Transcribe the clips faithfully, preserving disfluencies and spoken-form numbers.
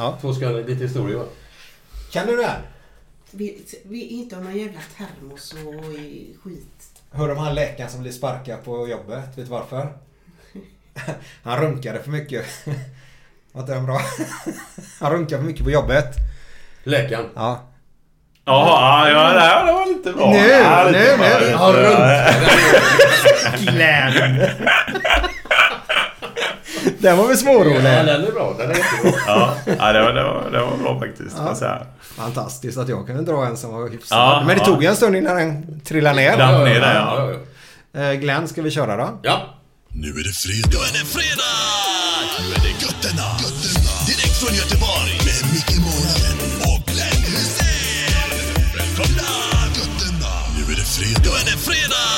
Ja, två ska lite historia. Kan du det här? Vi, vi inte har någon jävla termos och skit. Hör om han läkaren som blir sparkad på jobbet. Vet du varför? Han runkade för mycket. Var inte det bra? Han runkade för mycket på jobbet. Läkaren? Ja. Jaha, ja, ja, det var lite bra. Nu, ja, nu, nu. Han runkade. Glenn. Det var väl småroligt. Ja, den är bra, den är jättebra. Ja, det var, det var, det var bra faktiskt. Ja. Så här. Fantastiskt att jag kunde dra en som var hyfsad. Ja, men det tog en stund innan den trillade ner. Den ner där, ja. Ja. Glenn, ska vi köra då? Ja. Nu är det fredag. Nu är det fredag! Nu är det Götterna. Götterna. Direkt från Göteborg. Med Micke Månen och Glenn Hussein. Välkomna! Götterna. Nu är det fredag. Nu är det fredag!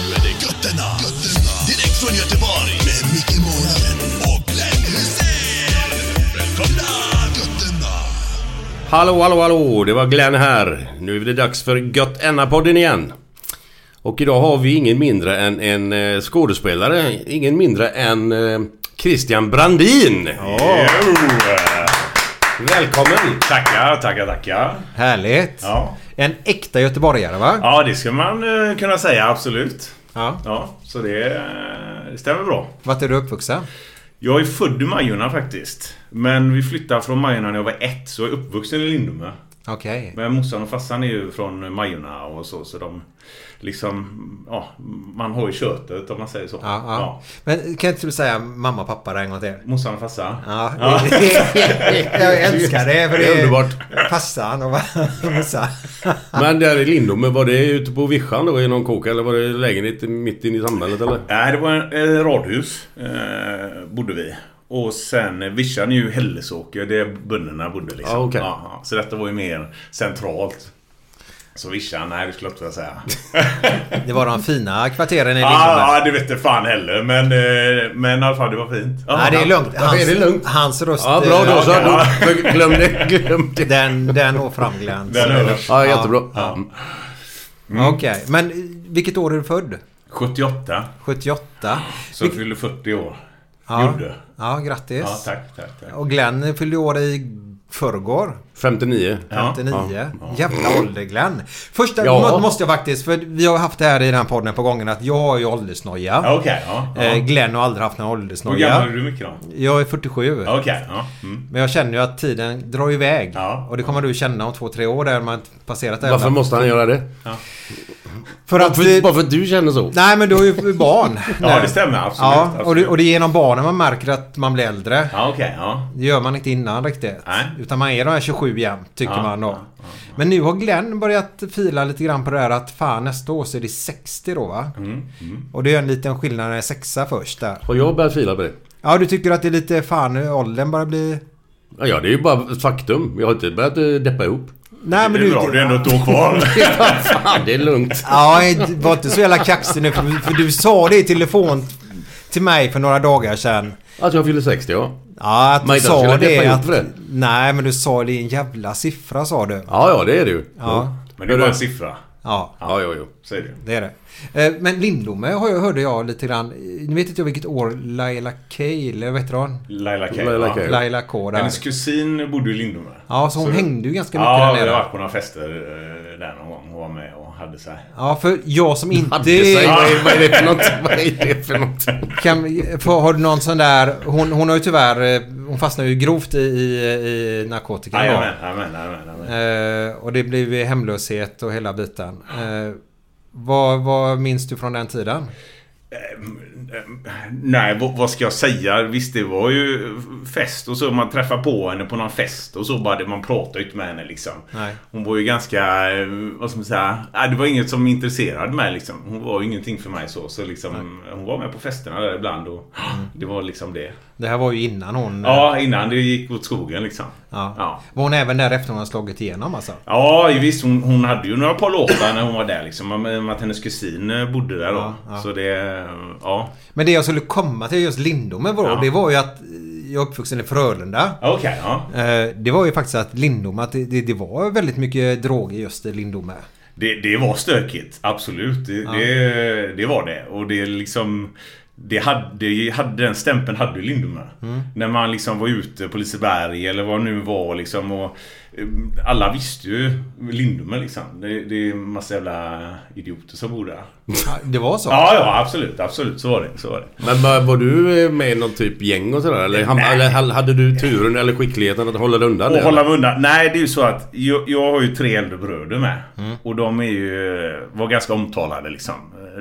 Nu är det Götterna. Götterna. Direkt från Göteborg. Med Micke Månen och Glenn Hussein. Välkomna! Götterna. Hallå, hallå, hallå. Det var Glenn här. Nu är det dags för Götterna-podden igen. Och idag har vi ingen mindre än en skådespelare, ingen mindre än Christian Brandin. Oh. Yeah. Välkommen. Tackar, tackar, tackar. Härligt. Ja. En äkta göteborgare, va? Ja, det ska man kunna säga, absolut. Ja. Ja, så det, det stämmer bra. Vart är du uppvuxen? Jag är född i Majorna faktiskt. Men vi flyttade från Majorna när jag var ett, så jag är uppvuxen i Lindome. Okej. Okay. Men morsan och farsan är ju från Majorna och så, så de liksom, ja, man har ju köttet om man säger så. Ja, ja. Ja. Men kan inte du säga mamma och pappa där en gång till? Morsan och farsan. Ja, ja. Jag älskar det. För det är underbart. Farsan och morsan. Men där i Lindome, var det ute på Vischan då i någon kåk eller var det lägenhet mitt inne i samhället eller? Nej, det var en radhus eh, bodde vi. Och sen Vischan är ju Hällesåker, det är bönderna bodde liksom. Ah, okay. Ja, så detta var ju mer centralt. Så Vischan, nej, det skulle jag säga. Det var de fina kvarteren i Lindome. Ja, ah, det vet inte fan heller. Men, men i alla fall, det var fint. Ah, nej, det är lugnt. Hans, är det lugnt? Hans röst. Ja, bra då. Så, ja. Glöm det, glöm det. Den, den når framgläns. Den är ja, jättebra. Ja. Mm. Okej, okay. Men vilket år är du född? sjuttioåtta. sjuttioåtta. Så Vil- fyllde fyrtio år. Ja, ja, grattis. Ja, tack, tack, tack. Och Glenn fyllde år i förrgår. femtionio. femtionio. Ja, ja, ja. Jävla ålder, Glenn. Första ja. Måste jag faktiskt, för vi har haft det här i den här podden på gången att jag har ju åldersnoja. Ja, okay, ja, ja. Eh, Glenn har aldrig haft någon åldersnoja. Hur gammal är du mycket då? Jag är fyrtiosju. Ja, okay, ja. Mm. Men jag känner ju att tiden drar iväg. Ja. Och det kommer du känna om två, tre år där man passerat det. Varför ämna. Måste han göra det? Ja. För att, för, bara för att du känner så. Nej, men du är ju barn. Ja, det stämmer, absolut. Ja, absolut. Och, det, och det är genom barnen man märker att man blir äldre. Ja, okay, ja. Det gör man inte innan riktigt. Nej. Utan man är de här tjugosju igen, tycker ja, man då. Ja, ja, ja. Men nu har Glenn börjat fila lite grann på det här att fan, nästa år så är det sextio då, va? Mm, mm. Och det är en liten skillnad när det är sexa först där. Har jag börjat fila på det? Ja, du tycker att det är lite fan, åldern bara blir... Ja, det är ju bara ett faktum. Jag har inte börjat deppa ihop. Nej, men det är bra, du, det är ändå ett år kvar. Fan, det är lugnt. Ja, var inte så jävla kaxig nu, för, för du sa det i telefon till mig för några dagar sedan. Att jag fyller sextio, ja. Ja, att du sa det. Att, det. Nej, men du sa det i en jävla siffra, sa du. Ja, ja, det är det ju. Ja. Men det är bara en siffra. Ja, ja, ja, ja. Så är det. Det är det. Men Lindome hörde jag lite grann. Nu vet inte jag vilket år Laila K, eller vet du hon? Laila K. Laila K. Laila K där. Hennes kusin bodde i Lindome. Ja, så hon så hängde ju ganska mycket ja, där nere. Ja, jag var på några fester där någon gång. Hon var med och hade sig. Ja, för jag som inte... Hade sig? Vad är det för något? Vad är det för något? Kan, för, har du någon sån där... Hon, hon har ju tyvärr... Hon fastnade ju grovt i, i, i narkotika. Ja, amen, amen, amen, amen. Eh, och det blev ju hemlöshet och hela biten. Eh, vad, vad minns du från den tiden? Nej, vad, vad ska jag säga? Visst, det var ju fest och så. Man träffade på henne på någon fest och så bara det, man pratade ut med henne liksom. Nej. Hon var ju ganska, vad ska man säga, det var inget som intresserade mig liksom. Hon var ju ingenting för mig så, så liksom, hon var med på festerna där ibland och mm. det var liksom det. Det här var ju innan hon... Ja, innan det gick åt skogen liksom. Ja. Ja. Var hon även där efter hon hade slagit igenom alltså? Ja, visst. Hon, hon hade ju några par låtar när hon var där liksom. Att hennes kusin bodde där då. Ja, ja. Så det... Ja. Men det jag skulle komma till just Lindome var, ja. Det var ju att jag uppvuxen i Frölunda. Okay, ja. Det var ju faktiskt att Lindome, att det, det, det var väldigt mycket droger just i Lindome. Det, det var stökigt, absolut. Det, ja. det, det var det. Och det liksom... Det hade, det hade, den stämpeln hade Lindome. Mm. När man liksom var ute på Liseberg eller vad nu var liksom, och alla visste ju Lindome liksom. Det, det är en massa jävla idioter som bor där. Det var så? Ja, ja, absolut, absolut, så var det, så var det. Men var du med i någon typ gäng och sådär? Eller, eller hade du turen eller skickligheten att hålla undan? Och hålla undan? Nej, det är ju så att jag, jag har ju tre äldre bröder med. Mm. Och de är ju, var ganska omtalade liksom.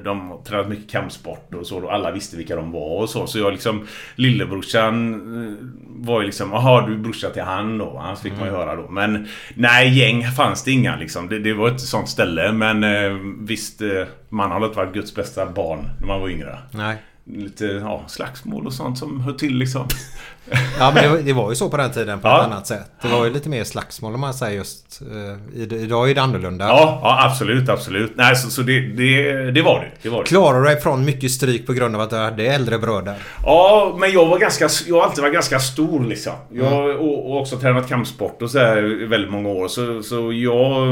De har tränat mycket kampsport och så, och alla visste vilka de var och så. Så jag liksom, lillebrorsan var ju liksom, aha, du brorsa till han då. Han fick mm. man ju höra då. Men nej, gäng fanns det inga liksom. Det, det var ett sånt ställe. Men eh, visst, eh, man hade inte varit Guds bästa barn när man var yngre. Nej. Lite ja, slagsmål och sånt som hör till liksom. Ja, men det, det var ju så på den tiden på ja. Ett annat sätt. Det var ju lite mer slagsmål om man säger just eh, idag är det annorlunda. Ja, ja, absolut, absolut. Nej, så, så det, det, det var det, det var det. Klarar du dig från mycket stryk på grund av att du hade äldre bröder? Ja, men jag var ganska, jag alltid var ganska stor liksom. Jag har mm. och, och också tränat kampsport och så här i väldigt många år. Så, så jag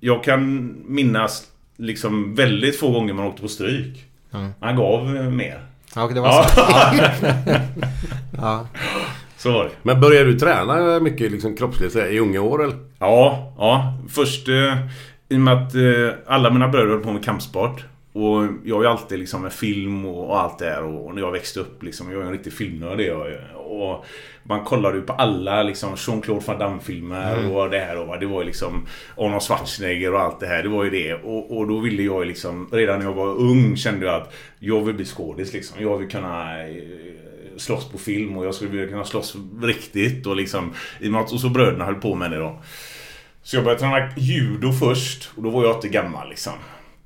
jag kan minnas liksom väldigt få gånger man åkte på stryk. Mm. Han gav mer. Ja, det var så. Ja. Så var det. Men började du träna mycket liksom kroppsligt i unga år eller? Ja, ja. Först eh, i och med att eh, alla mina bröder höll på med kampsport. Och jag har ju alltid liksom en film och, och allt det här. Och när jag växte upp liksom, jag är en riktig filmnörd. Och man kollade ju på alla liksom Jean-Claude Van Damme-filmer mm. och det här. Och det var ju liksom Arnold Schwarzenegger och allt det här. Det var ju det. Och, och då ville jag liksom, redan när jag var ung kände jag att jag vill bli skådis liksom. Jag vill kunna slåss på film och jag skulle vilja kunna slåss riktigt. Och liksom, och så bröderna höll på med det då. Så jag började träna judo först. Och då var jag inte gammal liksom.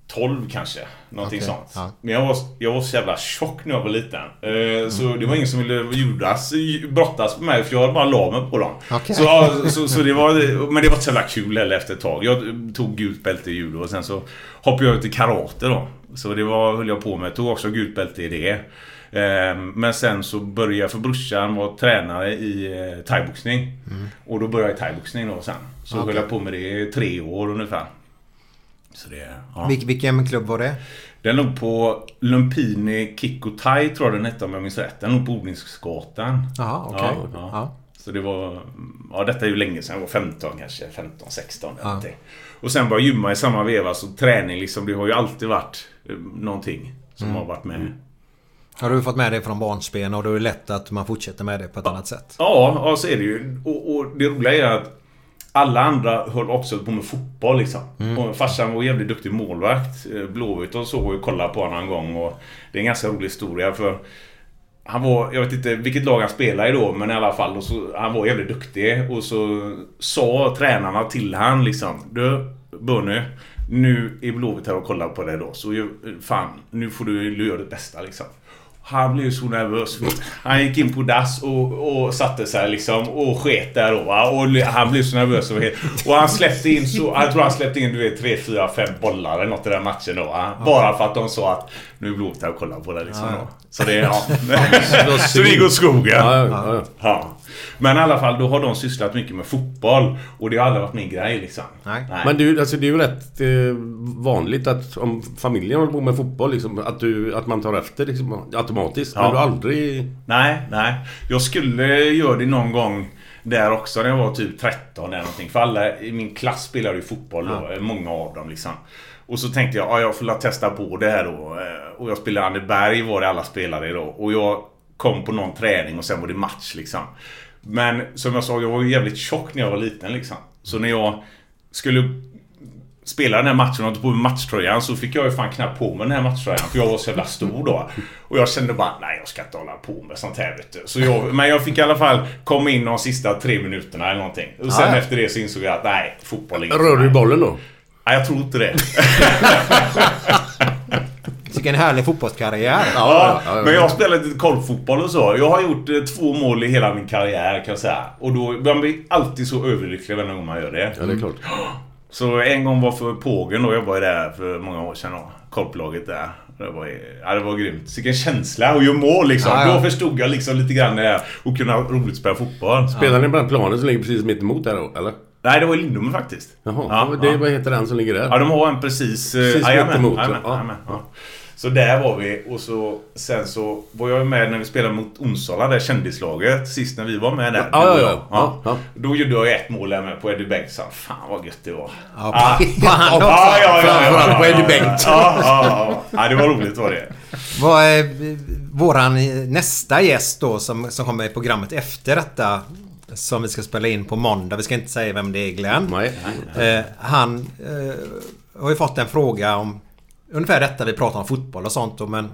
tolv kanske, någonting okay. sånt. Ja. Men jag var, jag var så jävla tjock när jag var liten. Eh, så mm. det var ingen som ville judas, brottas på mig för jag hade bara lamen på dem. Okay. Så, så, så det var, men det var så jävla kul heller efter ett tag. Jag tog gult bälte i judo och sen så hoppade jag ut i karate då. Så det var, höll jag på med. Jag tog också gult bälte i det. Eh, men sen så började jag, för brorsan var tränare i eh, thaiboxning. Mm. Och då började jag i thaiboxning då sen. Så okay. höll jag på med det i tre år ungefär. Så det, ja. Vil- vilken klubb var det? Den låg på Lumpini Kikotai, tror jag den hette om jag minns rätt. Den låg på Odlingsgatan. Jaha, okej. Okay. Ja, ja. Ja. Så det var, ja, detta är ju länge sedan, jag var femton kanske, femton sexton ja. Någonting. Och sen bara gymma i samma veva, så träning liksom, det har ju alltid varit någonting som mm. har varit med. Mm. Har du fått med det från barnsben och då är det lätt att man fortsätter med det på ett ja. Annat sätt? Ja, ja, så är det ju. Och, och det roliga är att alla andra höll också på med fotboll liksom. Mm. Och farsan var jävligt duktig målvakt. Blåvitt och så och kollade på honom en gång. Och det är en ganska rolig historia för han var, jag vet inte vilket lag han spelade i då, men i alla fall och så, han var jävligt duktig. Och så sa tränarna till han liksom, du Bunny, nu är Blåvitt här och kollar på dig då. Så fan, nu får du göra det bästa liksom. Han blev så nervös. Han gick in på dass och, och satte sig liksom och sket där och, och han blev så nervös och, och han släppte in så jag tror han släppte in du vet tre, fyra, fem bollar eller något i den matchen då. Bara för att de sa att nu är Blåvitt och kollar på det liksom. Ja. Så det ja. Så vi går skogen. Ja, ja, ja. Ja. Men i alla fall då har de sysslat mycket med fotboll och det har aldrig varit min grej liksom. Nej. Nej. Men du alltså det är ju rätt eh, vanligt att om familjen håller på med fotboll liksom, att du att man tar efter liksom, automatiskt. Ja. Men du aldrig Nej, nej. Jag skulle göra det någon gång där också när jag var typ tretton eller någonting. För alla i min klass spelade ju fotboll då, ja. Många av dem liksom. Och så tänkte jag, ja, jag får testa på det här då. Och jag spelade Anderberg, var det alla spelare då. Och jag kom på någon träning och sen var det match liksom. Men som jag sa, jag var ju jävligt tjock när jag var liten liksom. Så när jag skulle spela den här matchen och tog på matchtröjan så fick jag ju fan knappt på mig den här matchtröjan. För jag var så jävla stor då. Och jag kände bara, nej jag ska inte hålla på med sånt här vet du. Så jag, men jag fick i alla fall komma in de sista tre minuterna eller någonting. Och sen ah, efter det så insåg jag att nej, fotboll är inte. Rör du bollen då? Nej, jag tror inte det. Vilken härlig fotbollskarriär. Ja, men jag har spelat lite golffotboll och så. Jag har gjort två mål i hela min karriär kan jag säga. Och då man blir alltid så överlycklig när man gör det. Ja, det är klart. Så en gång var för Pågen och jag var där för många år sedan. Korplaget där. Det var, ja, det var grymt. Vilken känsla och ju mål liksom. Ja, ja. Då förstod jag liksom lite grann det och kunna roligt spela fotboll. Spelar ni bland planen som ligger precis mitt emot där då, eller? Nej, det var Lindum faktiskt. Jaha, ja, det, ja. Vad heter den som ligger där? Ja, de har en precis... Precis äh, mitt emot. Amen, ja. Amen, ja. Så där var vi och så, sen så var jag med när vi spelade mot Onsala, där kändislaget, sist när vi var med där. Ja, ja, ja. Ja. Ja. Då gjorde jag ett mål med på Eddie Bengtsson. Fan vad gött det var. Ja, ah. ja, ja, ja, ja, ja. På Eddie Bengtsson. Ja, ja, ja. Ja, det var roligt var det. Vad är våran nästa gäst då som, som kommer i programmet efter detta? Som vi ska spela in på måndag. Vi ska inte säga vem det är, Glenn. Nej, nej. Eh, han eh, har ju fått en fråga om ungefär detta. Vi pratar om fotboll och sånt. Och, men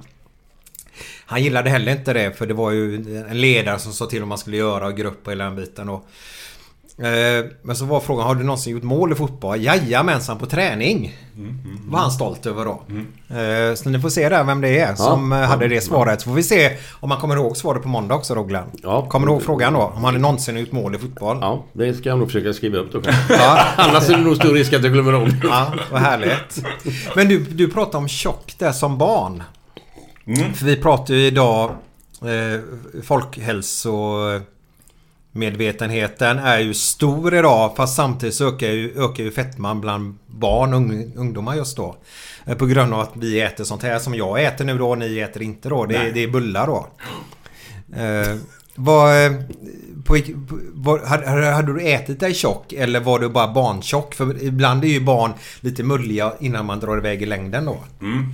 han gillade heller inte det. För det var ju en ledare som sa till om man skulle göra och grupp och hela den biten. Och, eh, men så var frågan, har du någonsin gjort mål i fotboll? Jajamensan på träning. Mm, mm, var han stolt över då. Mm. Eh, så ni får se där vem det är som ja, hade det svaret. Så får vi se om han kommer ihåg svaret på måndag också då, Glenn. Ja, kommer du ihåg frågan då? Om han hade någonsin gjort mål i fotboll? Ja, det ska jag nog försöka skriva upp då. Ja. Annars är det nog stor risk att jag glömmer om. Ja, vad härligt. Men du, du pratade om tjock där som barn. Mm. För vi pratar ju idag eh, folkhälso... Medvetenheten är ju stor idag, fast samtidigt så ökar ju, ökar ju fettman bland barn och ung, ungdomar just då. På grund av att vi äter sånt här som jag äter nu då, och ni äter inte då. Det, det är bullar då. Eh, var, på, var, hade, hade du ätit dig tjock eller var du bara barntjock? För ibland är ju barn lite mulliga innan man drar iväg i längden då. Mm.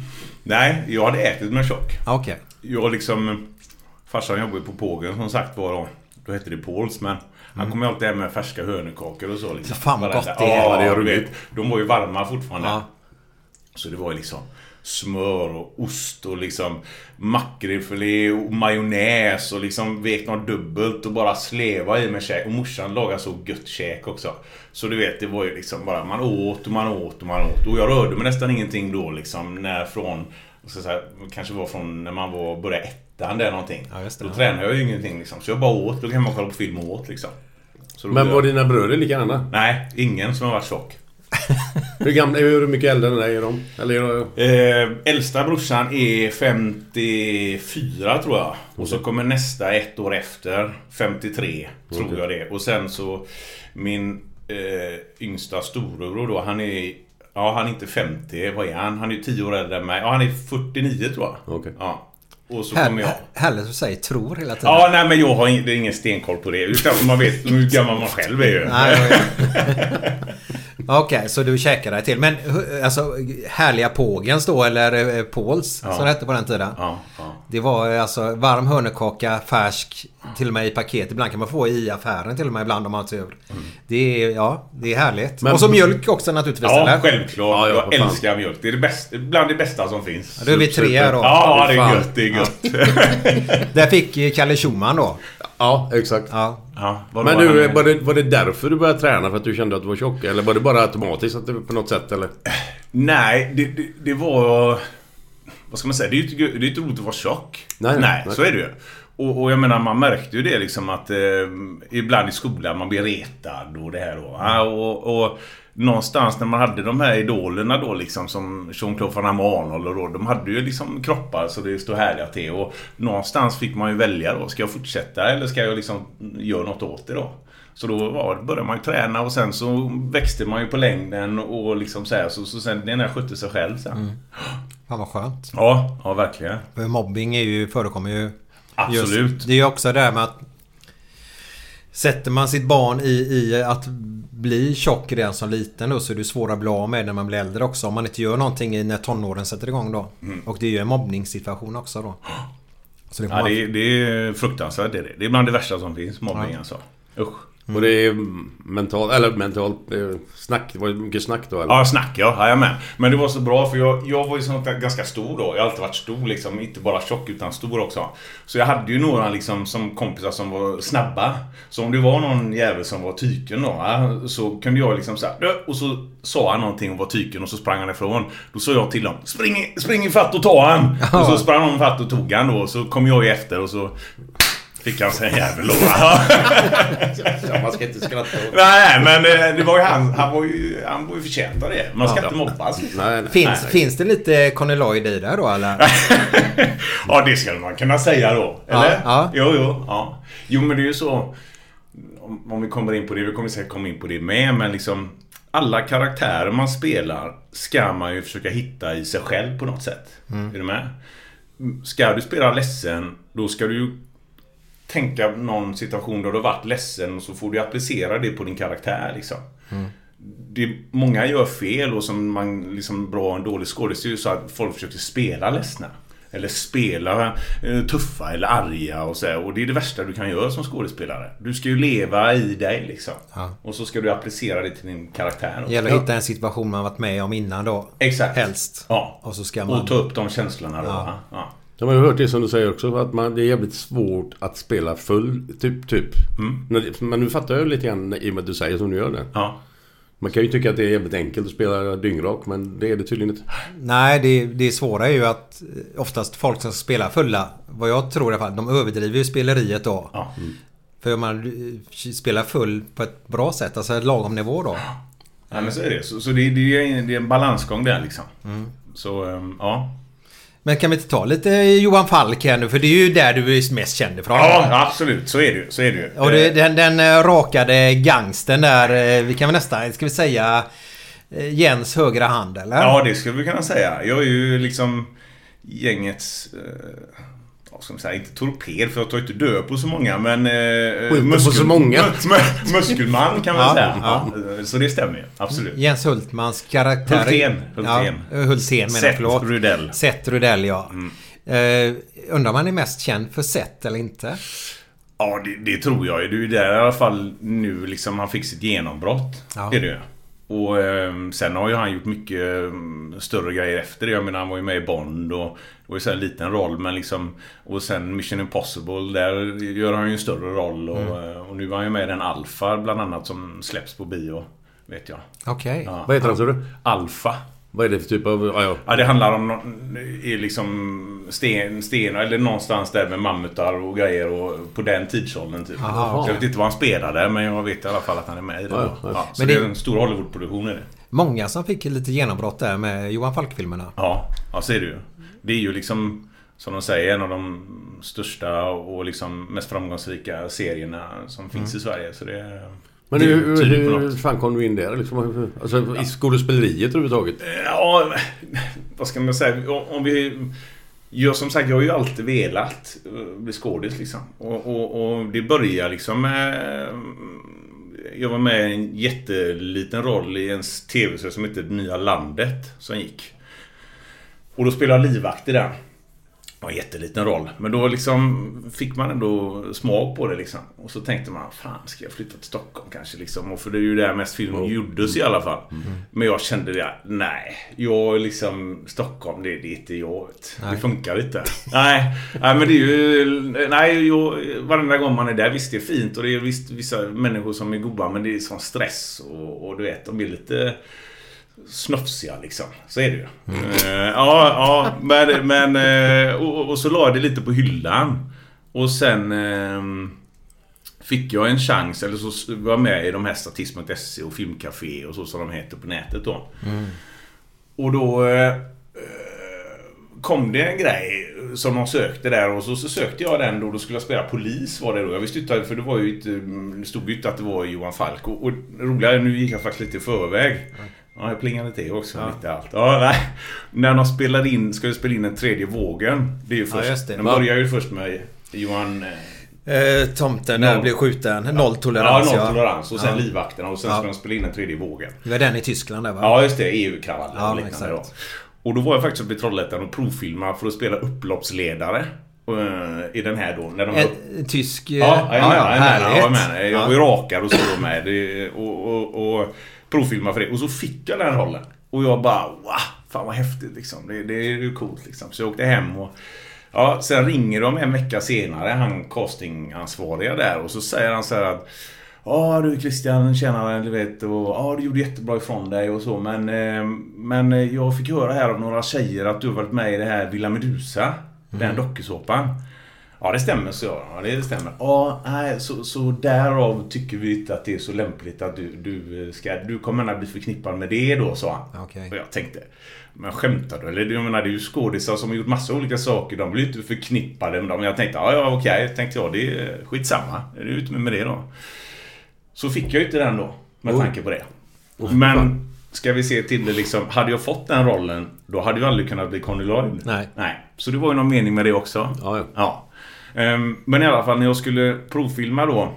Nej, jag hade ätit mig tjock. Okay. Jag liksom, farsan jobbade på Pågen som sagt var då. Då hette det Pauls, men han mm. kom ju alltid hem med färska hönekakor och så. Liksom. Fan vad gott det är. Ja, de var ju varma fortfarande. Ja. Så det var ju liksom smör och ost och liksom makrillfilé och majonnäs och liksom vek något dubbelt och bara sleva i med käk. Och morsan lagade så gött käk också. Så du vet, det var ju liksom bara man åt och man åt och man åt. Och jag rörde mig nästan ingenting då liksom när från... Så så här, kanske var från när man var började ettan där någonting. Ja, just det, då ja. Tränade jag ju ingenting liksom. Så jag bara åt, då kan man kolla på film och åt liksom. Så men var jag... dina bröder likadana? Nej, ingen som har varit tjock. Hur gamla, hur mycket äldre än dig är de? Eller är de... Äh, äldsta brorsan är femtiofyra tror jag. Och så kommer nästa ett år efter femtiotre tror okay. jag det. Och sen så min äh, yngsta storebror då, han är ja, han är inte femtio, vad är han? Han är ju tio år äldre än mig. Ja, han är fyrtionio tror jag. Okay. Ja. Och så kommer jag. Hellre så säger tror hela tiden. Ja, nej men jag har ingen, ingen stenkoll på det. Utan man vet hur gammal man själv är ju. Okej, okay, så du käkar dig till. Men alltså, härliga Pågens då, eller Pauls, ja. Som det hette på den tiden. Ja, ja. Det var alltså varm hörnekaka, färsk, till och med i paket. Ibland kan man få i affären till och med, ibland om man har tur. Mm. Det, är, ja, det är härligt. Men, och så mjölk också naturligtvis. Ja, eller? Självklart. Ja, jag älskar mjölk. Det är det bästa, bland det bästa som finns. Ja, då är vi tre då. Ja, det är gött, det är gött. Ja. Där fick Kalle Schumann då. Ja, exakt. Ja. Ja, men du, var, det, var det därför du började träna? För att du kände att du var tjock? Eller var det bara automatiskt att det, på något sätt? Eller? Nej, det, det, det var... vad ska man säga, det är ju inte, det är inte roligt att vara tjock. Nej, nej, nej. Så är det ju. Och, och jag menar, man märkte ju det liksom att eh, ibland i skolan man blir retad och det här då. Ja, och, och någonstans när man hade de här idolerna då liksom som Jean-Claude Van Damme och Arnold och då, de hade ju liksom kroppar så det stod härliga till. Och någonstans fick man ju välja då, ska jag fortsätta eller ska jag liksom göra något åt det då? Så då var, började man ju träna och sen så växte man ju på längden och liksom så här, så, så sen den här skötte sig själv sen. Mm. Fan vad skönt. Ja, ja verkligen. För mobbing är ju, förekommer ju. Absolut. Just, det är ju också det här med att sätter man sitt barn i, i att bli tjock redan som liten då, så är det svårt att bli av med när man blir äldre också. Om man inte gör någonting i när tonåren sätter igång då. Mm. Och det är ju en mobbningssituation också då. Så det, ja, det, är, det är fruktansvärt. Det är, det. Det är bland det värsta som finns, mobbning ja. Alltså. Usch. Mm. Och det är mentalt, eller mentalt snack, det var mycket snack då eller? Ja, snack, ja, jag med. Men det var så bra för jag, jag var ju sånt ganska stor då. Jag har alltid varit stor liksom, inte bara tjock utan stor också. Så jag hade ju några liksom som kompisar som var snabba. Så om det var någon jävel som var tyken då, så kunde jag liksom så här, och så sa han någonting och var tyken och så sprang han ifrån. Då sa jag till honom, spring, spring i fatt och ta han. Ja. Och så sprang han i fatt och tog han då och så kom jag efter och så fick han säga jävla ja, man ska inte skratta åt. Nej, men det var ju han, han var ju, han var ju förtjänt av det. Man ska ja, inte mobbas. Nej, nej, finns, nej. Finns det lite Conny Lloyd i där då? Eller? Ja, det skulle man kunna säga då. Eller? Ja, ja. Jo, jo, ja. Jo, men det är ju så. Om, om vi kommer in på det, vi kommer säkert komma in på det med. Men liksom, alla karaktärer man spelar ska man ju försöka hitta i sig själv på något sätt. Mm. Är du med? Ska du spela ledsen, då ska du ju tänka någon situation där du har varit ledsen och så får du applicera det på din karaktär liksom. Mm. Det, många gör fel och som man liksom bra och en dålig skådespelare är ju så att folk försöker spela ledsna eller spela eh, tuffa eller arga och så här. Och det är det värsta du kan göra som skådespelare. Du ska ju leva i dig liksom. Ja. Och så ska du applicera det till din karaktär. Det gäller att hitta en situation man varit med om innan då. Exakt. Helst. Ja. Och så ska man och ta upp de känslorna då. Ja. Ja. Jag har hört det som du säger också, att man, det är jävligt svårt att spela full, typ, typ. Mm. Men nu fattar jag lite grann i och med att du säger som du gör det. Ja. Man kan ju tycka att det är jävligt enkelt att spela dyngrak, men det är det tydligen inte. Nej, det, det svåra är ju att oftast folk som spelar fulla, vad jag tror i alla fall, de överdriver ju speleriet då. Ja. Mm. För man spelar full på ett bra sätt, alltså ett lagom nivå då. Ja, men så är det. Så, så det, det, är en, det är en balansgång där liksom. Mm. Så, ja. Men kan vi inte ta lite Johan Falk här nu? För det är ju där du är mest känd ifrån. Ja, absolut. Så är det ju. Så är det ju. Och det, den, den rakade gangsten där, vi kan väl nästan, ska vi säga Jens högra hand, eller? Ja, det skulle vi kunna säga. Jag är ju liksom gängets, vad ska man säga, inte torped, för jag tar inte död på så många, men eh, muskel, så många. muskelman kan man ja, säga. Ja. Så det stämmer ju, absolut. Jens Hultmans karaktär. Hultén. Hultén. Ja, Hultén menar jag. Rudell. Seth Rudell, ja. Mm. Uh, undrar man är mest känd för Seth eller inte? Ja, det, det tror jag. Det är ju där i alla fall nu liksom han fick sitt genombrott. Ja. Är det ju. Och eh, sen har ju han gjort mycket eh, större grejer efter det. Jag menar, han var ju med i Bond och det var ju så en liten roll, men liksom, och sen Mission Impossible, där gör han ju en större roll och, mm. och nu var han ju med i den Alpha bland annat som släpps på bio, vet jag. Okej. Okay. Ja. Vad heter han, så du? Alpha. Vad är det för typ av... Ja, ja. Ja, det handlar om någon, är liksom sten, sten eller någonstans där med mammutar och grejer och på den tidsåldern typ. Aha. Jag vet inte vad han spelade, men jag vet i alla fall att han är med i det. Ja, ja. Ja, så men det, det är en stor Hollywood-produktion är det. Många som fick lite genombrott där med Johan Falk-filmerna. Ja, ja, ser du ju. Det är ju liksom, som de säger, en av de största och liksom mest framgångsrika serierna som finns mm. i Sverige, så det är... Men hur, hur fan kom du in där? Liksom, alltså, i skådespeleriet överhuvudtaget? Ja, vad ska man säga? Om vi, jag, som sagt, jag har ju alltid velat bli skådis. Liksom. Och, och, och det börjar liksom med... Jag var med i en jätteliten roll i en tv-serie som heter Nya landet som gick. Och då spelade jag livvakt i den. Det var en jätteliten roll. Men då liksom fick man ändå smak på det liksom. Och så tänkte man, fan ska jag flytta till Stockholm kanske liksom. Och för det är ju där mest filmen mm. gjordes i alla fall. Mm. Men jag kände det, nej. Jag liksom, Stockholm, det, det är inte jag. Det funkar inte. nej. nej, men det är ju, nej, jag, varenda gång man är där, visst det är fint. Och det är visst vissa människor som är goda, men det är sån stress. Och, och du vet, de blir lite... snofsiga liksom, så är det ju. Mm. Uh, ja, ja, men, men uh, och, och så la det lite på hyllan. Och sen uh, fick jag en chans, eller så var jag med i de här statism punkt se och filmcafé och så som de heter på nätet då. Mm. Och då uh, kom det en grej som de sökte där, och så, så sökte jag den då, då skulle jag spela polis var det då. Jag visste inte, för det var ju ett, det stod ju att det var Johan Falk. Och, och roligare, nu gick jag faktiskt lite i förväg. Mm. Ja, jag plingade till också, ja. Lite allt. Ja, nej. När de spelar in, ska vi spela in den tredje vågen. Det är ju först. Ja, just det. De börjar ju först med Johan... Eh, tomten noll. När blev skjuten. Nolltolerans. Ja, nolltolerans. Ja. Och sen ja. livvakterna. Och sen ja. ska de spela in den tredje vågen. Det var den i Tyskland där, va? Ja, just det. E U-kravallen ja, och liknande då. Och då var jag faktiskt uppe i Trollhättan och provfilma för att spela upploppsledare. I den här då när de en, var... Tysk... Ja, ja, ja, härligt. Jag var med. Jag var rakare och så då med. Det, och... och, och provfilma för det. Och så fick jag den rollen. Och jag bara, wow, fan vad häftigt liksom. Det, det är ju coolt liksom. Så jag åkte hem och... Ja, sen ringer de en vecka senare, han castingansvariga där. Och så säger han så här att... Ja, du Christian, tjena, du vet. Och ja, du gjorde jättebra ifrån dig och så. Men, eh, men jag fick höra här av några tjejer att du har varit med i det här Villa Medusa. Mm. Den dokusåpan. Ja, det stämmer, så ja, det stämmer. Ja, nej, så, så därav tycker vi inte att det är så lämpligt att du, du ska, du kommer att bli förknippad med det då, sa han. Okay. Och jag tänkte, men skämtar du? Eller jag menar, det är ju skådisar som har gjort massa olika saker, de blir inte förknippade med dem. Jag tänkte, ja, ja okej, tänkte jag, det är skitsamma, är du ute med det då? Så fick jag ju inte den då, med oh. tanke på det. Oh, men... Fan. Ska vi se till det liksom, hade jag fått den rollen, då hade jag aldrig kunnat bli Conny. Nej. Nej. Så det var ju någon mening med det också. Ja, ja. Um, men i alla fall när jag skulle provfilma då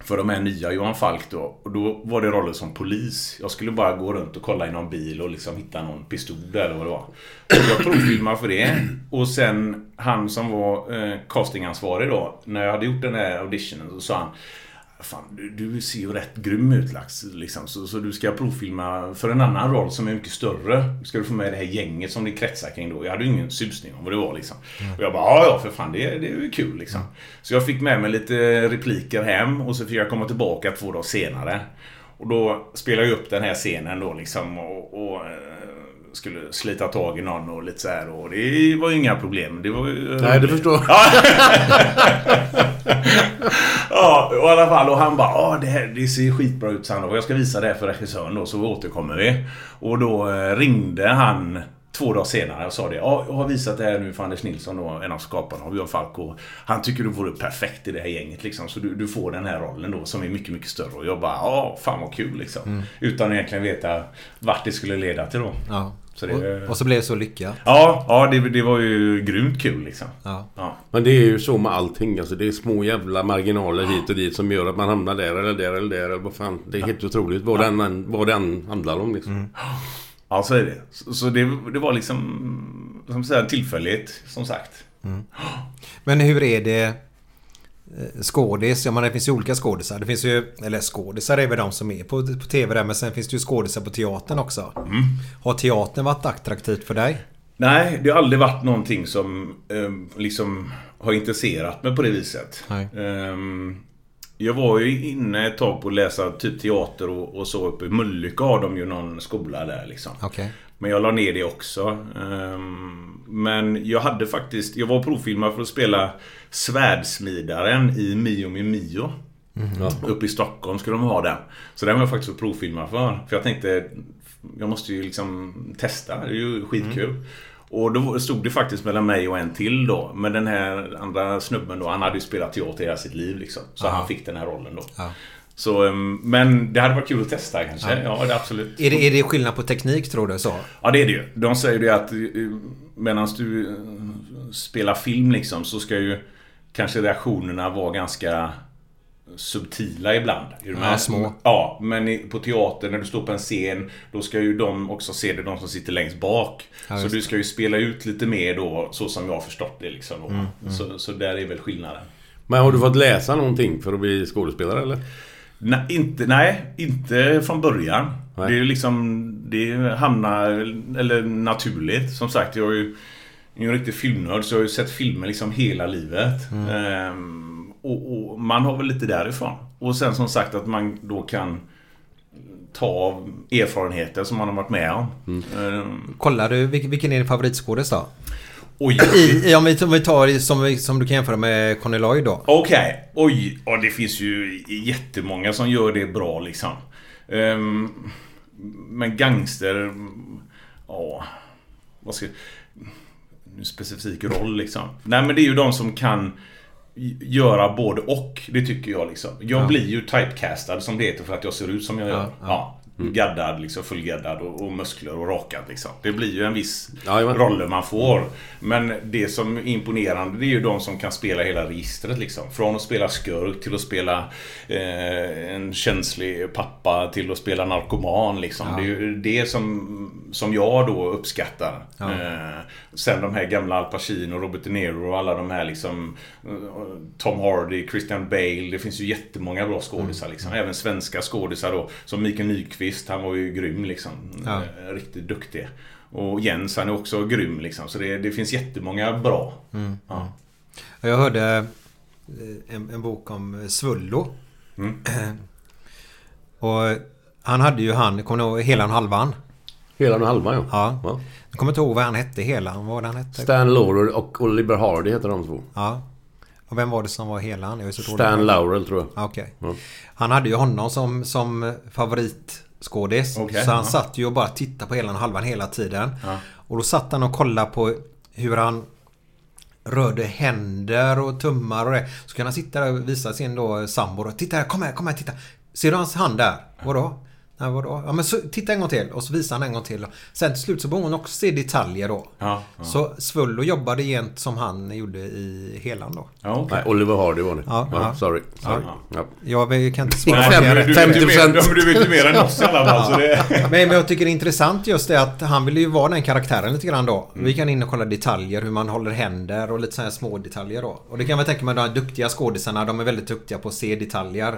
för de här nya Johan Falk då, och då var det rollen som polis. Jag skulle bara gå runt och kolla i någon bil och liksom hitta någon pistol eller vad det var. Så jag provfilmade för det. Och sen han som var eh, castingansvarig då, när jag hade gjort den här auditionen, så sa han: fan, du, du ser ju rätt grym ut liksom, så, så du ska provfilma för en annan roll som är mycket större. Ska du få med det här gänget som det kretsar kring då? Jag hade ju ingen susning om vad det var liksom. Och jag bara, ja för fan, det, det är ju kul liksom. Så jag fick med mig lite repliker hem. Och så fick jag komma tillbaka två dagar senare. Och då spelade jag upp den här scenen då liksom. Och, och skulle slita tag i någon och lite så här. Och det var ju inga problem. Det var ju... Nej, det förstår jag. Ja, och i alla fall, och han bara, ja det här, det ser skitbra ut, Sandra, och jag ska visa det här för regissören då, så vi återkommer vi. Och då ringde han två dagar senare och sa det, ja jag har visat det här nu för Anders Nilsson då, en av skaparna av Johan Falk, och han tycker du vore perfekt i det här gänget liksom, så du, du får den här rollen då som är mycket mycket större. Och jag bara, ja fan vad kul liksom, mm. utan egentligen veta vart det skulle leda till då. Ja. Så det... och, och så blev det så lyckat. Ja, ja det, det var ju grymt kul liksom. Ja. Ja. Men det är ju så med allting alltså, det är små jävla marginaler ja. hit och dit som gör att man hamnar där eller där eller där eller vad fan. Det är ja. helt otroligt vad ja. den, vad den handlar om liksom. Mm. Ja, så är det. Så, så det, det var liksom som säga tillfälligt som sagt. Mm. Men hur är det skådis? Jag menar, det finns ju olika skådisar. Det finns ju, eller skådisar är väl de som är på, på tv där, men sen finns det ju skådisar på teatern också. Mm. Har teatern varit attraktivt för dig? Nej, det har aldrig varit någonting som eh, liksom har intresserat mig på det viset. Nej. Eh, jag var ju inne ett tag på att läsa typ teater och, och så uppe i Möllycke har de ju någon skola där liksom. Okay. Men jag la ner det också. Men jag hade faktiskt... Jag var provfilmare för att spela Svärdsmidaren i Mio med Mio. Mm-hmm. Uppe i Stockholm skulle de ha den. Så den var jag faktiskt provfilmare för. För jag tänkte, jag måste ju liksom testa. Det är ju skitkul. Mm. Och då stod det faktiskt mellan mig och en till då. Men den här andra snubben då, han hade ju spelat teater i hela sitt liv liksom. Så Aha. han fick den här rollen då. Ja. Så, men det hade varit kul att testa kanske. Ja, ja det är absolut. Är det, är det skillnad på teknik tror du så? Ja, det är det ju. De säger ju att medan du spelar film liksom, så ska ju kanske reaktionerna vara ganska subtila ibland. Ja, små. Ja, men på teater när du står på en scen, då ska ju de också se det, de som sitter längst bak. Ja, så du ska ju spela ut lite mer då, så som jag har förstått det liksom. Då. Mm, mm. Så, så där är väl skillnaden. Men har du fått läsa någonting för att bli skådespelare eller? Nej, inte, nej, inte från början. Nej. Det är liksom, det hamnar eller naturligt. Som sagt, jag är ju en riktig filmnörd, så jag har ju sett filmer liksom hela livet. Mm. Ehm, och, och man har väl lite därifrån. Och sen som sagt att man då kan ta erfarenheter som man har varit med om. Mm. Um, Kollar du, vilken är din favoritskådis då? Oj. I, i, om, vi, om vi tar som, som du kan jämföra med Conny Lloyd då. Okej, okay. Oj, ja, det finns ju jättemånga som gör det bra liksom. Um, men gangster, ja, vad ska nu specifik roll liksom. Nej, men det är ju de som kan göra både och, det tycker jag liksom. Jag ja. blir ju typecastad som det heter för att jag ser ut som jag gör. Ja, ja. ja. Mm. Gaddad, liksom, fullgaddad och, och muskler och rakad liksom. Det blir ju en viss ja, roll man får. Men det som är imponerande, det är ju de som kan spela hela registret liksom. Från att spela skurk till att spela eh, en känslig pappa till att spela narkoman liksom. Ja. Det är ju det som, som jag då uppskattar. Ja. Eh, sen de här gamla Al Pacino, Robert De Niro och alla de här liksom, Tom Hardy, Christian Bale. Det finns ju jättemånga bra skådisar liksom. Även svenska skådisar då, som Mikael Nyqvist. Han var ju grym liksom, ja. Riktigt duktig. Och Jens, han är också grym liksom. Så det, det finns jättemånga bra. Mm. Ja. Jag hörde en, en bok om Svullo. Mm. Och han hade ju han, kommer ni ihåg, Helan och halvan? Helan och halvan, ja. ja. ja. Jag kommer inte ihåg vad han hette, Helan, vad han hette. Stan Laurel och Oliver Hardy heter de två. Ja. Och vem var det som var Helan? Jag är så Stan Laurel, tror jag. Okay. Mm. Han hade ju honom som, som favorit skådis. Okay, så han ja. satt ju och bara tittade på Helan och halvan hela tiden. Ja. Och då satt han och kollade på hur han rörde händer och tummar och det. Så kan han sitta där och visa sin då sambor. Och, titta här, kom här, kom här, titta. Ser du hans hand där? Ja. Vadå? Nej, vadå? Ja, men så, titta en gång till. Och så visar han en gång till. Sen till slut så började hon också se detaljer då. Ja, ja. Så Svullo jobbade gent som han gjorde i Helan då. Ja, okay. Nej, Oliver Hardy var det. Ja, ja, ja. Sorry. sorry. Ja. Ja. Jag kan inte svara på det. femtio procent. Du vet ju mer än oss i alla fall. Men jag tycker det är intressant just det att han ville ju vara den karaktären lite grann då. Mm. Vi kan in och kolla detaljer, hur man håller händer och lite så här små detaljer då. Och det kan man tänka med de här duktiga skådisarna. De är väldigt duktiga på att se detaljer.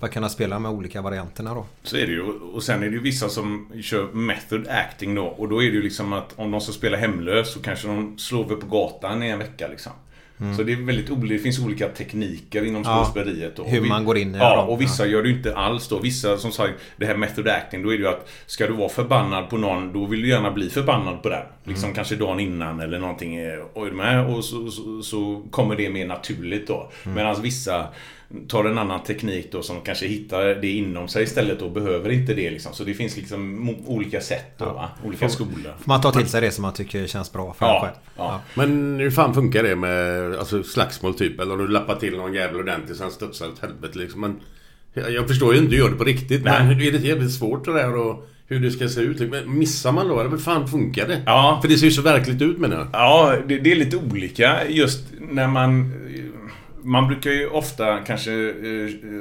För att kunna spela med olika varianterna då. Så är det ju. Och sen är det ju vissa som kör method acting då. Och då är det ju liksom att om de ska spela hemlös så kanske de slår över på gatan i en vecka liksom. Mm. Så det är väldigt olika, det finns olika tekniker inom skådespeleriet ja, hur man går in i ja, dem. Och vissa gör det ju inte alls då. Vissa som sagt, det här method acting, då är det ju att ska du vara förbannad på någon, då vill du gärna bli förbannad på den. Liksom mm. kanske dagen innan eller någonting och, med, och så, så, så kommer det mer naturligt då. Mm. Medan vissa tar en annan teknik då som kanske hittar det inom sig istället och behöver inte det liksom. Så det finns liksom olika sätt då, ja. va? Olika skolor. Man tar till sig det som man tycker känns bra för ja, själv. Ja. Ja. Men hur fan funkar det med alltså, slagsmål typ? Eller om du lappar till någon jävla ordentligt sen studsar åt helvete liksom. Men, jag förstår ju inte hur du gör det på riktigt. Nej. Men är det jävligt svårt det där och hur det ska se ut? Men missar man då? Eller hur fan funkar det? Ja. För det ser ju så verkligt ut menar jag. Ja, det, det är lite olika just när man... Man brukar ju ofta kanske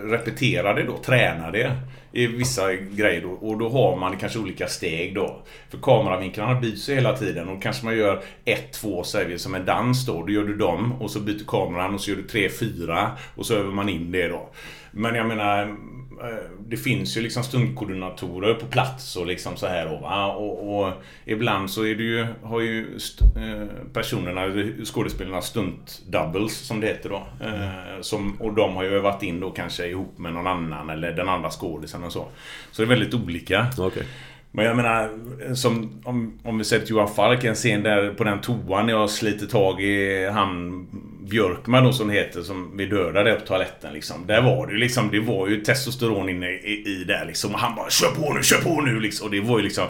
repetera det då, träna det i vissa grejer då, och då har man kanske olika steg då. För kameravinklarna byts hela tiden och kanske man gör ett, två säger vi som en dans då, då gör du dem och så byter kameran och så gör du tre, fyra och så över man in det då. Men jag menar, det finns ju liksom stundkoordinatorer på plats och liksom så här då, va? Och, och ibland så är det ju, har ju st- personerna, skådespelarna stunt doubles som det heter då. Mm. Som, och de har ju övat in då kanske ihop med någon annan eller den andra skådisen och så. Så det är väldigt olika. Okay. Men jag menar, som om, om vi sett Johan Falk, en scen där på den toan jag sliter tag i han Björkman då, som heter, som vi dödade på toaletten liksom. Där var det ju liksom, det var ju testosteron inne i, i där liksom. Och han bara, kör på nu, kör på nu liksom. Och det var ju liksom...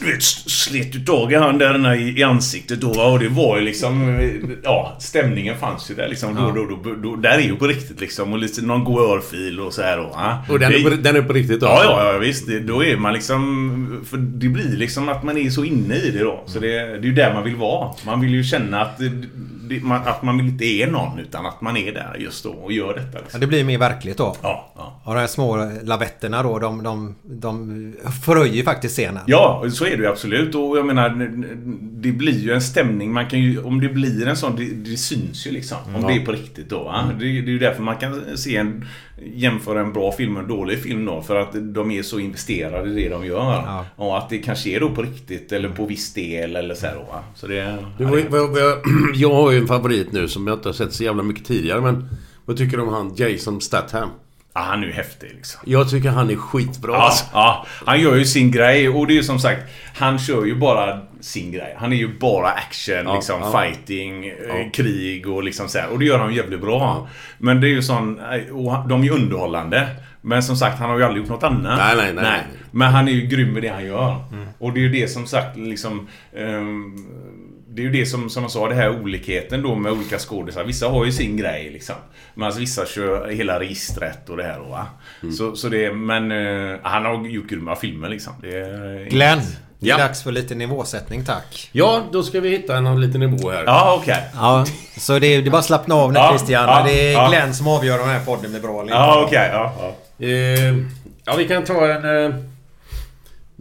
Du vet, slet ju tag i handen i ansiktet då, och det var ju liksom, ja, stämningen fanns ju där liksom, ja. då, då, då, då, där är ju på riktigt liksom, och lite någon går örfil och så här då, ja. Och den, det, är på, den är på riktigt då? Ja, ja, ja visst, det, då är man liksom, för det blir liksom att man är så inne i det då, så det, det är ju där man vill vara, man vill ju känna att det, man, att man inte är någon, utan att man är där just då och gör detta liksom. Ja, det blir mer verkligt då. Ja, ja. Och de här små lavetterna då, de, de, de förröjer ju faktiskt scenen. Ja, så är det ju absolut. Och jag menar, det blir ju en stämning. Man kan ju, om det blir en sån, det, det syns ju liksom. Om ja. det är på riktigt då. Va? Det, det är ju därför man kan se en, jämföra en bra film och en dålig film då. För att de är så investerade i det de gör. Ja. Och att det kanske är då på riktigt eller på viss del eller så här då. Va? Så det, du, ja, det... Jag, jag, jag har ju en favorit nu som jag inte har sett så jävla mycket tidigare. Men vad tycker du om han Jason Statham? Ja, han är ju häftig liksom. Jag tycker han är skitbra. Ja, ja, han gör ju sin grej. Och det är ju som sagt, han kör ju bara sin grej. Han är ju bara action, ja, liksom, ja. Fighting, ja. Krig och liksom så här. Och det gör han jävligt bra, ja. Men det är ju sån, och de är ju underhållande. Men som sagt, han har ju aldrig gjort något annat. Nej, nej, nej, nej. Men han är ju grym med det han gör, mm. Och det är ju det som sagt liksom, um, det är ju det som, som jag sa, det här olikheten då med olika skådespelare. Vissa har ju sin grej liksom, men alltså, vissa kör hela registret och det här då, va? Mm. Så, så det, men uh, han har gjort grymma filmer liksom. Glenn, ja. Dags för lite nivåsättning, tack. Ja, då ska vi hitta en liten nivå här. Ja, okej. Okay. Ja, så det är, det är bara slappna av nu, ja, Christian. Ja, det är ja. Glenn som avgör om den här podden blir bra. Liksom. Ja, okej. Okay, ja, ja. Uh, ja, vi kan ta en... Uh,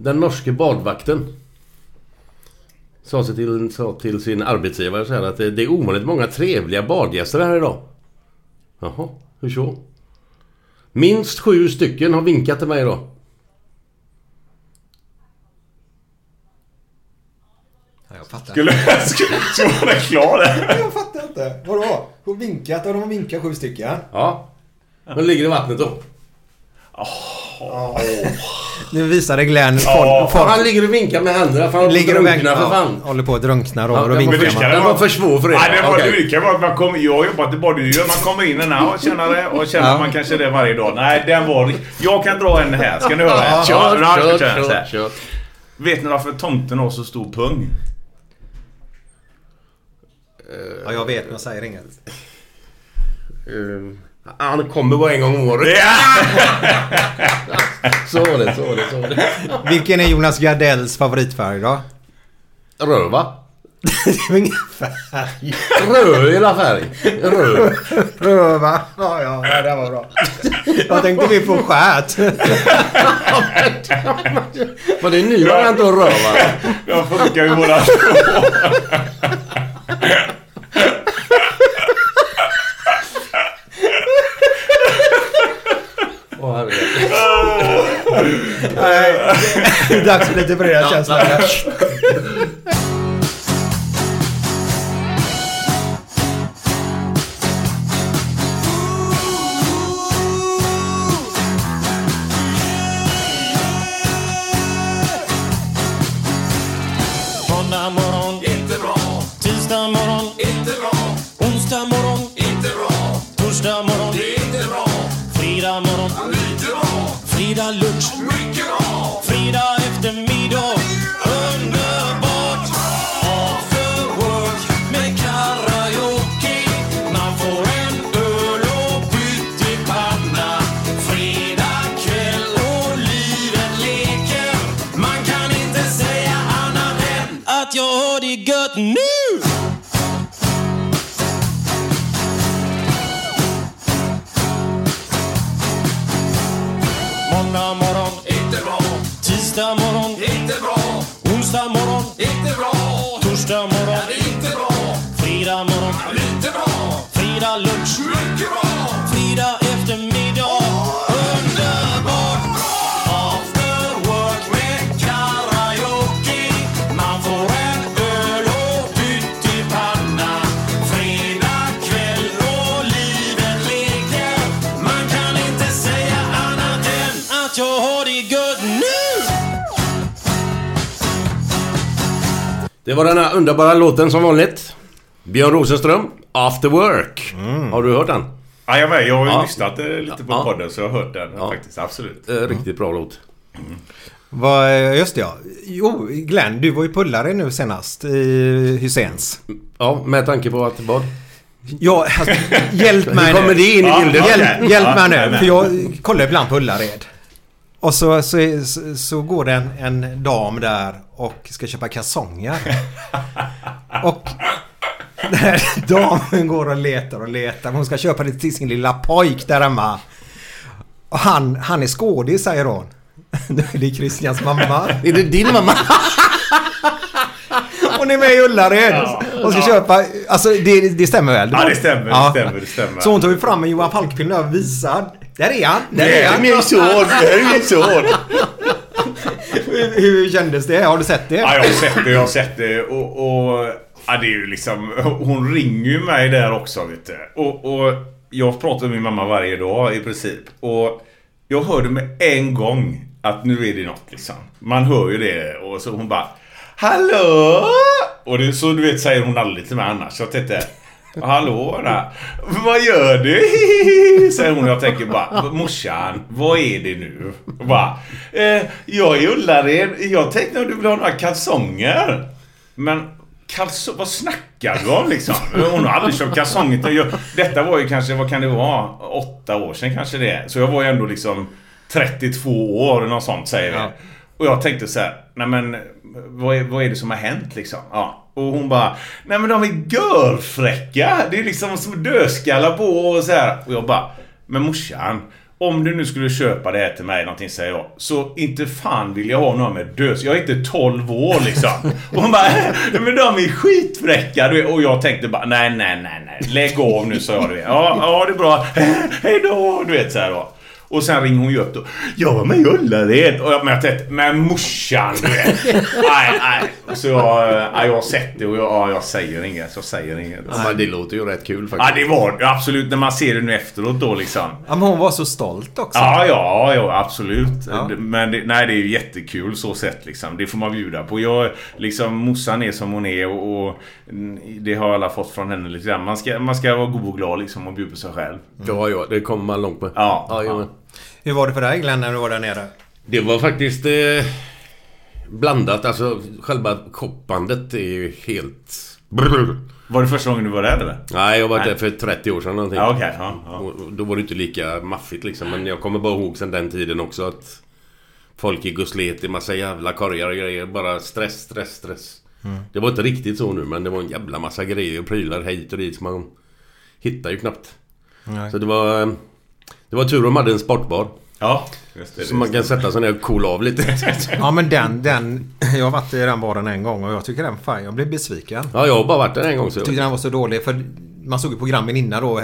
den norske badvakten sa till, sa till sin arbetsgivare så här att det, det är ovanligt många trevliga badgäster här idag. Jaha, hur så? Minst sju stycken har vinkat till mig idag. Jag fattar. Skulle skulle vara klar. Jag fattar inte. Vadå? Hon vinkat och de har vinkat sju stycken. Ja. Men ligger i vattnet då. Åh. Oh. Oh. Nu visar det Glenn. Oh. Folk. Han ligger och vinkar med händerna. Han ligger och vägnar för fan. Ja, håller på att drunkna då, ja, och vinkar. Det var, var för svårt för er. Nej, det var okay. Det var, man kommer, jag har jobbat i badhus. Man kommer in här och känner det. Och känner ja. Man kanske det varje dag. Nej, den var... Jag kan dra en här. Ska ni höra? Ja, kör, ja, kör, kör, kör, kör. Vet ni varför tomten har så stor pung? Ja, jag vet. Man säger inget. Um. Han kommer bara en gång om året. Så var det, så var det, så var det. Vilken är Jonas Gardells favoritfärg då? Röd, va? Det är ingen färg. Röd, hela färg. Röd. Röd, va? Ja, ja, det var bra. Jag tänkte vi får skät. Men det är nu var inte röd, va? Jag funkar ju båda. Nej, det är dags för lite breda känslan. Måndag morgon, inte bra. Tisdag morgon, inte bra. Onsdag morgon, inte bra. Torsdag morgon, inte bra. Fredag morgon, inte bra. Fredag lunch, mycket bra. Fredag eftermiddag, underbart. After work med karaoke. Man får en öl och pyttipanna. Fredag kväll och livet leker. Man kan inte säga annat än att jag har det gött nu. Måndag morgon, inte bra. Tisdag morgon, inte bra. Onsdag morgon, inte bra. Torsdag morgon, inte bra. Fredag morgon, inte bra. Fredag lunch, mycket bra. Fredag eftermiddag, underbart bra. After work med karaoke. Man får en öl och pyttipanna. Fredag kväll och livet leker. Man kan inte säga annat än att jag har det gött nu. Det var den här underbara låten som vanligt. Björn Rosenström, After Work. Mm. Har du hört den? Ja, jag med. Jag har ju ja. lyssnat lite på ja. podden, så jag har hört den ja. faktiskt, absolut. Mm. Riktigt bra låt. Mm. Va, just det, ja. Jo, Glenn, du var ju pullare nu senast i Hyséns. Ja, med tanke på att vad? Ja, alltså, hjälp mig nu. Kommer det in i bilden? Ja, okay. Hjälp, hjälp ja, mig nu, för jag kollar ibland på Ullared. Och så, så, så går det en, en dam där och ska köpa kalsonger. Och den här damen går och letar och letar. Hon ska köpa det till sin lilla pojk där hemma. Och han, han är skådig, säger hon. Det är Christians mamma. Är det din mamma? Hon är med i Ullared. Ja, och ska ja. köpa... Alltså, det, det stämmer väl? Ja, det stämmer. Ja. Det stämmer, det stämmer. Så hon tar ju fram en Johan Falk-film och visar... Där är han! Där är han! Det är min son! Det är min son! hur, hur kändes det? Har du sett det? Ja, jag har sett det. Jag har sett det. Och, och ja, det är ju liksom... Hon ringer ju mig där också, vet du. Och, och jag pratar med min mamma varje dag i princip. Och jag hörde med en gång att nu är det något liksom. Man hör ju det. Och så hon bara, hallå! Och det, så du vet, säger hon aldrig till mig annars. Så jag tänkte, hallå där. Vad gör du? Säger hon, jag tänker bara, morsan, vad är det nu? Och bara, eh, jag är Ullared. Jag tänkte att du vill ha några kalsonger. Men kalsonger, vad snackar du om liksom? Hon har aldrig köpt kalsonger. Jag, detta var ju kanske, vad kan det vara? Åtta år sedan kanske det. Så jag var ju ändå liksom trettiotvå år eller något sånt, säger jag. Och jag tänkte så här, nej men vad är, vad är det som har hänt liksom? Ja. Och hon bara, nej men de är görfräcka. Det är liksom som dödskallar på och så här. Och jag bara, men morsan, om du nu skulle köpa det här till mig någonting, säger jag, så inte fan vill jag ha någon med döds. Jag är inte tolv år liksom. Och hon bara, nej men de är skitfräcka. Och jag tänkte bara, nej nej nej nej, lägg av nu, sa jag. Ja, ja det är bra, hej då, du vet så här då. Och sen ringer hon ju upp då. Jag var med i Ullared. Och jag har sett, men morsan, du vet. Nej, nej. Så jag, jag har sett det och jag, jag säger inget. Så säger inget. Ja, men det låter ju rätt kul faktiskt. Ja, det var det. Absolut, när man ser det nu efteråt då liksom. Ja, men hon var så stolt också. Ja, ja, ja absolut. Ja. Men det, nej, det är ju jättekul så sett liksom. Det får man bjuda på. Jag, liksom, morsan är som hon är och, och det har alla fått från henne lite grann. Man ska, man ska vara god och glad liksom och bjuda på sig själv. Mm. Ja, ja, det kommer man långt med. Ja, ja, ja. Hur var det för dig, Glenn, när du var där nere? Det var faktiskt eh, blandat. Alltså själva koppandet är ju helt... Brr. Var det första gången du var där eller? Nej, jag var där för trettio år sedan någonting. Ja, okay. ja, ja. Då var det inte lika maffigt liksom. Men jag kommer bara ihåg sedan den tiden också att folk gick och slet i massa jävla korgar och grejer. Bara stress, stress, stress. Mm. Det var inte riktigt så nu, men det var en jävla massa grejer och prylar hejt och dit som man hittar ju knappt. Nej. Så det var... Det var tur de hade en sportbar. Ja, just det. Så man kan sätta sig ner och coola av lite. Ja, men den, den... Jag har varit i den baren en gång och jag tycker den, fan, jag blev besviken. Ja, jag har bara varit där en gång. Så jag tyckte den var så dålig, för man såg ju programmen innan då.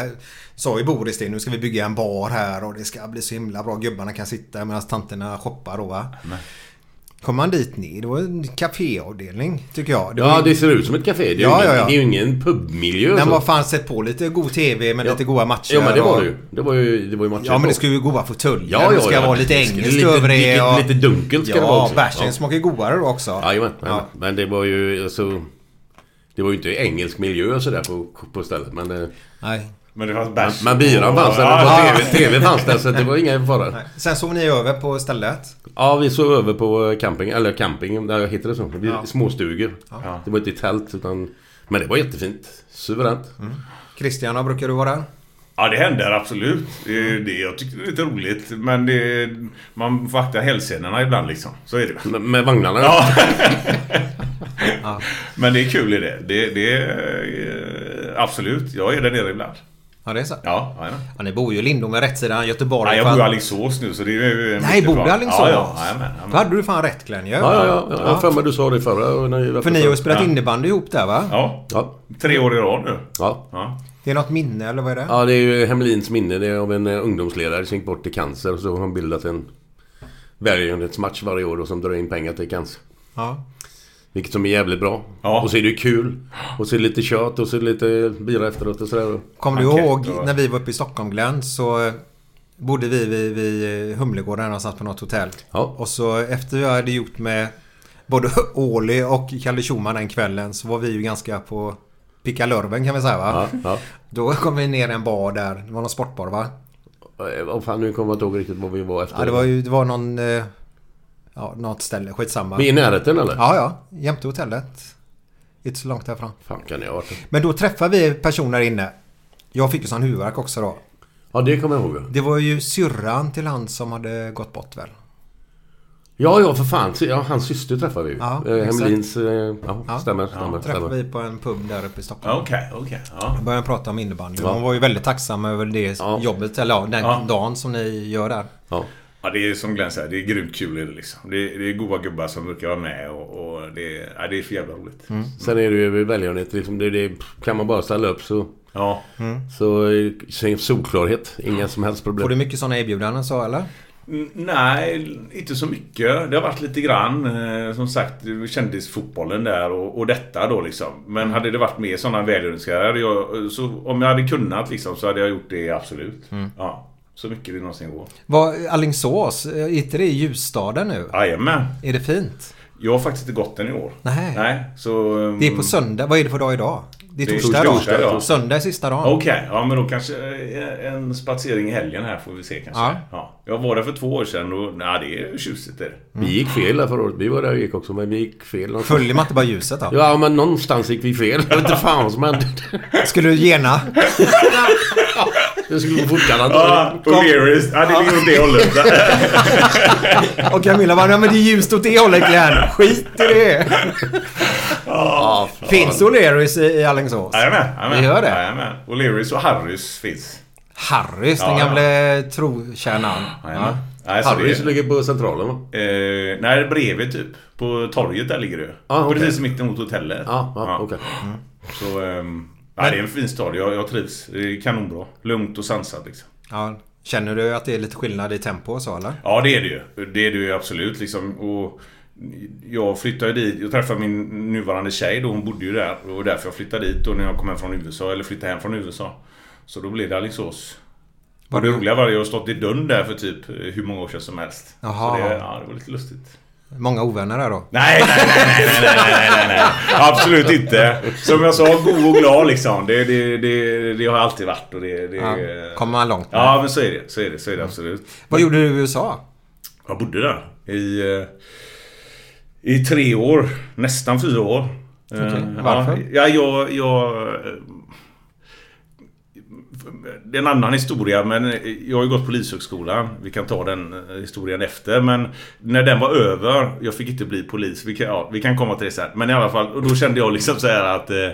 Sa ju Boris det, nu ska vi bygga en bar här och det ska bli så himla bra. Gubbarna kan sitta medan tanterna shoppar då, va? Nej. Kom man dit ner, det var en kaféavdelning tycker jag. Det ja, det ser ut som ett kafé. Det är, ja, ingen, ja, ja. Det är ju ingen pubmiljö. Den var fan sett på lite god tv med ja. lite goda matcher. Ja, men det var det ju. Det var ju, det var ju matcher. Ja, men det ska ju goda fåtöljer. Ja, ja, det ska ja, vara lite engelskt över det. Och... Lite dunkelt ska ja, det vara också. Bärsen ja. smakar godare då också. Ja, jajamän, ja. Men det var ju alltså, det var ju inte engelsk miljö så där på, på stället. Men det... Nej. Men det fanns bärs. Man biran fanns där, ja, ja. tv, TV fanns där, så det var inga faror. Sen sov ni över på stället? Ja, vi sov över på camping, eller camping, där jag hittade det så. Det ja. småstugor. Ja. Det var inte tält, utan... Men det var jättefint. Suveränt. Mm. Christian, brukar du vara där? Ja, det händer absolut. Det, det, jag tycker det är lite roligt. Men det, man vaktar hälsenorna ibland liksom. Så är det. Med, med vagnarna? Ja. ja. Men det är kul i det. Det, det absolut, jag är där nere ibland. Ja, det är så. Ja, ja, ja. Ja, ni bor ju i Lindome, rätt sidan Göteborg. Nej, jag bor i Alingsås nu, så det är ju... Nej, bor i Alingsås? Ja, ja, ja, men, ja men. Hade du fan rätt, Glenn? Ja, ja, ja. ja. ja för mig, du sa det förra. När för ni har ju spelat ja. innebandy ihop där, va? Ja. ja. Tre år i rad nu. Ja. ja. Det är något minne, eller vad är det? Ja, det är ju Hemlins minne. Det är av en ungdomsledare som gick bort till cancer. Och så har han bildat en välgörenhetsmatch varje år och som drar in pengar till cancer. Ja. Vilket som är jävligt bra. Ja. Och så är det kul. Och så är det lite kött och så är det lite bira efteråt och sådär. Kommer du ihåg och... när vi var uppe i Stockholm, Glenn, så bodde vi vid, vid Humlegården och satt på något hotell. Ja. Och så efter jag hade gjort med både Åli och Kalle Tjoman den kvällen så var vi ju ganska på pickalurven kan vi säga, va? Ja, ja. Då kom vi ner i en bar där. Det var någon sportbar, va? Vad fan, nu kommer jag inte ihåg riktigt vad vi var efter. Ja, det var ju det var någon... Ja, något ställe, skitsamma. Vi är i närheten eller? Ja, ja. Jämte hotellet. Inte så långt härifrån. Fan kan jag ha varit. Men då träffar vi personer inne. Jag fick ju sån huvudvärk också då. Ja, det kommer jag ihåg. Det var ju syrran till han som hade gått bort väl. Ja, ja, för fan. Ja, hans syster träffade vi ju. Ja, Hemlins, ja, ja, stämmer. stämmer ja, träffade stämmer. Vi på en pub där uppe i Stockholm. Okej, okay, okej. Okay, ja. Började prata om innebandy. Ja. Hon var ju väldigt tacksam över det ja. jobbet, eller ja, den ja. dagen som ni gör där. Ja. Ja, det är som Glenn säger, det är grymt kul liksom. Det är, det är goda gubbar som brukar vara med och, och det, är, ja, det är för jävla roligt. Mm. Mm. Sen är det ju välgörenhet, liksom, det, det kan man bara ställa upp så, ja. mm. så, så solklarhet, inga mm. som helst problem. Får du mycket sådana erbjudanden så, eller? Nej, inte så mycket. Det har varit lite grann, som sagt, kändisfotbollen där och, och detta då liksom. Men hade det varit mer sådana välgörenskare, jag, så om jag hade kunnat liksom, så hade jag gjort det absolut. Mm. Ja, så mycket det någonsin går. Vad, Alingsås, hittar det i Ljusstaden nu? Jajamän. Är det fint? Jag har faktiskt inte gått den i år. Nej. Nej så, um... det är på söndag, vad är det för dag idag? Det är torsdag, det är torsdag då. Då. Söndag är sista dagen. Okej, okay. Ja men då kanske en spatsering i helgen här får vi se kanske. Ja. Ja. Jag var där för två år sedan och nej, det är tjusigt där. Mm. Vi gick fel där förra året, vi var där och gick också men vi gick fel. Följde man inte bara ljuset då? Ja men någonstans gick vi fel, jag vet inte fan som hände. Skulle du gena? Ja, det skulle gå fortkallat. Ja, O'Learys, ja det är ju åt det hållet. Och Camilla bara, nej men det är ljust åt det hållet Glenn, skit i det. Oh, finns O'Learys i Alingsås? Jajamän, jajamän. Vi gör det. Jajamän. O'Learys och Harrys finns. Harrys, den ja, gamla trokärnan. Ja. Nej, Harrys det ligger på centralen va? Eh, nej, bredvid typ. På torget där ligger det. Ah, okay. Precis mitt emot hotellet. Ah, ah, ja, okej. Okay. Mm. Så, um, nej, det är en fin stad. Jag, jag trivs. Det är kanonbra. Lugnt och sansat liksom. Ja. Känner du att det är lite skillnad i tempo och så eller? Ja, det är det ju. Det är det ju absolut liksom. Och jag flyttade dit, jag träffade min nuvarande tjej då, hon bodde ju där och därför jag flyttade dit då när jag kom hem från U S A eller flyttade hem från U S A. Så då blev det Alingsås. Var det roliga var det jag har stått i dörren där för typ hur många år sedan som helst. Aha. Så det, ja, det var lite lustigt. Många ovänner där då? Nej, nej, nej, nej, nej, nej, nej, nej. Absolut inte. Som jag sa, god och glad liksom. Det, det, det, det har alltid varit och det, det... Ja, kommer man långt med. Ja, men så är det, så är det, så är det absolut. Mm. Vad gjorde du i U S A? Jag bodde där i... I tre år, nästan fyra år. Okay. Varför? Ja, jag, jag... Det är en annan historia, men jag har ju gått polishögskolan. Vi kan ta den historien efter. Men när den var över, jag fick inte bli polis. Vi kan, ja, vi kan komma till det sen. Men i alla fall, och då kände jag liksom så här att... Eh,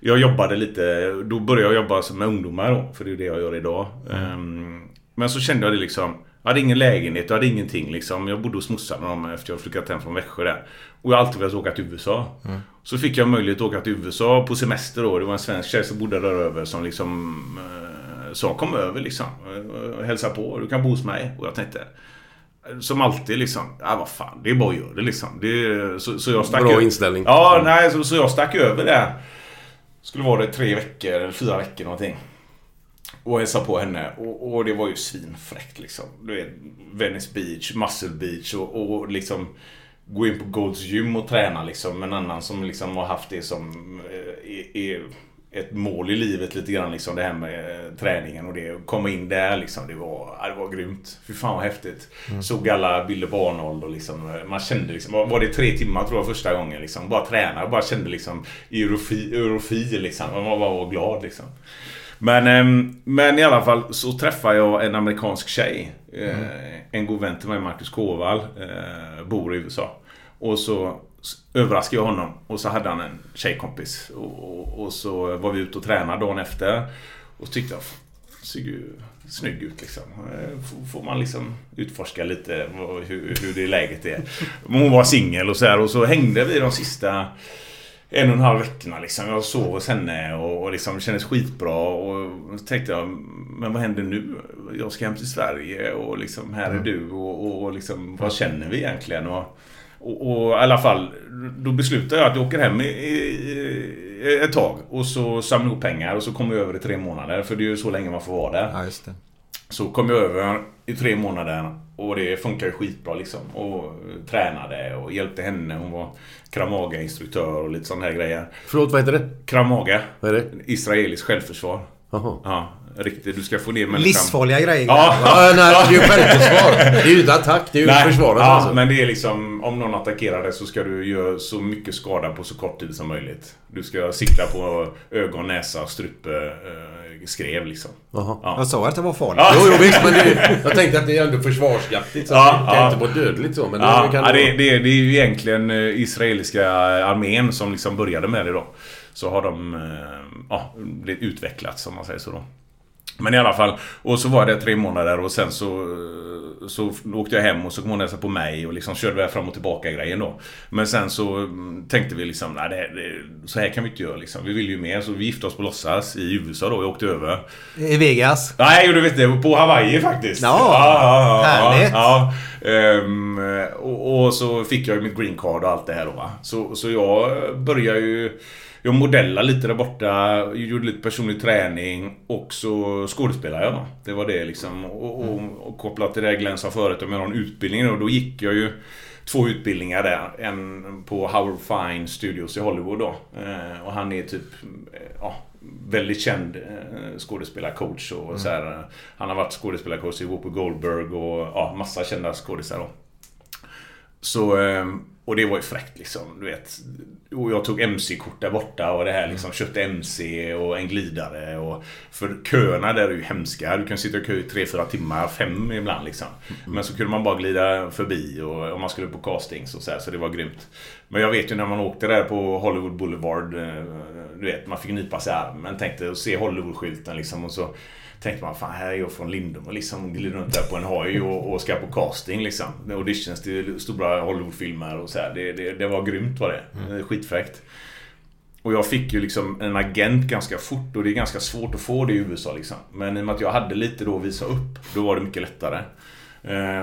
jag jobbade lite... Då började jag jobba med ungdomar då, för det är det jag gör idag. Mm. Um, men så kände jag det liksom... Jag hade ingen lägenhet, jag hade ingenting liksom. Jag bodde hos morsan med dem efter jag flyttat hem från Växjö där. Och jag har alltid velat åka till U S A. Mm. Så fick jag möjlighet att åka till U S A på semester då. Det var en svensk tjej som bodde där över som liksom eh, sa kom över liksom. Hälsa på, du kan bo hos mig. Och jag tänkte, som alltid liksom, ja ah, vad fan, det är bara att göra det liksom. Det, så, så jag stack Bra över. Inställning. Ja, mm. nej, så, så jag stack över där. Skulle vara det tre veckor eller fyra veckor någonting. Och hälsade på henne. Och, och det var ju svinfräckt liksom. Du vet, Venice Beach, Muscle Beach. Och, och liksom gå in på Golds gym och träna liksom. Men annan som liksom har haft det som är, är ett mål i livet lite grann liksom. Det här med träningen och det. Komma in där liksom. Det var, det var grymt. Fy fan vad häftigt. Mm. Såg alla bilder på Arnold och liksom. Man kände liksom. Var det tre timmar tror jag första gången liksom. Bara träna. Bara kände liksom. Eurofi, eurofi liksom. Man var glad liksom. Men, men i alla fall så träffade jag en amerikansk tjej, mm. en god vän till mig, Marcus Kåvall, bor i U S A. Och så överraskade jag honom och så hade han en tjejkompis. Och, och, och så var vi ute och tränade dagen efter och så tyckte jag, ser ju snygg ut liksom. Får man liksom utforska lite hur, hur det läget är. Hon var singel och så här och så hängde vi de sista... en och en halv veckorna liksom. Jag sov hos henne och, och liksom kändes skitbra och tänkte jag, men vad händer nu? Jag ska hem till Sverige och liksom här är du och, och, och liksom vad känner vi egentligen? Och, och, och i alla fall då beslutade jag att jag åker hem i, i, ett tag och så samlar jag pengar och så kommer jag över i tre månader för det är ju så länge man får vara där. Ja, just det. Så kom jag över i tre månader och det funkar ju skitbra liksom. Och tränade och hjälpte henne. Hon var Krav Maga-instruktör och lite sån här grejer. Förlåt, vad heter det? Krav Maga. Vad är det? Israelisk självförsvar. Aha. Ja, riktigt. Du ska få ner människan. Livsfarliga grejer. Ja. Ja, nej, det är ju självförsvar. Det är ju inte attack, det är ju nej. Försvaret. Ja, alltså. Men det är liksom, om någon attackerar dig så ska du göra så mycket skada på så kort tid som möjligt. Du ska sikta på ögon, näsa, strupe... skrev liksom. Aha. Ja. Jag sa att det var farligt. Jo, jo, visst, men det, jag tänkte att det är ändå försvarsjaktigt så ja, det kan ja. Inte vara dödligt så. Men det, ja. Kan ja, det, det, det är ju egentligen israeliska armén som liksom började med det då. Så har de ja, blivit utvecklat som man säger så då. Men i alla fall, och så var det tre månader och sen så, så åkte jag hem och så kom hon nästan på mig och liksom körde vi fram och tillbaka grejen då. Men sen så tänkte vi liksom, nej, det, det, så här kan vi inte göra liksom. Vi vill ju mer, så vi gifte oss på låtsas i U S A då, jag åkte över. I Vegas? Nej, du vet det, på Hawaii faktiskt. Ja, ja, härligt. Ja, ja. Ehm, och, och så fick jag ju mitt green card och allt det här då va. Så, så jag började ju... Jag modellade lite där borta, gjorde lite personlig träning och så skådespelade jag då. Det var det liksom. Och, och, och kopplat till det Glenn sa förut med någon utbildning. Och då gick jag ju två utbildningar där. En på Howard Fine Studios i Hollywood då. Eh, och han är typ ja, väldigt känd eh, skådespelarcoach. Och mm. så här, han har varit skådespelarcoach i Whoopi Goldberg och ja, massa kända skådespelare då. Så... Eh, Och det var ju fräckt liksom, du vet. Och jag tog M C-kort där borta och det här liksom, köpte M C och en glidare. Och för köerna där är ju hemska. Du kan sitta i kö i tre, fyra timmar, fem ibland liksom. Mm. Men så kunde man bara glida förbi och om man skulle på castings och så här, så det var grymt. Men jag vet ju när man åkte där på Hollywood Boulevard, du vet, man fick nypa sig i armen, tänkte och se Hollywood-skylten liksom och så... Tänkte man, fan här är jag från Lindum och liksom glider runt där på en hoj och, och ska på casting liksom. Auditions till stora Hollywoodfilmer och så här. Det, det, det var grymt var det. Mm. Skitfräckt. Och jag fick ju liksom en agent ganska fort och det är ganska svårt att få det i U S A liksom. Men i och med att jag hade lite då att visa upp, då var det mycket lättare.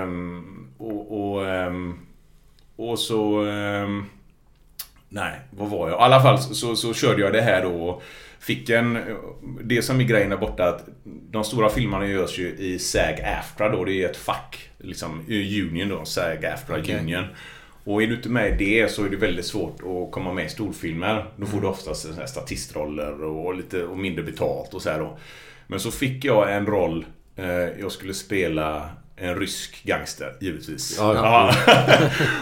Um, och, och, um, och så... Um, nej, vad var jag? I alla fall så, så körde jag det här då. Fick en, det som är grejen där borta att de stora filmerna görs ju i S A G A F T R A då, det är ett fack liksom, union då, S A G A F T R A okay. union. Och är du inte med i det så är det väldigt svårt att komma med i storfilmer. Då får du oftast så här statistroller och lite och mindre betalt och så här då. Men så fick jag en roll, eh, jag skulle spela en rysk gangster, givetvis. Ja, ja.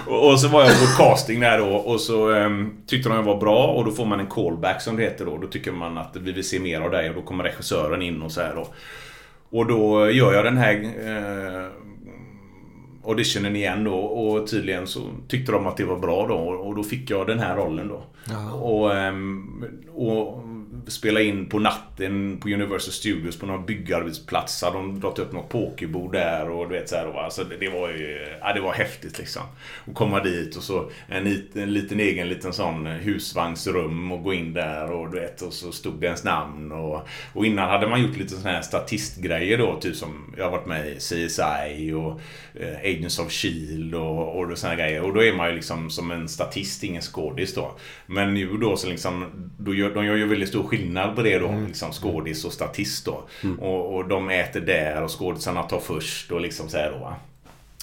och, och så var jag på casting där då. Och så um, tyckte de jag var bra. Och då får man en callback som det heter då. Då tycker man att vi vill se mer av dig. Och då kommer regissören in och så här då. Och då gör jag den här eh, auditionen igen då. Och tydligen så tyckte de att det var bra då. Och då fick jag den här rollen då. Ja. Och... Um, och spela in på natten på Universal Studios på någon byggarbetsplats. De drog upp något pokerbord där och du vet så här va. Så det var ju, ja, det var häftigt liksom. Och komma dit och så en, en liten egen liten sån husvagnsrum och gå in där och du vet och så stod det ens namn och, och innan hade man gjort lite såna här statistgrejer då typ som jag har varit med i C S I och eh, Agents of Shield och, och såna grejer och då är man ju liksom som en statist, ingen skådis då. Men nu då så liksom då gör, de gör ju väldigt stor skillnad på det då, mm. liksom skådis och statist då. Mm. Och, och de äter där och skådisarna tar först och liksom så här då va.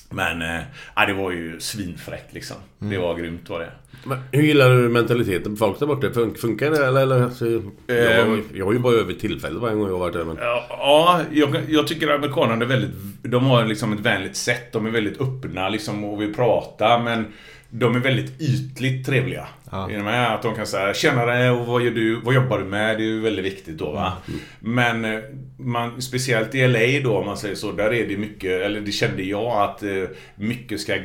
Men äh, det var ju svinfräckt liksom. Mm. Det var grymt var det. Men hur gillar du mentaliteten? Folk där borta, funkar det? Eller, eller, alltså, jag, var, jag var ju bara över tillfället varje gång jag var där. Men... Ja, jag, jag tycker att amerikanerna är väldigt, de har liksom ett vänligt sätt. De är väldigt öppna liksom och vill prata men de är väldigt ytligt trevliga. Ja. Att de kan säga, känna dig och vad gör du, vad jobbar du med? Det är ju väldigt viktigt då va. Mm. Men man, speciellt i L A då om man säger så, där är det mycket, eller det kände jag att mycket ska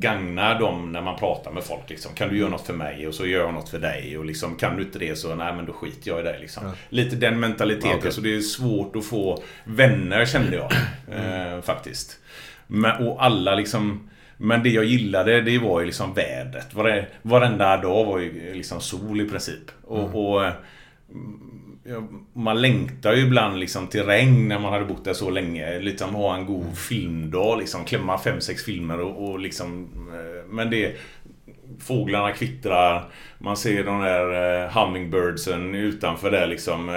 gagna dem när man pratar med folk liksom. Kan du göra något för mig och så gör jag något för dig och liksom, kan du inte det så nej men då skiter jag i dig liksom. Ja. Lite den mentaliteten ja, okay. Så det är svårt att få vänner kände jag mm. eh, faktiskt. Men, och alla liksom men det jag gillade, det var ju liksom vädret. Varenda dag var ju liksom sol i princip. Och, mm. och man längtar ju ibland liksom till regn när man hade bott där så länge. Liksom ha en god mm. filmdag, liksom klämma fem, sex filmer och, och liksom... Men det... Fåglarna kvittrar, man ser de där hummingbirdsen utanför där liksom...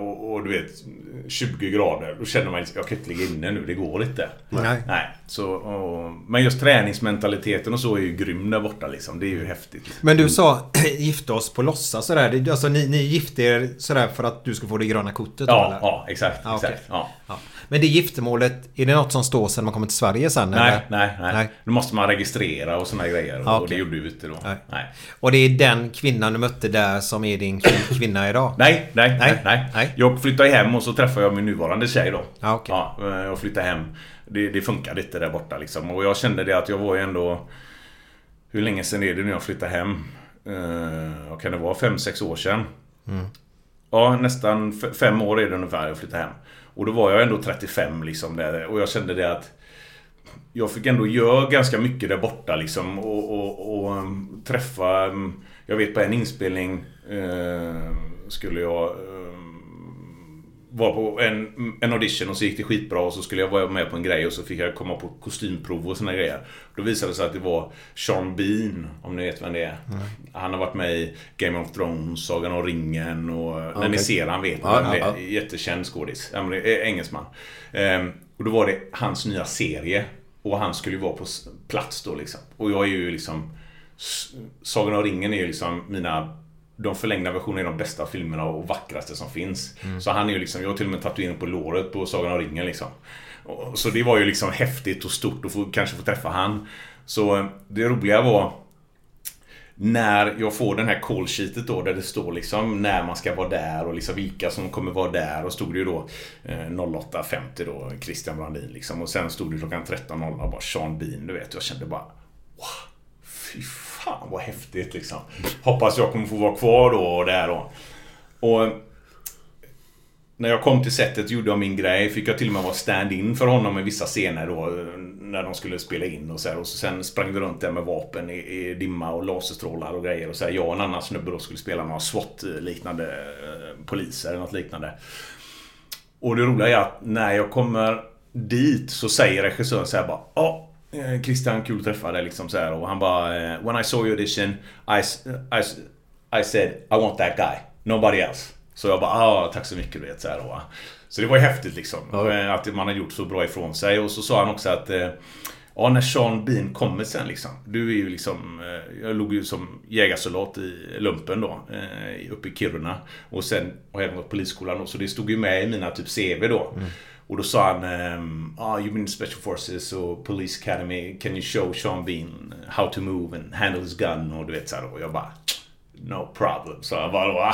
Och, och du vet, tjugo grader, då känner man att jag kan inte ligga inne nu, det går inte. Nej. Nej, så, och, men just träningsmentaliteten och så är ju grym där borta liksom, det är ju häftigt. Men du sa, gifta oss på lossa sådär, alltså ni, ni gifte er sådär för att du ska få det gröna kortet? Ja, eller? Ja, exakt. Ah, exakt. Okay. Ja. Ja. Men det giftermålet, är det något som står sen man kommer till Sverige sen? Nej, eller? nej, nej. nej. Då måste man registrera och sådana grejer, och, ah, okay. och det gjorde du inte då. Nej. Nej. Och det är den kvinnan du mötte där som är din kvinna idag? Nej, nej, nej. nej. Nej. Jag flyttade hem och så träffade jag min nuvarande tjej då. Ah, okay. Ja, jag flyttade hem. Det, det funkade inte där borta liksom. Och jag kände det att jag var ju ändå... Hur länge sedan är det när jag flyttade hem? Eh, kan det vara fem sex år sedan? Mm. Ja, nästan f- fem år är det ungefär jag flyttade hem. Och då var jag ändå trettiofem liksom där. Och jag kände det att... Jag fick ändå göra ganska mycket där borta liksom. Och, och, och träffa... Jag vet på en inspelning eh, skulle jag... var på en, en audition och så gick det skitbra och så skulle jag vara med på en grej och så fick jag komma på kostymprov och såna grejer. Då visade det sig att det var Sean Bean, om ni vet vem det är. Mm. Han har varit med i Game of Thrones, Sagan och Ringen och okay. När ni ser han vet ja, vem ja, det är. Jättekänd skådis, engelsman. Ehm, och då var det hans nya serie och han skulle ju vara på plats då liksom. Och jag är ju liksom, Sagan och Ringen är ju liksom mina... De förlängda versionerna är de bästa filmerna och vackraste som finns. Mm. Så han är ju liksom, jag har till och med tatuerat på låret på Sagan och Ringen liksom. Och, så det var ju liksom häftigt och stort att få, kanske få träffa han. Så det roliga var när jag får den här call sheetet då där det står liksom när man ska vara där och liksom vilka som kommer vara där. Och stod det ju då eh, åtta femtio då, Christian Brandin liksom. Och sen stod det klockan tretton noll noll och bara Sean Bean, du vet. Jag kände bara, wow, fy fan. Fan vad häftigt liksom. Hoppas jag kommer få vara kvar då och där då. Och när jag kom till sättet gjorde jag min grej. Fick jag till och med vara stand-in för honom i vissa scener då. När de skulle spela in och så här. Och så sen sprang vi runt där med vapen i, i dimma och laserstrålar och grejer. Och så här, jag och en annan snubbe då skulle spela några SWAT-liknande eh, poliser eller något liknande. Och det roliga är att när jag kommer dit så säger regissören så här bara... Ja. Christian, kul att träffa dig liksom så här. Och han bara, when I saw your audition I, I, I said, I want that guy, nobody else. Så jag bara, ah, tack så mycket, du vet så här då. Så det var ju häftigt liksom, mm. att man har gjort så bra ifrån sig. Och så sa han också att ja, när Sean Bean kommer sen liksom, du är ju liksom, jag låg ju som jägarsoldat i lumpen då, uppe i Kiruna. Och sen har jag även varit på polisskolan då, så det stod ju med i mina typ C V då. Mm. Och då sa han, um, oh, you've been in Special Forces och Police Academy. Can you show Sean Bean how to move and handle his gun? Och du vet så här. Och jag bara, no problem. Så jag bara,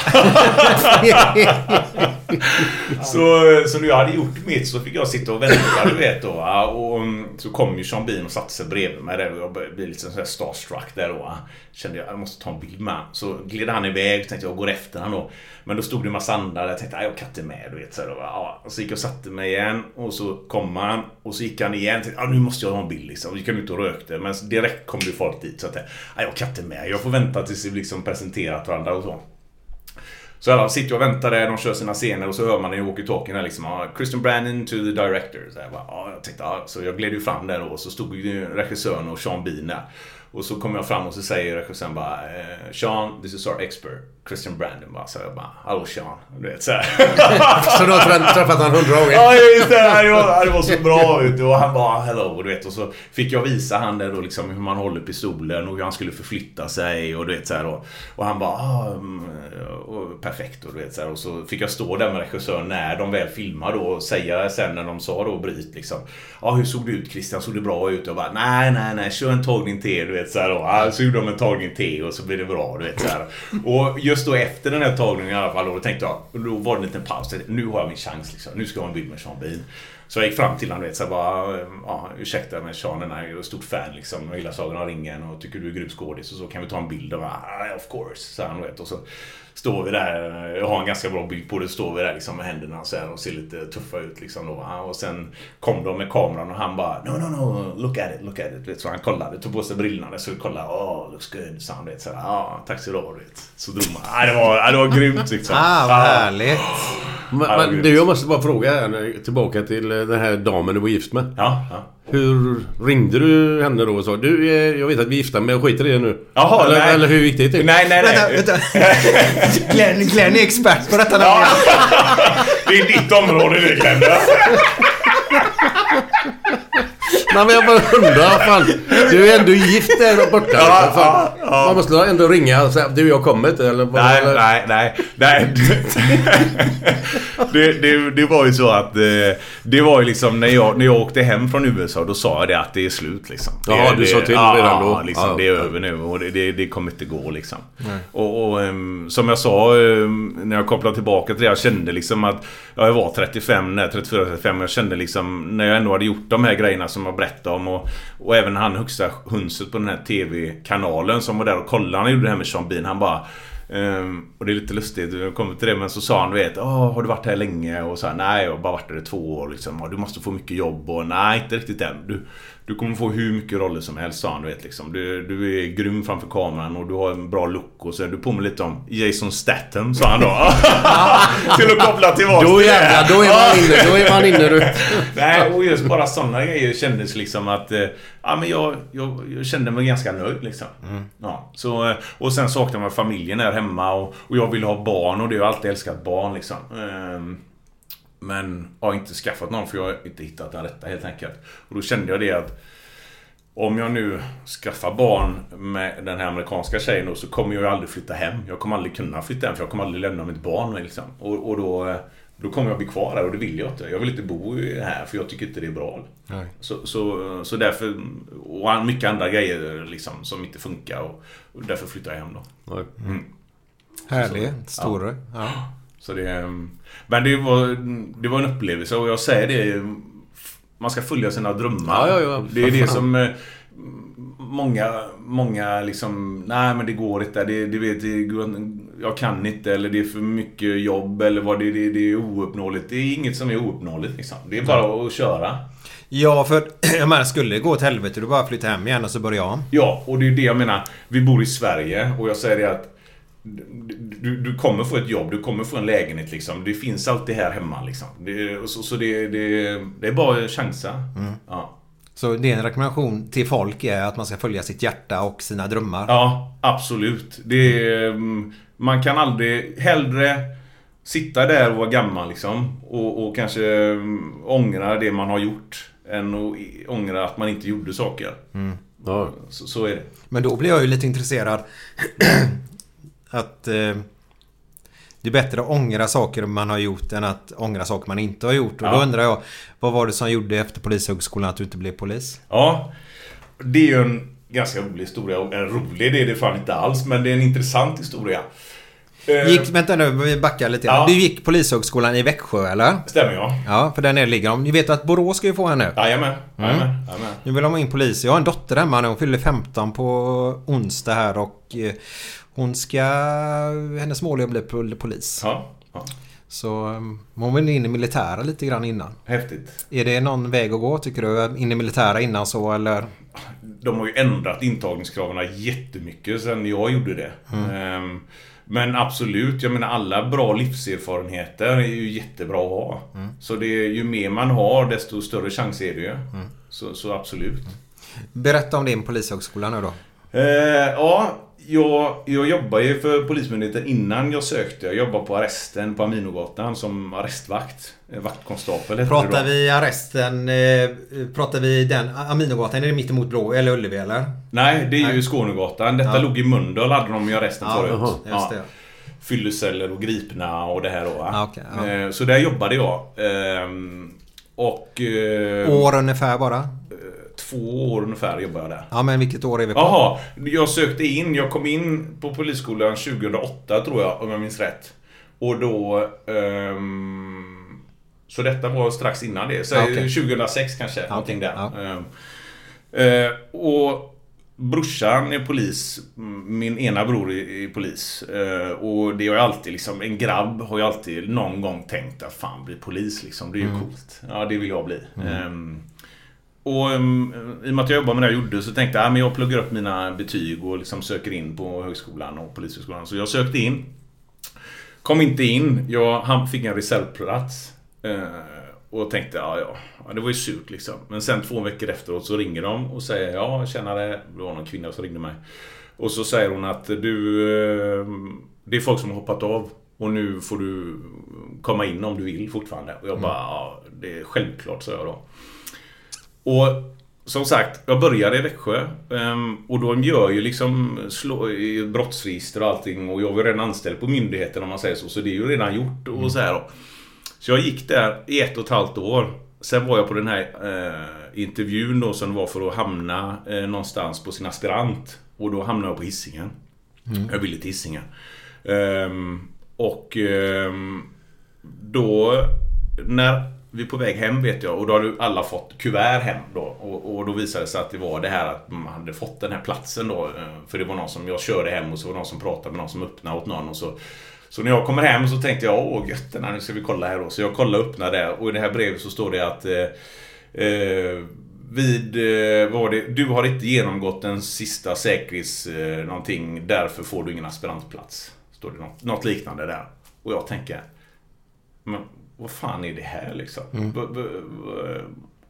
så, så när jag hade gjort mitt så fick jag sitta och vänta, du vet då. Och så kom ju Sean Bean och satte sig bredvid mig där. Och jag blev lite sån här starstruck där då. Kände jag, jag måste ta en bild med. Så gled han iväg, tänkte jag, går efter han då. Men då stod det en massa andra där, jag tänkte, jag kan inte med, du vet så här, och ja, så gick jag och satte mig igen. Och så kom han, och så gick han igen, tänkte, nu måste jag ha en bild liksom. Och gick han ut och rökte, men direkt kom det folk dit. Så att jag kan inte med, jag får vänta tills vi liksom presenterat varandra och så. Så alla sitter och väntar där, de kör sina scener och så hör man i walkie-talkien där liksom, ah, Christian Brandin to the director. Så jag bara, ah, jag tänkte, ah. Så jag gled ju fram där och så stod ju regissören och Sean Bean där. Och så kommer jag fram och så säger regissören bara, Sean, this is our expert, Christian Brandin. Bara, så jag bara, hallå Sean, du vet så här. Så då har jag träffat han hundra år. Ja, just det, det var så bra ut. Och han bara, hello, du vet. Och så fick jag visa han där då liksom hur man håller pistolen och hur han skulle förflytta sig och du vet så här. Och, och han bara, ah, um, och, perfekt och du vet så här. Och så fick jag stå där med regissören när de väl filmar då och säga sen när de sa då, bryt liksom. Ja, ah, hur såg det ut Christian, såg det bra ut? Och jag bara, nej, nej, nej, kör en tagning till er, du vet. Så, här, och så gjorde de en tagning till och så blev det bra, du vet så här. Och just då efter den här tagningen i alla fall, då tänkte jag, då var det en liten paus, nu har jag min chans liksom. Nu ska jag ha en bild med Sean Bean. Så jag gick fram till honom, vet, så jag bara, ja, ursäkta men Sean, den här är ett stort fan liksom, jag gillar Sagan och Ringen och tycker du är grym skådis och så kan vi ta en bild och bara, of course, så han vet. Och så står vi där, jag har en ganska bra bild på det, står vi där liksom med händerna så här och ser lite tuffa ut liksom då, och sen kom de med kameran och han bara, no no no, look at it, look at it, vet, så han kollade, tog på sig brillorna så kollade, oh, looks good, så han vet, så ja, tack så då, vet. Så drog man, ah, det var, det var grymt liksom. Ah, vad härligt. Men du, jag måste bara fråga tillbaka till den här damen du var gift med. Ja, ja. Hur ringde du henne då och sa du, jag vet att vi är gifta men jag skiter i det nu? Jaha, eller, nej. Eller hur viktigt är det? Nej, nej, nej. Vänta, vänta. Glenn, Glenn är expert på detta. Ja. Det är ditt område nu, Glenn. Nej, men jag bara undrar, fan. Du är ändå gift där borta. Ja, ja, ja. Man måste ändå ringa och säga, du, jag kommit eller vad? Nej, eller? nej, nej, nej. Det, det, det var ju så att det var ju liksom när jag, när jag åkte hem från U S A, då sa jag det att det är slut liksom. Det, ja, du det, sa till ja, redan då. Liksom, ja, det är över nu och det, det, det kommer inte gå liksom. Och, och som jag sa, när jag kopplade tillbaka till det, jag kände liksom att ja, jag var trettiofem, trettiofyra, trettiofem, jag kände liksom när jag ändå hade gjort de här grejerna som jag berättade om, och, och även han högsta hunset på den här tv-kanalen som var där och kollade, han gjorde det här med Sean Bean, han bara ehm, och det är lite lustigt, jag kommer till det, men så sa han, vet, oh, har du varit här länge? Och så här, nej, jag har bara varit där i två år liksom, du måste få mycket jobb, och nej, inte riktigt än, du, du kommer få hur mycket roller som helst, sa han, vet, liksom. du, du är grym framför kameran och du har en bra look och så, du påminner lite om Jason Statham, sa han då. Till att koppla till oss. Då jävlar, då är man inne, då är man inne du. Nej, och just bara sådana grejer kändes liksom att eh, ja, men jag, jag, jag kände mig ganska nöjd liksom. Mm. Ja, så, och sen saknade man familjen här hemma och, och jag ville ha barn och det har jag alltid älskat barn liksom. Ehm, men jag har inte skaffat någon för jag har inte hittat den rätta helt enkelt. Och då kände jag det att om jag nu skaffar barn med den här amerikanska tjejen då, så kommer jag ju aldrig flytta hem. Jag kommer aldrig kunna flytta hem för jag kommer aldrig lämna mitt barn med, liksom. Och, och då, då kommer jag bli kvar här och det vill jag inte. Jag vill inte bo här för jag tycker inte det är bra. Nej. Så, så, så därför, och mycket andra grejer liksom, som inte funkar och, och därför flyttar jag hem då. Mm. Mm. Härligt, stora. Ja. Ja. Så det, men det var, det var en upplevelse och jag säger det, man ska följa sina drömmar. Ja, ja, ja. Det är det som många, många liksom, nej men det går inte, det, det vet jag kan inte, eller det är för mycket jobb eller vad det, det, det är ouppnåeligt. Det är inget som är ouppnåeligt liksom. Det är bara att köra. Ja, för jag menar, skulle det gå åt helvete, du bara flyttar hem igen och så börjar jag. Ja, och det är det jag menar, vi bor i Sverige och jag säger det att Du, du kommer få ett jobb, du kommer få en lägenhet liksom. Det finns alltid här hemma liksom. Det, så så det, det, det är bara chansa. Mm. Ja. Så din rekommendation till folk är att man ska följa sitt hjärta och sina drömmar? Ja, absolut. Det, man kan aldrig hellre sitta där och vara gammal liksom, och, och kanske ångra det man har gjort än att ångra att man inte gjorde saker. Mm. Ja. Så, så är det. Men då blir jag ju lite intresserad att eh, det är bättre att ångra saker man har gjort än att ångra saker man inte har gjort. Och ja, då undrar jag, vad var det som gjorde efter polishögskolan att du inte blev polis? Ja, det är ju en ganska rolig historia. En rolig, det är det fan inte alls, men det är en intressant historia. Gick, vänta nu, vi backar lite. Ja. Du gick polishögskolan i Växjö, eller? Stämmer jag. Ja, för där nere ligger de. Ni vet att Borås ska ju få henne nu. Jajamän, jajamän, jajamän. Nu vill de ha in polis. Jag har en dotter hemma nu, hon fyller femton på onsdag här och hon ska, hennes mål är att bli polis. Ja, ja. Så hon vill in i militära lite grann innan. Häftigt. Är det någon väg att gå, tycker du? In i militära innan så, eller? De har ju ändrat intagningskraven jättemycket sedan jag gjorde det. Mm. Ehm, men absolut, jag menar alla bra livserfarenheter är ju jättebra att ha. Mm. Så det är, ju mer man har desto större chans är det ju. Mm. Så, så absolut. Berätta om din polishögskola nu då. Eh, ja, jag, jag jobbade ju för polismyndigheten innan jag sökte. Jag jobbade på arresten på Aminogatan som arrestvakt, vaktkonstapel. Pratar vi arresten, eh, pratar vi den Aminogatan, är det mittemot Blå eller Ullevi eller? Nej, det är Nej. ju Skånegatan. Detta ja. låg i Mölndal, hade de ju arresten ja, förut. Aha, ja. Fylleceller och gripna och det här då. Ja, okay, ja. Eh, så där jobbade jag. Eh, och, eh, år ungefär bara? Två år ungefär jobbade jag där. Ja, men vilket år är vi på? Jaha, jag sökte in, jag kom in på polisskolan tjugohundraåtta tror jag, om jag minns rätt. Och då um, Så detta var strax innan det. Så okay. tjugohundrasex kanske, okay. någonting där. Okay. Uh, och brorsan är polis. Min ena bror är polis. Uh, och det har jag alltid, liksom, en grabb har jag alltid någon gång tänkt att fan, bli polis, liksom. Det är ju mm. coolt. Ja, det vill jag bli. Mm. Um, och um, i och med att jag jobbade med det jag gjorde så tänkte jag, ah, men jag pluggar upp mina betyg och liksom söker in på högskolan och polishögskolan. Så jag sökte in. Kom inte in. Jag fick en reservplats. Uh, och tänkte, ja, ja ja, det var ju surt, liksom. Men sen två veckor efteråt så ringer de och säger, ja, känner det. Det var någon kvinna som ringde mig. Och så säger hon att du, uh, det är folk som har hoppat av och nu får du komma in om du vill fortfarande. Och jag mm. bara, ja, det är självklart, så jag då. Och som sagt, jag började i Växjö. Um, och de gör ju liksom slå, i brottsregister och allting. Och jag var redan anställd på myndigheten, om man säger så. Så det är ju redan gjort och mm. så här då. Så jag gick där i ett och ett halvt år. Sen var jag på den här eh, intervjun då, som var för att hamna eh, någonstans på sin aspirant. Och då hamnade jag på Hisingen. Mm. Jag ville till Hisingen. Um, och um, då, när vi är på väg hem, vet jag, och då hade alla fått kuvert hem då. Och, och då visade det sig att det var det här att man hade fått den här platsen då. För det var någon som jag körde hem och så var någon som pratade med någon som öppnade åt någon och så. Så när jag kommer hem så tänkte jag, åh gött, nu ska vi kolla här då. Så jag kollade upp när det är, och i det här brevet så står det att eh, vid, eh, vad var det? Du har inte genomgått den sista säkerhets eh, någonting, därför får du ingen aspirantplats. Står det något, något liknande där. Och jag tänker, men vad fan är det här, liksom? Mm. B- b-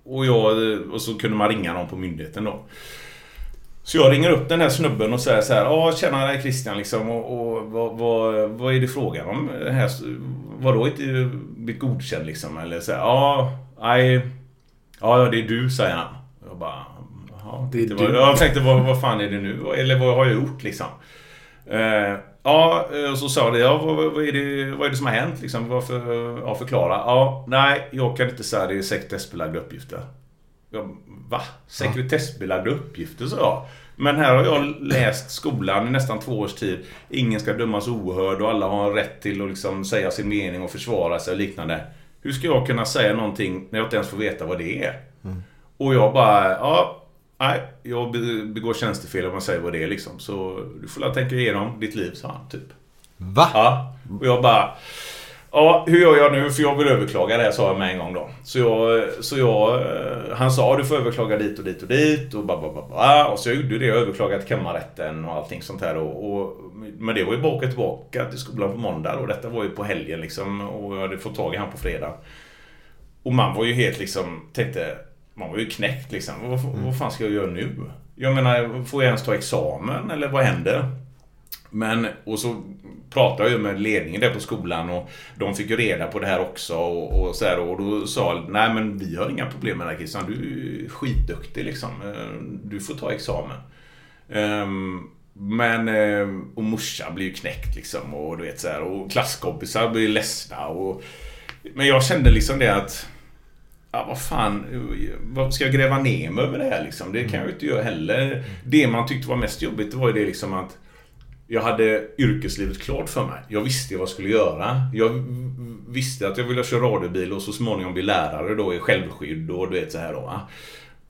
och, jag, och så kunde man ringa någon på myndigheten då. Så jag ringer upp den här snubben och säger så här, ja, tjena dig Christian, liksom, och, och vad, vad, vad är det frågan om? Här, vadå, inte blivit godkänd, liksom? Eller så här, ja, nej, ja, det är du, säger han. Jag bara, jaha, det är det, du. Jag tänkte, vad, vad fan är det nu? Eller vad har jag gjort, liksom? Eh, ja, och så sa det, ja, vad, vad, är det, vad är det som har hänt, liksom? Varför, ja, förklara. Ja, nej, jag kan inte säga, det är sekretessbelagda uppgifter. Jag, va? Sekretessbelagda uppgifter, så ja. Men här har jag läst skolan i nästan två års tid. Ingen ska dömas ohörd och alla har rätt till att, liksom, säga sin mening och försvara sig och liknande. Hur ska jag kunna säga någonting när jag inte ens får veta vad det är? Mm. Och jag bara, ja, nej, jag begår tjänstefel om man säger vad det är, liksom. Så du får la tänka igenom ditt liv, sa han, typ. Va? Ja, och jag bara... Ja, hur gör jag nu? För jag vill överklaga det här, sa jag med en gång då. Så jag, så jag, han sa, du får överklaga dit och dit och dit och babababa. Och så jag gjorde det, jag överklagade till Kammarrätten och allting sånt här. Och, och, men det var ju baka tillbaka till skolan på måndag och detta var ju på helgen, liksom. Och jag hade fått tag i han på fredag. Och man var ju helt, liksom, tänkte, man var ju knäckt, liksom. Vad, vad fan ska jag göra nu? Jag menar, får jag ens ta examen eller vad händer? Men, och så pratade jag med ledningen där på skolan och de fick ju reda på det här också och, och så här, och då sa, nej, men vi har inga problem med det här, Christian, du är skitduktig, liksom, du får ta examen. Um, men, och morsa blir ju knäckt, liksom, och du vet så här, och klasskompisar blir ledsna och, men jag kände, liksom, det att, ja, vad fan, vad ska jag gräva ner mig över det här, liksom? Det kan jag ju inte göra heller. Det man tyckte var mest jobbigt var ju det, liksom, att jag hade yrkeslivet klart för mig. Jag visste vad jag skulle göra. Jag visste att jag ville köra radiobil och så småningom bli lärare då i självskydd och du vet så här då. Va?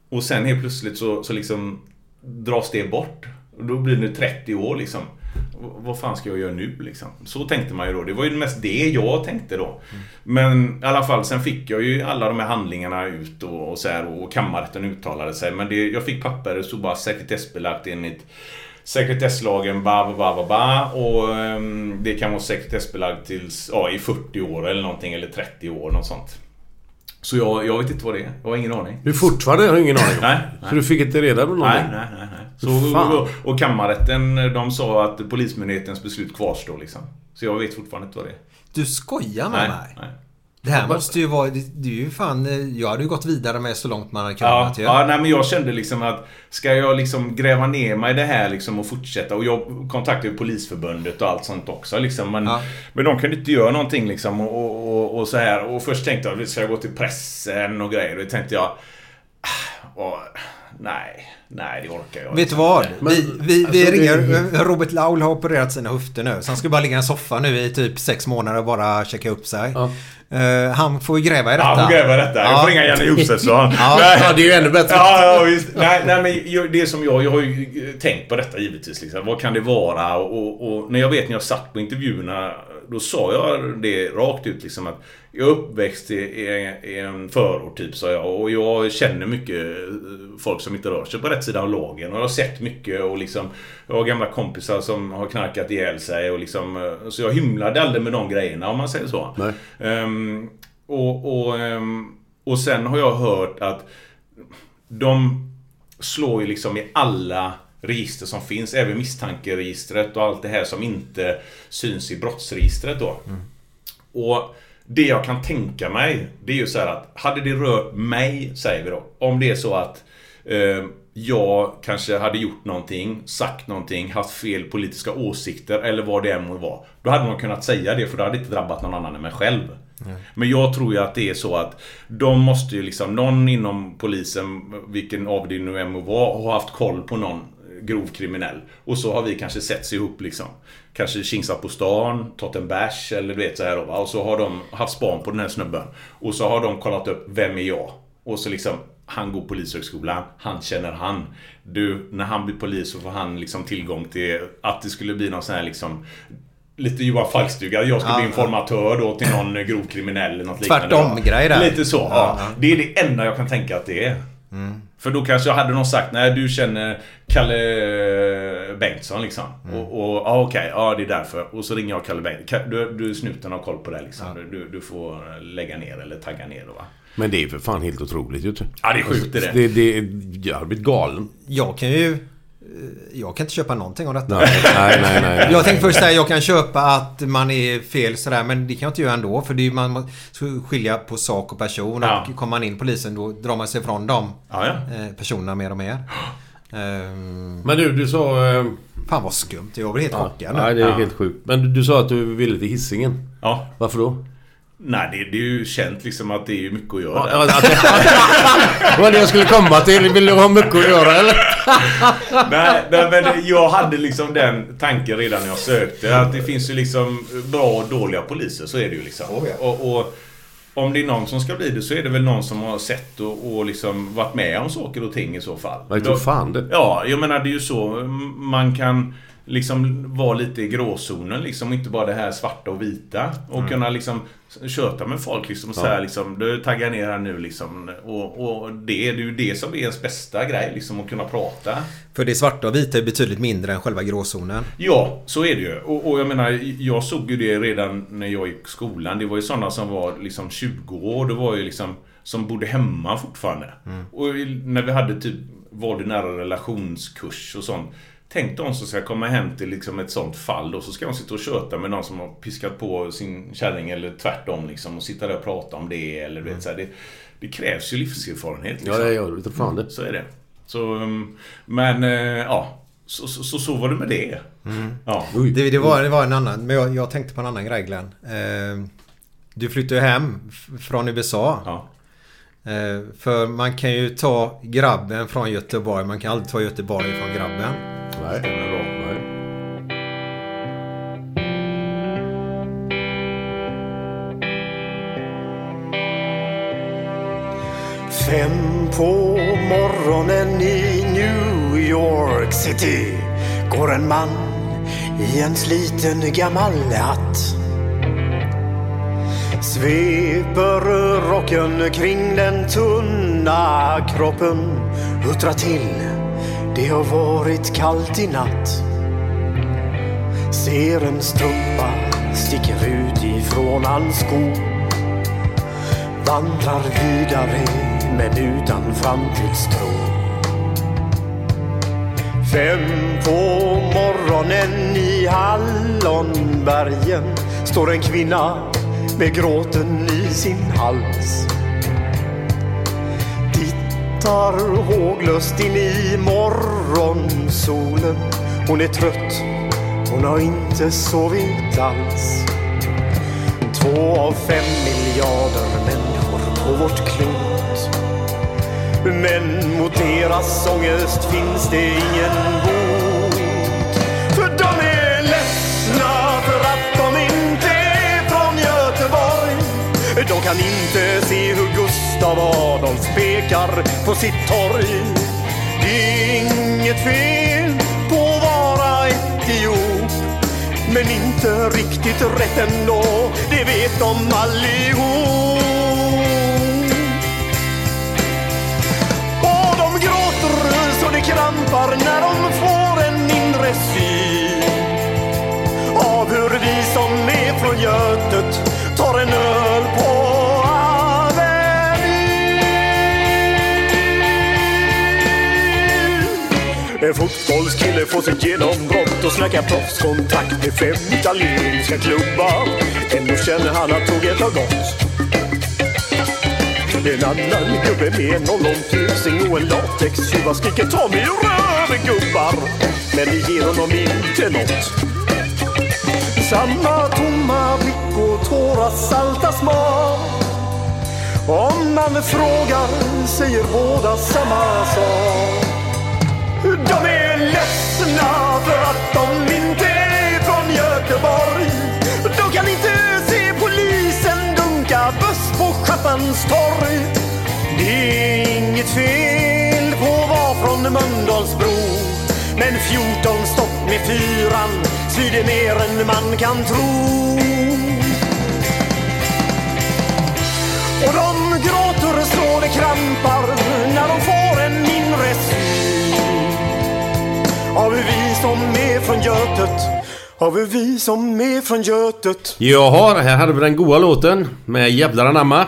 Och sen helt plötsligt så, så liksom dras det bort. Och då blir det nu trettio år, liksom. V- vad fan ska jag göra nu, liksom? Så tänkte man ju då. Det var ju mest det jag tänkte då. Mm. Men i alla fall, sen fick jag ju alla de här handlingarna ut och, och så här, och Kammarrätten uttalade sig. Men det, jag fick papper och så bara sekretessbelagt enligt sekretesslagen, ba, ba, ba, ba, och um, det kan vara sekretessbelagd tills, ja, i fyrtio år eller någonting, eller trettio år, något sånt. Så jag, jag vet inte vad det är, jag har ingen aning. Du fortfarande har ingen aning om? Nej, nej. Så du fick inte reda på någonting? Nej, nej, nej, nej. Så, och, och Kammarrätten, de sa att polismyndighetens beslut kvarstår, liksom. Så jag vet fortfarande inte vad det är. Du skojar med nej, mig? Nej. Det här måste ju vara, det är ju fan, jag hade ju gått vidare med så långt man hade kunnat. Ja, ja, nej, men jag kände, liksom, att ska jag, liksom, gräva ner mig i det här, liksom, och fortsätta, och jag kontaktade ju Polisförbundet och allt sånt också, liksom, men, ja. men de kunde inte göra någonting, liksom, och, och, och så här, och först tänkte jag, ska jag gå till pressen och grejer, och tänkte jag, ah, nej, nej, det orkar jag. Vet du vad? Men, vi vi, alltså, vi ringer, det... Robert Laul har opererat sina höfter nu. Så han skulle bara ligga i en soffa nu i typ sex månader och bara checka upp sig. Ja. Uh, han får ju gräva i detta. Ja, han får gräva i detta. Ja. Jag får ringa Janne Josef, så han. Ja. Ja, det är ju ännu bättre. Ja, ja, visst. Nej, nej, men det som jag, jag har ju tänkt på detta givetvis. Liksom. Vad kan det vara? Och, och när jag vet när jag satt på intervjuerna, då sa jag det rakt ut liksom att jag är uppväxt i, i, i en förort typ, sa jag, och jag känner mycket folk som inte rör sig på rätt sida av lagen, och jag har sett mycket, och liksom jag har gamla kompisar som har knarkat ihjäl sig, och liksom, så jag hymlade aldrig med de grejerna, om man säger så. Um, och, och, um, och sen har jag hört att de slår ju liksom i alla register som finns, även misstankeregistret och allt det här som inte syns i brottsregistret då. Mm. Och det jag kan tänka mig, det är ju så här att hade det rört mig, säger vi då, om det är så att eh, jag kanske hade gjort någonting, sagt någonting, haft fel politiska åsikter eller vad det än må vara, då hade man kunnat säga det, för det hade inte drabbat någon annan än mig själv. Mm. Men jag tror ju att det är så att de måste ju liksom, någon inom polisen, vilken avdelning nu än må vara, har haft koll på någon grovkriminell, och så har vi kanske sett sig ihop liksom, kanske kingsat på stan, tagit en bärs eller du vet så här då, och så har de haft span på den här snubben, och så har de kollat upp, vem är jag? Och så liksom, han går polishögskolan, han känner han. Du, när han blir polis så får han liksom tillgång till, att det skulle bli någon sån här liksom, lite Johan Falkstuga, jag ska ja, bli informatör då till någon grovkriminell eller något liknande. Tvärtom grej där. Lite så, ja. Ja. Det är det enda jag kan tänka att det är. Mm. För då kanske jag hade någon sagt, nej du känner Kalle Bengtsson liksom. Mm. Och, och ah, okej, okay, ah, det är därför. Och så ringer jag Kalle Bengtsson. Du, du snuten har koll på det liksom. Ja. Du, du får lägga ner eller tagga ner då, va? Men det är för fan helt otroligt ju. Ja, det är sjukt det. det, det, det jag har blivit galen. Jag kan ju... Jag kan inte köpa någonting av detta. Nej, nej, nej, nej. Jag tänkte först att jag kan köpa att man är fel sådär, men det kan jag inte göra ändå, för det är, man måste skilja på sak och person, ja. Och kommer man in polisen, då drar man sig från dem, ja, ja. Personerna mer och mer. um, Men du, du sa um, fan vad skumt, jag blir helt chockad. Ja, nej, det är ja. Helt sjukt. Men du, du sa att du ville till Hisingen. Ja. Varför då? Nej, det, det är ju känt liksom att det är mycket att göra. Ja, att det, det var det jag skulle komma till. Vill du ha mycket att göra, eller? nej, nej, men jag hade liksom den tanken redan när jag sökte. Att det finns ju liksom bra och dåliga poliser, så är det ju liksom. Oh, ja. och, och om det är någon som ska bli det, så är det väl någon som har sett och, och liksom varit med om saker och ting i så fall. Vad tror fan det? Ja, jag menar det är ju så. Man kan... liksom vara lite i gråzonen liksom, inte bara det här svarta och vita, och mm. kunna liksom köta med folk liksom, ja. Så här liksom, du taggar ner här nu liksom, och, och det är ju det som är ens bästa grej liksom, att kunna prata. För det svarta och vita är betydligt mindre än själva gråzonen. Ja, så är det ju, och, och jag menar, jag såg ju det redan när jag gick skolan, det var ju sådana som var liksom tjugo år, det var ju liksom som bodde hemma fortfarande. Mm. Och när vi hade typ våld i nära relationskurs och sånt, tänk de som ska komma hem till liksom ett sånt fall, och så ska de sitta och köta med någon som har piskat på sin kärring eller tvärtom liksom, och sitta där och prata om det eller mm. vet, så här, det, det krävs ju livserfarenhet liksom. Ja, det gör det, fan det. Så är det. Så, men ja, så, så, så, så var det med det. Mm. Ja. Det, det, var, det var en annan, men jag, jag tänkte på en annan grej, Glenn. Eh, du flyttade hem från U S A. Ja. Eh, för man kan ju ta grabben från Göteborg, man kan aldrig ta Göteborg från grabben. Nej, det är bra. Nej. Fem på morgonen i New York City går en man i en sliten gammal hatt. Sveper rocken kring den tunna kroppen, huttrar till. Det har varit kallt i natt. Ser en strumpa sticker ut ifrån hans sko. Vandrar vidare men utan framtidstro. Fem på morgonen i Hallonbergen står en kvinna med gråten i sin hals. Tar håglöst in i morgonsolen. Hon är trött, hon har inte sovit alls. Två av fem miljarder människor på vårt klot Men mot deras ångest finns det ingen bot. För de är ledsna för att de inte är från Göteborg. De kan inte se hur Gustav Adolf pekar på sitt torg. Det är inget fel på att vara etiop, men inte riktigt rätt ändå, det vet de allihop. Och de gråter så det krampar när de får en inre syn av hur vi som är från Götet tar en öl på. En fotbollskille får sitt genombrott och snackar proffskontakt med fem italienska klubbar. Ändå känner han att tåget har gått. En annan gubbe med en nollontusing och en latextjuva skriker ta mig och röver gubbar. Men det ger honom inte något. Samma tomma blick och tårar salta små. Om man frågar säger båda samma sak. De är ledsna för att de inte är från Göteborg. De kan inte se polisen dunka buss på Schappans torg. Det är inget fel på att vara från Mölndalsbro, men fjorton stopp med fyran svider mer än man kan tro. Och de gråter så det krampar när de får en inre syn av vi som är från Götet, av vi som är från Götet. Jaha, här hade vi den goda låten med jävlar anamma.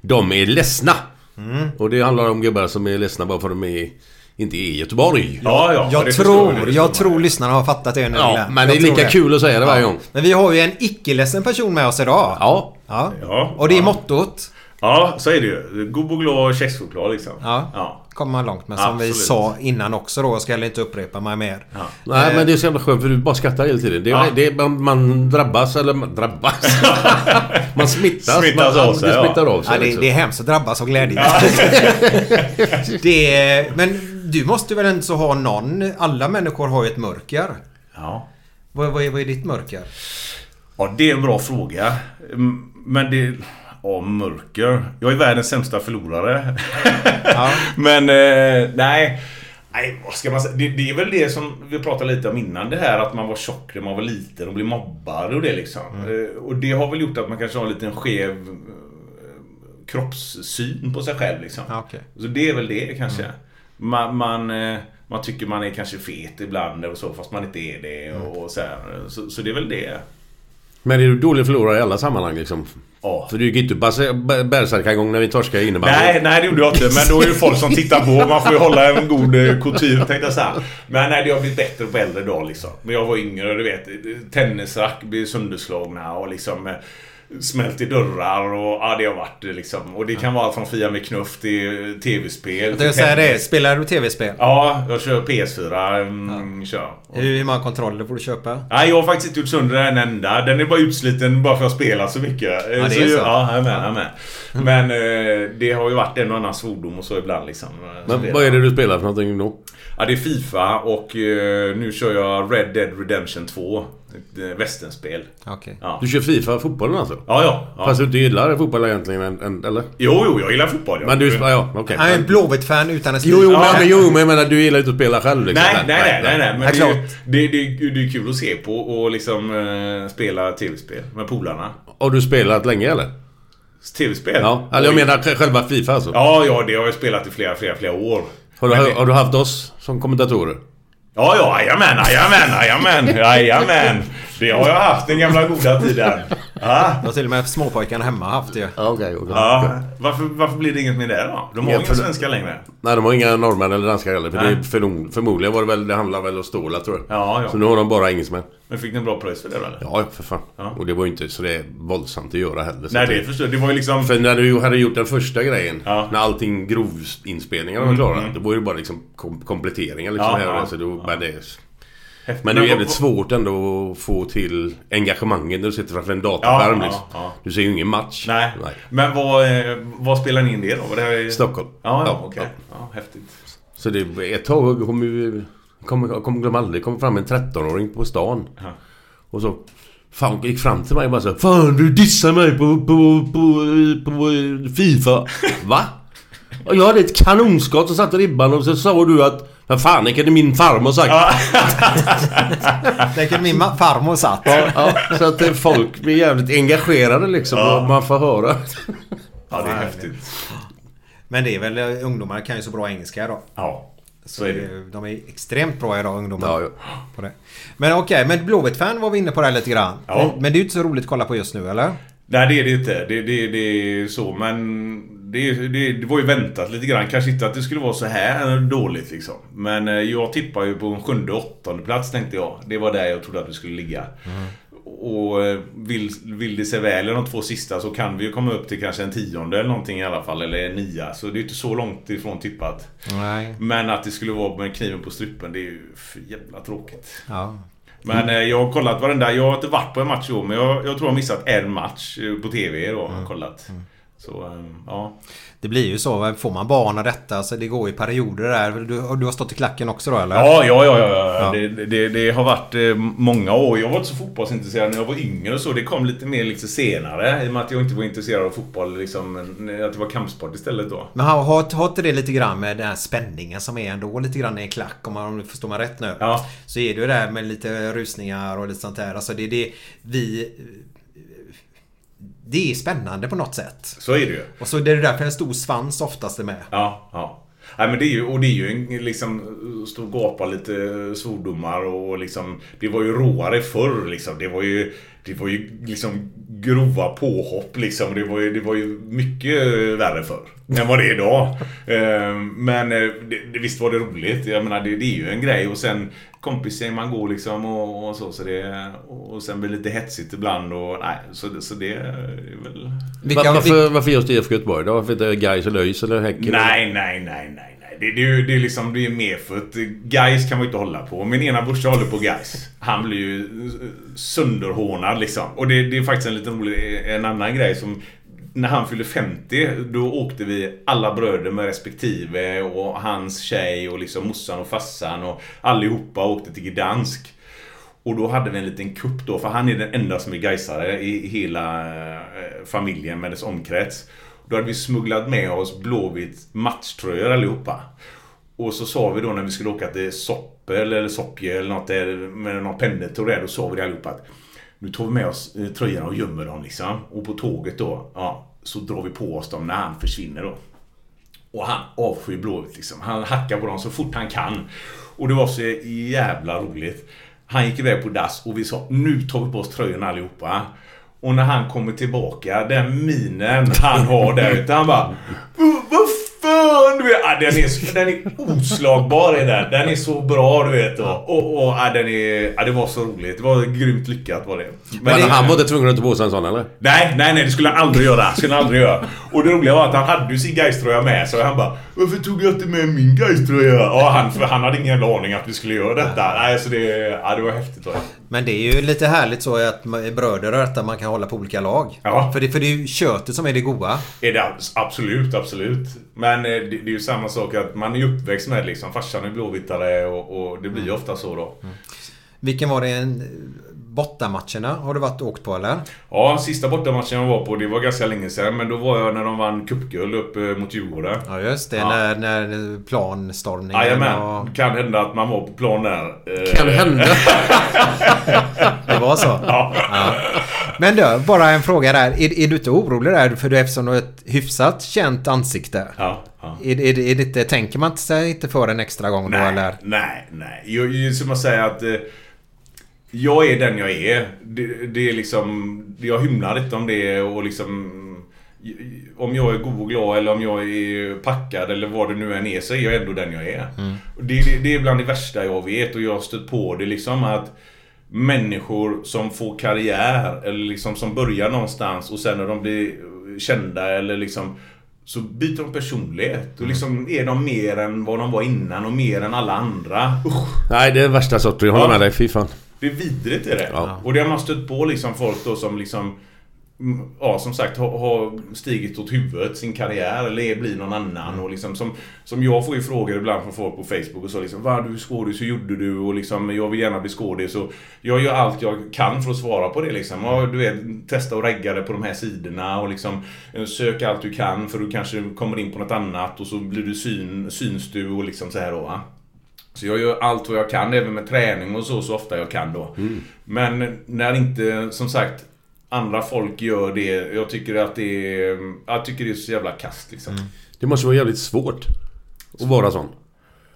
De är ledsna. Mm. Och det handlar om gubbar som är ledsna bara för att de är, inte är i Göteborg. Ja, ja, jag tror, jag, jag tror lyssnarna har fattat det nu. Ja, men det är lika det. Kul att säga det varje gång. Men vi har ju en icke-ledsen person med oss idag. Ja. Ja. Ja. Och det är ja. mottot. Ja, så är det ju. God och glad kexchoklad liksom. Ja, ja. Kommer man långt med som absolut. Vi sa innan också då, ska jag inte upprepa mig mer. Ja. Nej, eh. men det är så jävla skönt för du bara skrattar hela tiden. Det, ja. det, det, man, man drabbas eller man drabbas. man smittas. Smittas man, av sig. Det smittar ja. av sig. Ja, det, liksom. Det är hemskt att drabbas av glädje. Ja. det, men du måste väl inte så ha någon, alla människor har ju ett mörker. Ja. Vad, vad, är, vad är ditt mörker? Ja, det är en bra fråga. Men det... Åh, mörker. Jag är världens sämsta förlorare. Ja. Men eh, nej. Nej, vad ska man säga? Det, det är väl det som vi pratade lite om innan det här. Att man var tjock när man var liten och blev mobbad och det liksom. Mm. Eh, och det har väl gjort att man kanske har en liten skev eh, kroppssyn på sig själv liksom. Ja, okay. Så det är väl det kanske. Mm. Man... man eh, Man tycker man är kanske fet ibland och så, fast man inte är det. Mm. Och, och så, här. Så, så det är väl det. Men är du dålig förlorare i alla sammanhang liksom? Ja. För du gick inte bärsärka gång när vi torskade innebandy. Nej, nej det gjorde jag inte. Men då är ju folk som tittar på. Man får ju hålla en god kultur, tänkte jag så här. Men nej, det har blivit bättre på äldre dag liksom. Men jag var yngre, du vet. Tennisrack blev sönderslagna och liksom smält i dörrar och ja, det har varit liksom. Och det kan vara allt från fia med knuff till tv-spel. Jag säger det, spelar du tv-spel? Ja, jag kör P S fyra. Mm, ja. Kör. Och... Hur många kontroller får du köpa? Nej, jag har faktiskt inte gjort sönder den enda. Den är bara utsliten bara för att spela så mycket. Ja, det så, är så. Ja, amen, amen. Men eh, det har ju varit en och annan svordom och så ibland liksom. Men spelar. Vad är det du spelar för någonting då? Ja, det är FIFA och eh, nu kör jag Red Dead Redemption två. Västernspel. Okay. Ja. Du kör FIFA fotbollen alltså? Ja, ja, ja. Fast du inte gillar fotboll egentligen, en, en, eller? Jo, jo, jag gillar fotboll. Jag. Men du, ja, okej. Han är en Blåvitt-fan utan att spela. Jo, jo, ja. men, jo, men menar, du gillar inte att spela själv liksom. Nej, nej, nej, nej, nej. Men ja, klart. Det, det, det, det är kul att se på och liksom eh, spela tv-spel med polarna. Har du spelat länge eller? Tv-spel? Ja, alltså, jag menar själva FIFA alltså. Ja, ja, det har jag spelat i flera, flera, flera år. Har du, det... har du haft oss som kommentatorer? Ja, ja, jajamän, jajamän, jajamän, jajamän. Det har jag haft den gamla goda tiden. Ja. Jag har till och med småpojkarna hemma haft det. Ja, okay, okay. Ja. Varför, varför blir det inget med det då? De har inga svenska längre. Nej, de har inga norrmän eller danskar heller. För det är för, förmodligen var det väl, det handlar väl om stålar tror jag. Ja, ja. Så nu har de bara engelsmän. Men fick ni en bra pris för det eller? Ja, för fan. Ja. Och det var ju inte så det är våldsamt att göra heller. Nej, det förstår jag. Det var ju liksom... För när du hade gjort den första grejen, ja. När allting grovinspelningarna var klara, mm, mm. Det var ju bara liksom kompletteringar liksom ja, här. Ja, alltså, då, ja. Men det är... Häftigt. Men det är jävligt svårt ändå att få till engagemanget när du sitter framför en datorskärm. Ja, liksom. ja, ja. Du ser ju ingen match. Nej. Nej. Men vad, vad spelar ni in det då? Var det här i Stockholm? Ja, ja, okej. Okay. Ja. Ja, häftigt. Så det är ett tag kommer ju... Kommer kom, glöm aldrig, kom fram en trettonåring på stan. Ja. Och så fan, gick fram till mig och bara så: fan, du dissar mig på, på, på, på FIFA. Va? Och jag hade ett kanonskott och satte ribban och så sa du att vad fan, det kan min farmor sagt. Ja. Det kan min farmor sagt. Ja, ja, så att folk blir jävligt engagerade liksom, ja. Och man får höra. Ja, det är häftigt. Men det är väl, ungdomar kan ju så bra engelska då. Ja. Så är det. De är extremt bra idag, ungdomar. Ja, ja. På det. Men okej, okay, men Blåvitt-fan var vi inne på det här lite grann. Ja. Men, men det är ju inte så roligt att kolla på just nu, eller? Nej, det är det inte. Det, det, det är så, men det, det, det var ju väntat lite grann. Kanske inte att det skulle vara så här dåligt liksom. Men jag tippar ju på en sjunde, åttonde plats, tänkte jag. Det var där jag trodde att vi skulle ligga. Mm. Och vill, vill det sig väl i de två sista så kan vi ju komma upp till kanske en tionde eller någonting i alla fall, eller en nia. Så det är ju inte så långt ifrån tippat. Nej. Men att det skulle vara med kniven på strupen, det är ju för jävla tråkigt. Ja. Men mm. jag har kollat varenda, jag har inte varit på en match i år, men jag, jag tror jag missat en match på tv då, mm. kollat. Mm. Så, ja. Det blir ju så, får man barna detta så det går i perioder där. Du, du har stått i klacken också då, eller? Ja, ja, ja, ja. ja. Det, det, det har varit många år. Jag var inte så fotbollsintresserad när jag var yngre och så. Det kom lite mer liksom senare, i och med att jag inte var intresserad av fotboll liksom, att det var kampsport istället då. Men har, har, har inte det lite grann med den här spänningen som är ändå lite grann i en klack, om man, om du förstår man rätt nu, ja. Så är det ju där med lite rusningar och lite sånt där. Alltså det är det vi... Det är spännande på något sätt. Så är det ju. Och så är det därför en stor svans oftast är med. Ja, ja. Nej, men det är ju, och det är ju liksom stå och gapa lite svordomar och liksom, det var ju råare förr liksom. Det var ju, det var ju liksom grova påhopp liksom. Det var ju, det var ju mycket värre förr än vad det är idag. Men det, visst var det roligt. Jag menar, det, det är ju en grej. Och sen kompisgäng man går liksom och, och så, så det, och sen blir det lite hetsigt ibland och nej, så, så det är väl... Vilka, varför, varför just I F K Göteborg då? Varför inte Gais och Löjs eller Häcken? Nej, nej, nej, nej. Det, det, det är liksom, det är mer för att Gais kan man inte hålla på. Min ena brorsa håller på Gais. Han blir ju sönderhånad liksom. Och det, det är faktiskt en liten rolig, en annan grej som... När han fyllde femtio, då åkte vi alla bröder med respektive och hans tjej och liksom mossan och fassan och allihopa åkte till Gdansk. Och då hade vi en liten kupp då, för han är den enda som är gaisare i hela familjen med dess omkrets. Då hade vi smugglat med oss blåvitt matchtröjor allihopa. Och så sa vi då när vi skulle åka till Soppel eller Soppje eller något där, med någon pendeltåg där, då sa vi det allihopa att nu tar vi med oss tröjorna och gömmer dem liksom. Och på tåget då, ja, så drar vi på oss dem när han försvinner då. Och han avskyr blåvitt liksom. Han hackar på dem så fort han kan. Och det var så jävla roligt. Han gick iväg på dass och vi sa, nu tar vi på oss tröjorna allihopa. Och när han kommer tillbaka, den minen han har där ute, han bara... Du vet, ah, den, är så, den är oslagbar i den. Den är så bra, du vet. Och, och, och ah, den är, ah, det var så roligt. Det var grymt lyckat var det. Men, men det, han var inte tvungen att ta på sig en sån, eller? Nej, nej, nej, det skulle han aldrig göra. Det skulle han aldrig göra. Och det roliga var att han hade ju sin geiströja med sig. Och han bara, varför tog jag inte med min geiströja? Och han, för han hade ingen aning att vi skulle göra detta. Nej, så det, ah, det var häftigt. Då. Men det är ju lite härligt så att bröder och att man kan hålla på olika lag. Ja. För, det, för det är ju köttet som är det goda. Är det, absolut, absolut. Men det, det är ju samma sak att man är uppväxt med liksom, farsan är blåvittare och, och det blir mm. ofta så då. Mm. Vilken var det en... Bortamatcherna har du varit åkt på eller? Ja, sista bortamatchen jag var på, det var ganska länge sedan, men då var jag när de vann cupguld upp mot Djurgården. Ja just det, ja. När, när planstormningen. Jajamän, och... kan hända att man var på plan där. Kan hända. Det var så? Ja. Ja. Men då, bara en fråga där, är, är du inte orolig där? För du eftersom du har ett hyfsat känt ansikte. Ja. Ja. Är, är, är det inte, tänker man sig inte för en extra gång nej, då eller? Nej, nej. Jag, jag, som jag säger att jag är den jag är. Det, det är liksom, jag hymlar inte om det och liksom, om jag är god och glad eller om jag är packad eller vad det nu än är, så är jag ändå den jag är. Mm. Det, det, det är bland det värsta jag vet och jag har stött på det liksom, att människor som får karriär eller liksom som börjar någonstans och sen när de blir kända eller liksom så byter de personlighet och liksom är de mer än vad de var innan och mer än alla andra. Usch. Nej, det är värsta sorten. Jag håller ja. med dig, fy fan. Det är vidrigt är det. Ja. Och det har man stött på liksom folk då som liksom ja, som sagt har, har stigit åt huvudet sin karriär eller blir någon annan och liksom som, som jag får ju frågor ibland från folk på Facebook och så liksom, vad du skådis, hur gjorde du och liksom, jag vill gärna bli skådis och jag gör allt jag kan för att svara på det liksom, ja, du vet, testa och regga det på de här sidorna och liksom sök allt du kan för du kanske kommer in på något annat och så blir du syn, syns du och liksom så här då va? Så jag gör allt vad jag kan, även med träning och så, så ofta jag kan då. Mm. Men när inte, som sagt, andra folk gör det, jag tycker att det är, jag tycker det är så jävla kast liksom. Mm. Det måste vara jävligt svårt att vara sån.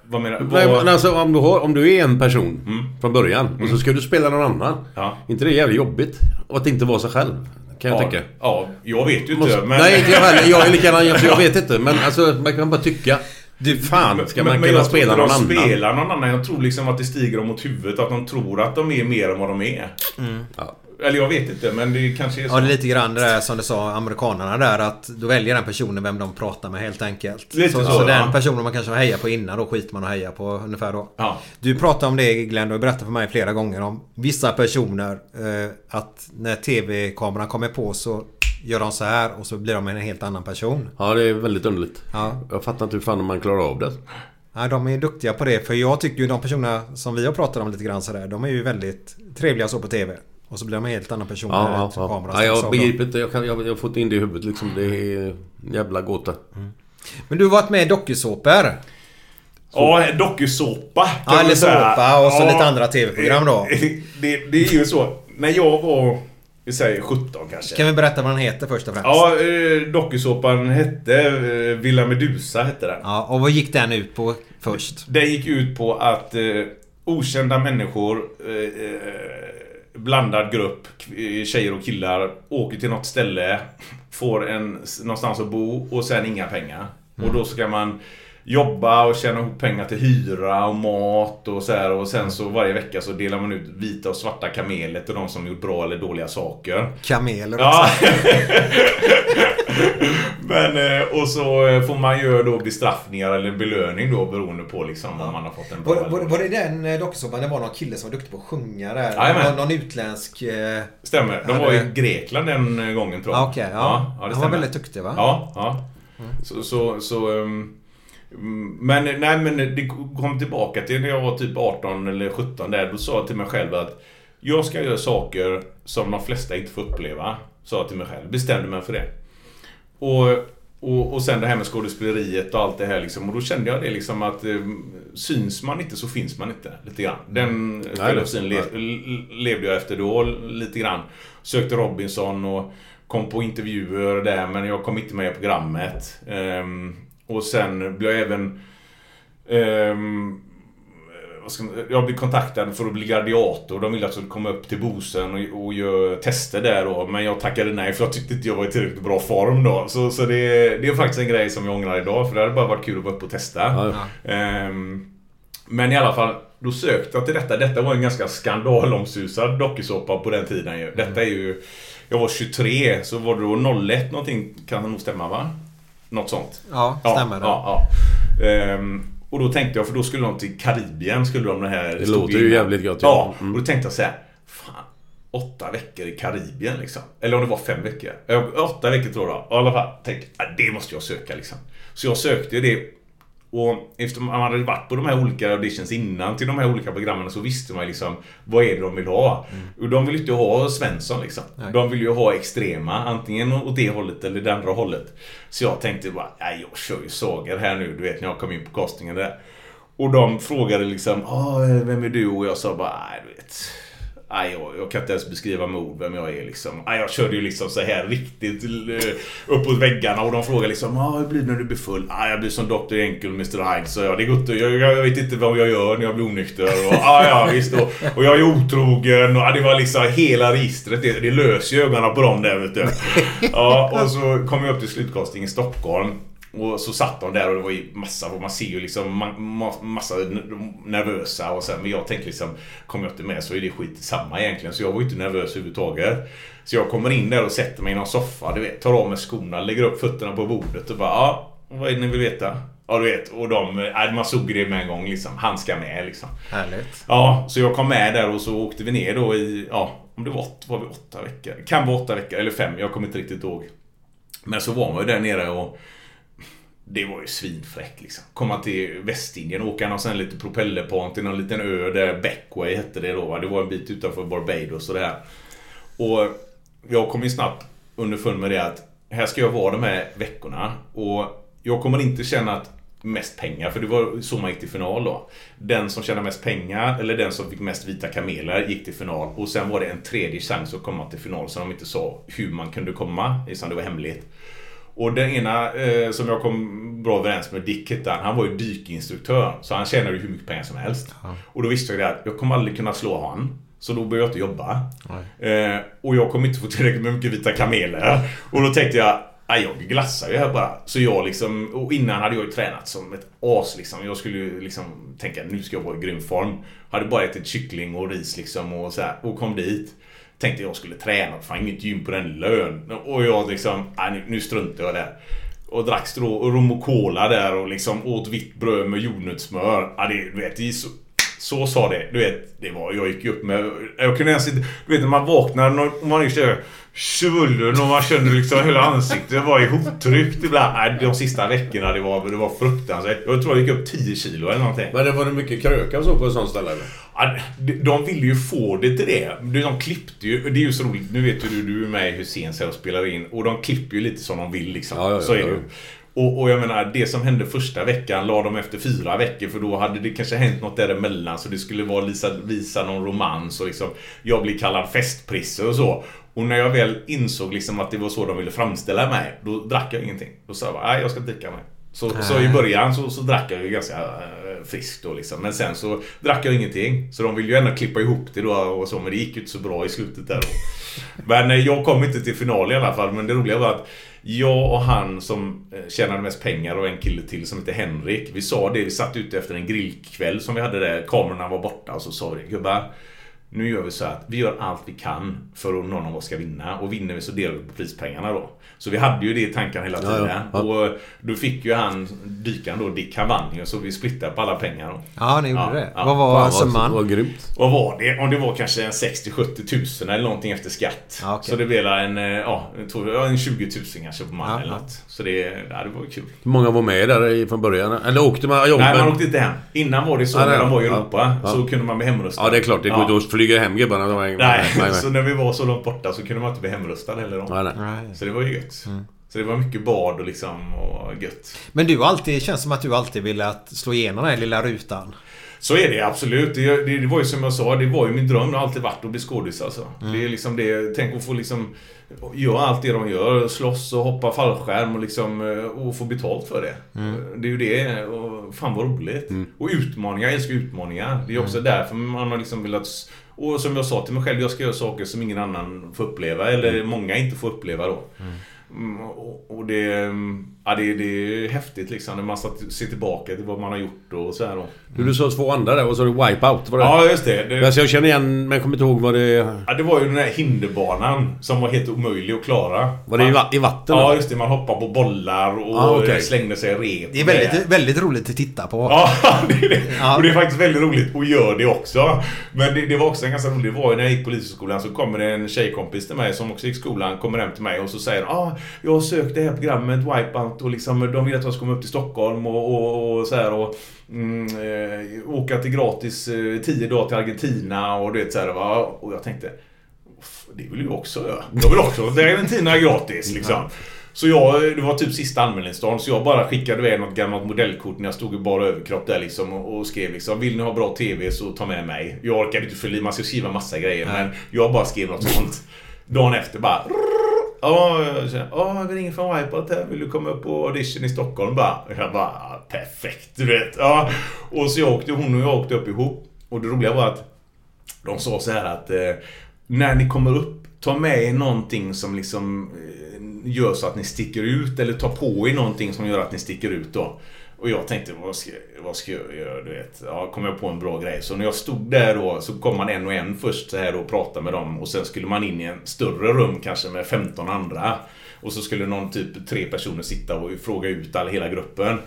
Vad menar du? Nej, men alltså, om, du har, om du är en person mm. från början mm. och så ska du spela någon annan, ja. Inte det är jävligt jobbigt och att inte vara sig själv, kan jag ja, tycka. Ja, jag vet ju måste, inte. Men... Nej, jag, heller, jag är likadan, jag, jag vet inte. Men alltså, man kan bara tycka... Det, fan, ska man men, kunna spela någon annan? Spela någon annan? Jag tror liksom att det stiger dem mot huvudet, att de tror att de är mer än vad de är. Mm. Ja. Eller jag vet inte, men det kanske är så. Ja, det är lite grann det där som du sa, amerikanerna där, att då väljer den personen vem de pratar med helt enkelt. Lite så, så, så den ja. personen man kanske hejar på innan, då skiter man och hejar på ungefär då. Ja. Du pratade om det, Glenn, och berättade för mig flera gånger om vissa personer eh, att när tv-kameran kommer på så gör de så här och så blir de en helt annan person. Ja, det är väldigt underligt. Ja. Jag fattar inte hur fan man klarar av det. Ja, de är duktiga på det. För jag tycker ju de personer som vi har pratat om lite grann så där, de är ju väldigt trevliga så på tv. Och så blir de en helt annan person. Ja, ja, ja. Kameran, ja, jag begriper inte. Jag, jag, jag har fått in det i huvudet. Liksom. Det är jävla gåta. Mm. Men du har varit med i dokusåpor. Ja, dokusåpa. Ja, eller såpa och så ja, lite andra tv-program då. Det, det är ju så. När jag var... Vi säger sjutton kanske. Kan vi berätta vad den heter först och främst? Ja, eh, dokusåpan hette eh, Villa Medusa hette den. Ja, och vad gick den ut på först? Den gick ut på att eh, okända människor, eh, blandad grupp, tjejer och killar, åker till något ställe, får en, någonstans att bo och sen inga pengar. Mm. Och då ska man jobba och tjäna ihop pengar till hyra och mat och så här. Och sen så varje vecka så delar man ut vita och svarta kameler till de som gjort bra eller dåliga saker. Kameler också. Ja. Men, och så får man göra då bestraffningar eller belöning då beroende på liksom om man har fått en bra. Var, var, var det den dokusåpan, det var någon kille som var duktig på att sjunga där? Någon, någon utländsk... Stämmer, de var i Grekland den gången tror jag. Ah, okay, ja. Ja, ja, det han var väldigt duktig va? Ja, ja. Mm. Så... så, så um... Men, nej, men det kom tillbaka till när jag var typ arton eller sjutton där. Då sa jag till mig själv att jag ska göra saker som de flesta inte får uppleva, sa jag till mig själv, bestämde mig för det. Och, och, och sen det här med skådespeleriet och allt det här liksom. Och då kände jag det liksom att eh, syns man inte så finns man inte lite grann. Den självsyn le, levde jag efter då lite grann. Sökte Robinson och kom på intervjuer där, men jag kom inte med i programmet. ehm Och sen blev jag även um, vad ska man, jag blev kontaktad för att bli gladiator. De ville att jag skulle komma upp till Bosen och, och göra tester där då. Men jag tackade nej för jag tyckte inte jag var i tillräckligt bra form då. Så, så det, det är faktiskt en grej som jag ångrar idag. För det hade bara varit kul att vara uppe och testa. Mm. um, Men i alla fall, då sökte jag till detta. Detta var en ganska skandalomsusad dokusåpa på den tiden ju. Detta är ju, jag var tjugotre. Så var det då noll ett någonting, kan det nog stämma va? Något sånt. Ja, ja stämmer det. Ja, ja. Ehm, och då tänkte jag, för då skulle de till Karibien, skulle de det här... Det låter ju jävligt gott. Ja, mm. Och då tänkte jag så här, fan, åtta veckor i Karibien liksom. Eller om det var fem veckor. Äh, åtta veckor tror jag. I alla fall, tänkte jag, det måste jag söka liksom. Så jag sökte det. Och eftersom man hade varit på de här olika auditions innan till de här olika programmen så visste man liksom vad är det de vill ha. Mm. Och de vill ju inte ha Svensson liksom. Nej. De vill ju ha extrema, antingen åt det hållet eller det andra hållet. Så jag tänkte bara, nej jag kör ju sager här nu, du vet när jag kom in på castingen där. Och de frågade liksom, ah, vem är du? Och jag sa bara, nej du vet... Aj, jag, jag kan inte ens beskriva med ord vem jag är liksom. Aj, jag körde ju liksom så här riktigt uppåt väggarna och de frågar liksom, ah, hur blir det när du blir full? Aj, jag blir som doktor Enkel, mister Hyde, så jag, det är gott, jag, jag vet inte vad jag gör när jag blir onykter och, aj, ja, visst, och, och jag är otrogen och det var liksom hela registret, det, det löser ju ögonen på dem där vet du. Ja, och så kom jag upp till slutkastning i Stockholm. Och så satt de där och det var ju massa, och man ser ju liksom ma- massa nervösa och sen, men jag tänkte liksom, kommer jag inte med så är det skit samma egentligen, så jag var ju inte nervös överhuvudtaget. Så jag kommer in där och sätter mig i någon soffa, du vet, tar av mig skorna, lägger upp fötterna på bordet och bara, ja, vad är det ni vill veta? Ja, du vet, och de, man såg det med en gång liksom, handska med liksom. Härligt. Ja, så jag kom med där och så åkte vi ner då i, ja, om det var åtta, var vi åtta veckor? Kan vara åtta veckor, eller fem, jag kommer inte riktigt ihåg. Men så var man ju där nere och det var ju svinfräckt liksom. Komma till Västindien och åka någon sån lite propellerplan till någon liten ö där Växjö hette det då. Det var en bit utanför Barbados och det här. Och jag kom ju snabbt underfund med det att här ska jag vara de här veckorna. Och jag kommer inte känna att mest pengar, för det var så man gick till final då. Den som tjänade mest pengar eller den som fick mest vita kameler gick till final. Och sen var det en tredje chans att komma till final så de inte sa hur man kunde komma. Det var hemligt. Och den ena eh, som jag kom bra överens med, Dick, han var ju dykinstruktör. Så han tjänade ju hur mycket pengar som helst. Ja. Och då visste jag att jag kommer aldrig kunna slå han. Så då började jag inte jobba. Eh, och jag kommer inte få tillräckligt med mycket vita kameler. Och då tänkte jag, jag glassar ju här bara. Så jag liksom, och innan hade jag ju tränat som ett as liksom. Jag skulle ju liksom tänka, nu ska jag vara i grym form. Hade bara ätit kyckling och ris liksom och så här, och kom dit. Tänkte jag skulle träna, fan inget gym på den lön. Och jag liksom, nu, nu struntar jag där. Och drack strå, rom och cola där och liksom åt vitt bröd med jordnötssmör. Ja, det, du vet, det så, så sa det. Du vet, det var, jag gick upp med, jag kunde ens inte, du vet när man vaknar och man just är svullen och man kände liksom hela ansiktet. Det var ihoptryckt ibland. Nej, de sista veckorna det var, det var fruktansvärt. Jag tror jag gick upp tio kilo eller någonting. Men det var det mycket krökar så på ett sånt ställe eller? Ja, de ville ju få det till det. De klippte ju, det är ju så roligt. Nu vet du, du är med i Hussein och spelar in. Och de klipper ju lite som de vill liksom. Ja, ja, ja, så är det ju. Och, och jag menar, det som hände första veckan la de efter fyra veckor. För då hade det kanske hänt något däremellan. Så det skulle vara visa, visa någon romans. Och liksom, jag blir kallad festprisse och så. Och när jag väl insåg liksom att det var så de ville framställa mig, då drack jag ingenting. Då sa jag bara, nej jag ska dricka mig. Så, äh. så i början så, så drack jag ju ganska äh, friskt då liksom. Men sen så drack jag ingenting. Så de ville ju ändå klippa ihop det då och så. Men det gick ju inte så bra i slutet där då. Men eh, jag kom inte till final i alla fall. Men det roliga var att jag och han som tjänade mest pengar och en kille till som heter Henrik, vi sa det, vi satt ute efter en grillkväll som vi hade där. Kamerorna var borta och så sa vi det, gubbar, nu gör vi så att vi gör allt vi kan för att någon av oss ska vinna. Och vinner vi så delar vi på prispengarna då. Så vi hade ju det i tanken hela tiden. Ja, ja. Och då fick ju han dykan då, Dick, han vann ju. Så vi splittade på alla pengar då. Ja, ni gjorde ja, det. Ja. Vad var det som man? Vad var grymt. Vad var det? Om det var kanske en sextio till sjuttio tusen eller någonting efter skatt. Ja, okay. Så det blev en, ja, en tjugo tusen kanske på man ja, eller något. Så det, ja, det var kul. Många var med där från början? Eller åkte man? Nej, man åkte inte hem. Innan var det så, ja, när de var i Europa, ja, så kunde man bli hemröstad. Ja, det är klart. Det går ja. Då flyger hem gubbarna. Nej, nej, så när vi var så långt borta så kunde man inte bli hemröstad heller då. Nej, nej. Så det var ju gött. Mm. Så det var mycket bad och liksom och gött. Men du alltid, känns som att du alltid ville att slå igenom den här lilla rutan. Så är det absolut. Det, det, det var ju som jag sa, det var ju min dröm. Det har alltid varit att bli skådis alltså. Mm. Det är liksom det, tänk att få liksom göra allt det de gör, slåss och hoppa fallskärm och liksom och få betalt för det. Mm. Det är ju det, och fan vad roligt. Mm. Och utmaningar, jag älskar utmaningar. Det är också mm. därför man har liksom velat, och som jag sa till mig själv, jag ska göra saker som ingen annan får uppleva eller mm. många inte får uppleva då. Mm. Och det, ja, det, det är häftigt liksom när man ser tillbaka till vad man har gjort och så här då. Mm. Du sa två andra där och så Wipeout var det? Ja, just det. det... Men jag känner igen, men kommer inte ihåg vad det... Ja, det var ju den här hinderbanan som var helt omöjlig att klara. Var det man... i vatten? Ja, eller? Just det. Man hoppar på bollar och ah, okay. slängde sig rep. Det är väldigt, väldigt roligt att titta på. Ja, det är det. Ja. Och det är faktiskt väldigt roligt att göra det också. Men det, det var också en ganska rolig, det var ju när jag gick på polisskolan så kommer det en tjejkompis till mig som också gick skolan, kommer hem till mig och så säger ja, ah, jag sökte det här programmet Wipeout och liksom, de ville att jag skulle komma upp till Stockholm och, och, och så här och mm, eh, åka till gratis eh, tio dagar till Argentina och du vet så här, va? Och jag tänkte det vill ju också göra. Jag vill också till Argentina gratis liksom. Så jag, det var typ sista anmälningsdagen, så jag bara skickade iväg något gammalt modellkort när jag stod i bara överkropp där liksom och, och skrev liksom, vill ni ha bra tv så ta med mig. Jag orkade inte förli, man ska skriva massa grejer. Nej. Men jag bara skrev något sånt. Dagen efter bara Ja, oh, oh, vi ringer från Wipeout här. Vill du komma upp på audition i Stockholm? Bara, jag bara, ah, perfekt, du vet. Ja. Och så jag åkte, hon och jag åkte upp ihop. Och det roliga var att de sa så här att eh, när ni kommer upp, ta med er någonting som liksom gör så att ni sticker ut, eller ta på er någonting som gör att ni sticker ut då. Och jag tänkte, vad ska, vad ska jag göra, du vet? Ja, kom jag på en bra grej. Så när jag stod där då, så kom man en och en först så här och pratade med dem. Och sen skulle man in i en större rum, kanske med femton andra. Och så skulle någon typ tre personer sitta och fråga ut all, hela gruppen.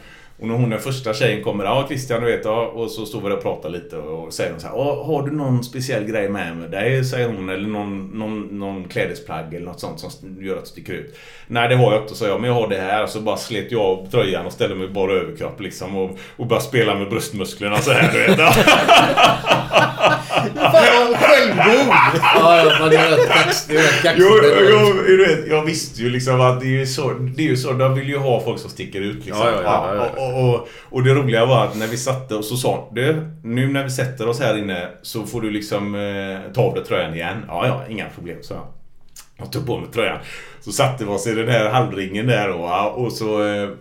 Och när hon, den första tjejen, kommer, ja Christian, du vet, ja. Och så står vi där och pratar lite och säger hon så här, ja, har du någon speciell grej med dig, säger hon, eller någon, någon, någon klädesplagg eller något sånt som gör att det sticker ut. Nej, det har jag inte, så jag, men jag har det här. Så bara slet jag av tröjan och ställde mig bara överkropp liksom, och, och bara spela med bröstmusklerna så här, du vet. Fan, självgod! Ja, man gör ett kaxigt. Jag visste ju liksom att det är ju så, det är ju så, de vill ju ha folk som sticker ut liksom. Ja, ja, ja, ja, ja. Och, och, och det roliga var att när vi satte oss, så sa du, nu när vi sätter oss här inne så får du liksom eh, ta av dig tröjan igen. Ja, ja, inga problem, så jag. Jag tog på mig tröjan. Så satte vi oss i den här halvringen där och, och så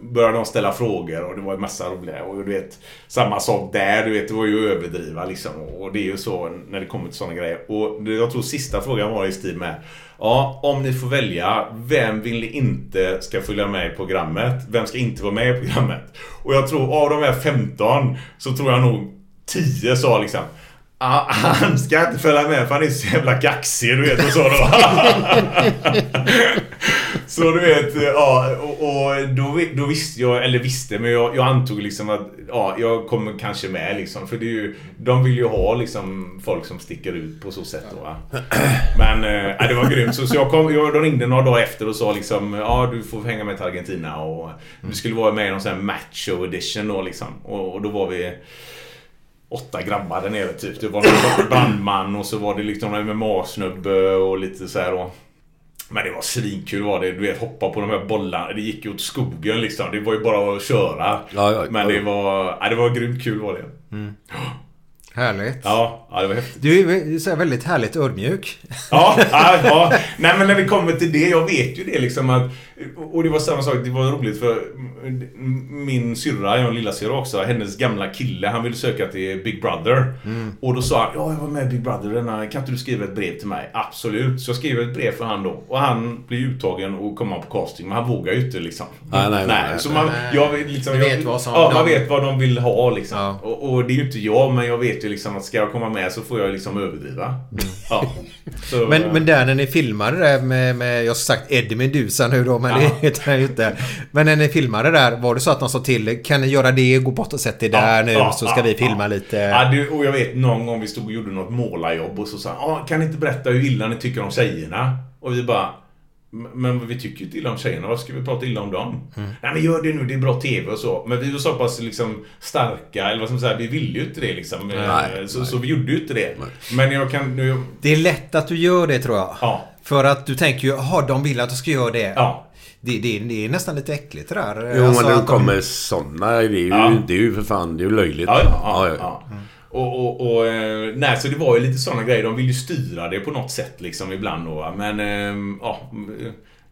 började de ställa frågor och det var en massa roliga. Och du vet, samma sak där, du vet, det var ju överdriva liksom. Och det är ju så när det kommer till sådana grejer. Och jag tror sista frågan var i stil med, ja, om ni får välja, vem vill ni inte ska följa med i programmet? Vem ska inte vara med i programmet? Och jag tror av de här femton så tror jag nog tio sa liksom, ah, han ska inte följa med för han är så jävla kaxig, du vet, och så då. Så du vet, ja, och, och då, då visste jag, eller visste, men jag, jag antog liksom att ja, jag kommer kanske med liksom, för det är ju, de vill ju ha liksom folk som sticker ut på så sätt då, va? Men äh, det var grymt, så, så jag kom, jag, de ringde några dagar efter och sa liksom, ja, du får hänga med till Argentina och du skulle vara med i någon sån här macho edition då liksom, och, och då var vi åtta grabbar där nere typ. Det var en brandman och så var det liksom en M M A-snubbe och lite så här då. Men det var svinkul var det. Du vet, hoppa på de här bollarna. Det gick ju åt skogen liksom. Det var ju bara att köra. Ja, ja, men ja, det var, ja, det var grymt kul var det. Mm. Härligt. Ja, ja, det var häftigt. Du är så här väldigt härligt ödmjuk. Ja, ja, ja. Nej, men när vi kommer till det, jag vet ju det liksom att, och det var samma sak, det var roligt för min syrra, jag och lilla syrra också, hennes gamla kille, han ville söka till Big Brother. Mm. Och då sa han, ja, jag var med i Big Brother, kan inte du skriva ett brev till mig? Absolut, så jag skrev ett brev för han då. Och han blev uttagen och kom på casting, men han vågar ju inte liksom. Nej, nej, nej, nej. Så man, jag liksom, jag, vet vad som, ja, man vet vad de vill ha liksom. Ja. Och, och det är ju inte jag, men jag vet ju liksom att ska jag komma med så får jag liksom överdriva. Mm. Ja. Så, men, men där när ni filmade det med, med jag har sagt Eddie Bengtsson nu då, men, ja. Men när ni filmade där, var det så att någon sa till, kan ni göra det, gå bort och sätt det där, ja, nu, ja, så ska, ja, vi filma, ja, lite. Ja, du, och jag vet någon gång vi stod och gjorde något målarjobb och så sa, ah, kan ni inte berätta hur illa ni tycker om tjejerna? Och vi bara, men vi tycker ju illa om tjejerna, vad ska vi prata illa om dem? Mm. Nej, men gör det nu, det är bra tv och så. Men vi var så pass liksom starka, eller vad som säger, vi ville ju inte det liksom. Nej, så, nej. Så vi gjorde ju inte det. Nej. Men jag kan nu, det är lätt att du gör det, tror jag. Ja. För att du tänker ju, ha, de vill att du ska göra det. Ja. Det, det, det är nästan lite äckligt det där. Jo, alltså, men det kommer de, sådana, det är, ju, ja, det är ju för fan, det är ju löjligt. Ja, ja, ja, ja, ja. Mm. Och, och, och nej, så det var ju lite sådana grejer. De vill ju styra det på något sätt liksom ibland då. Men ja,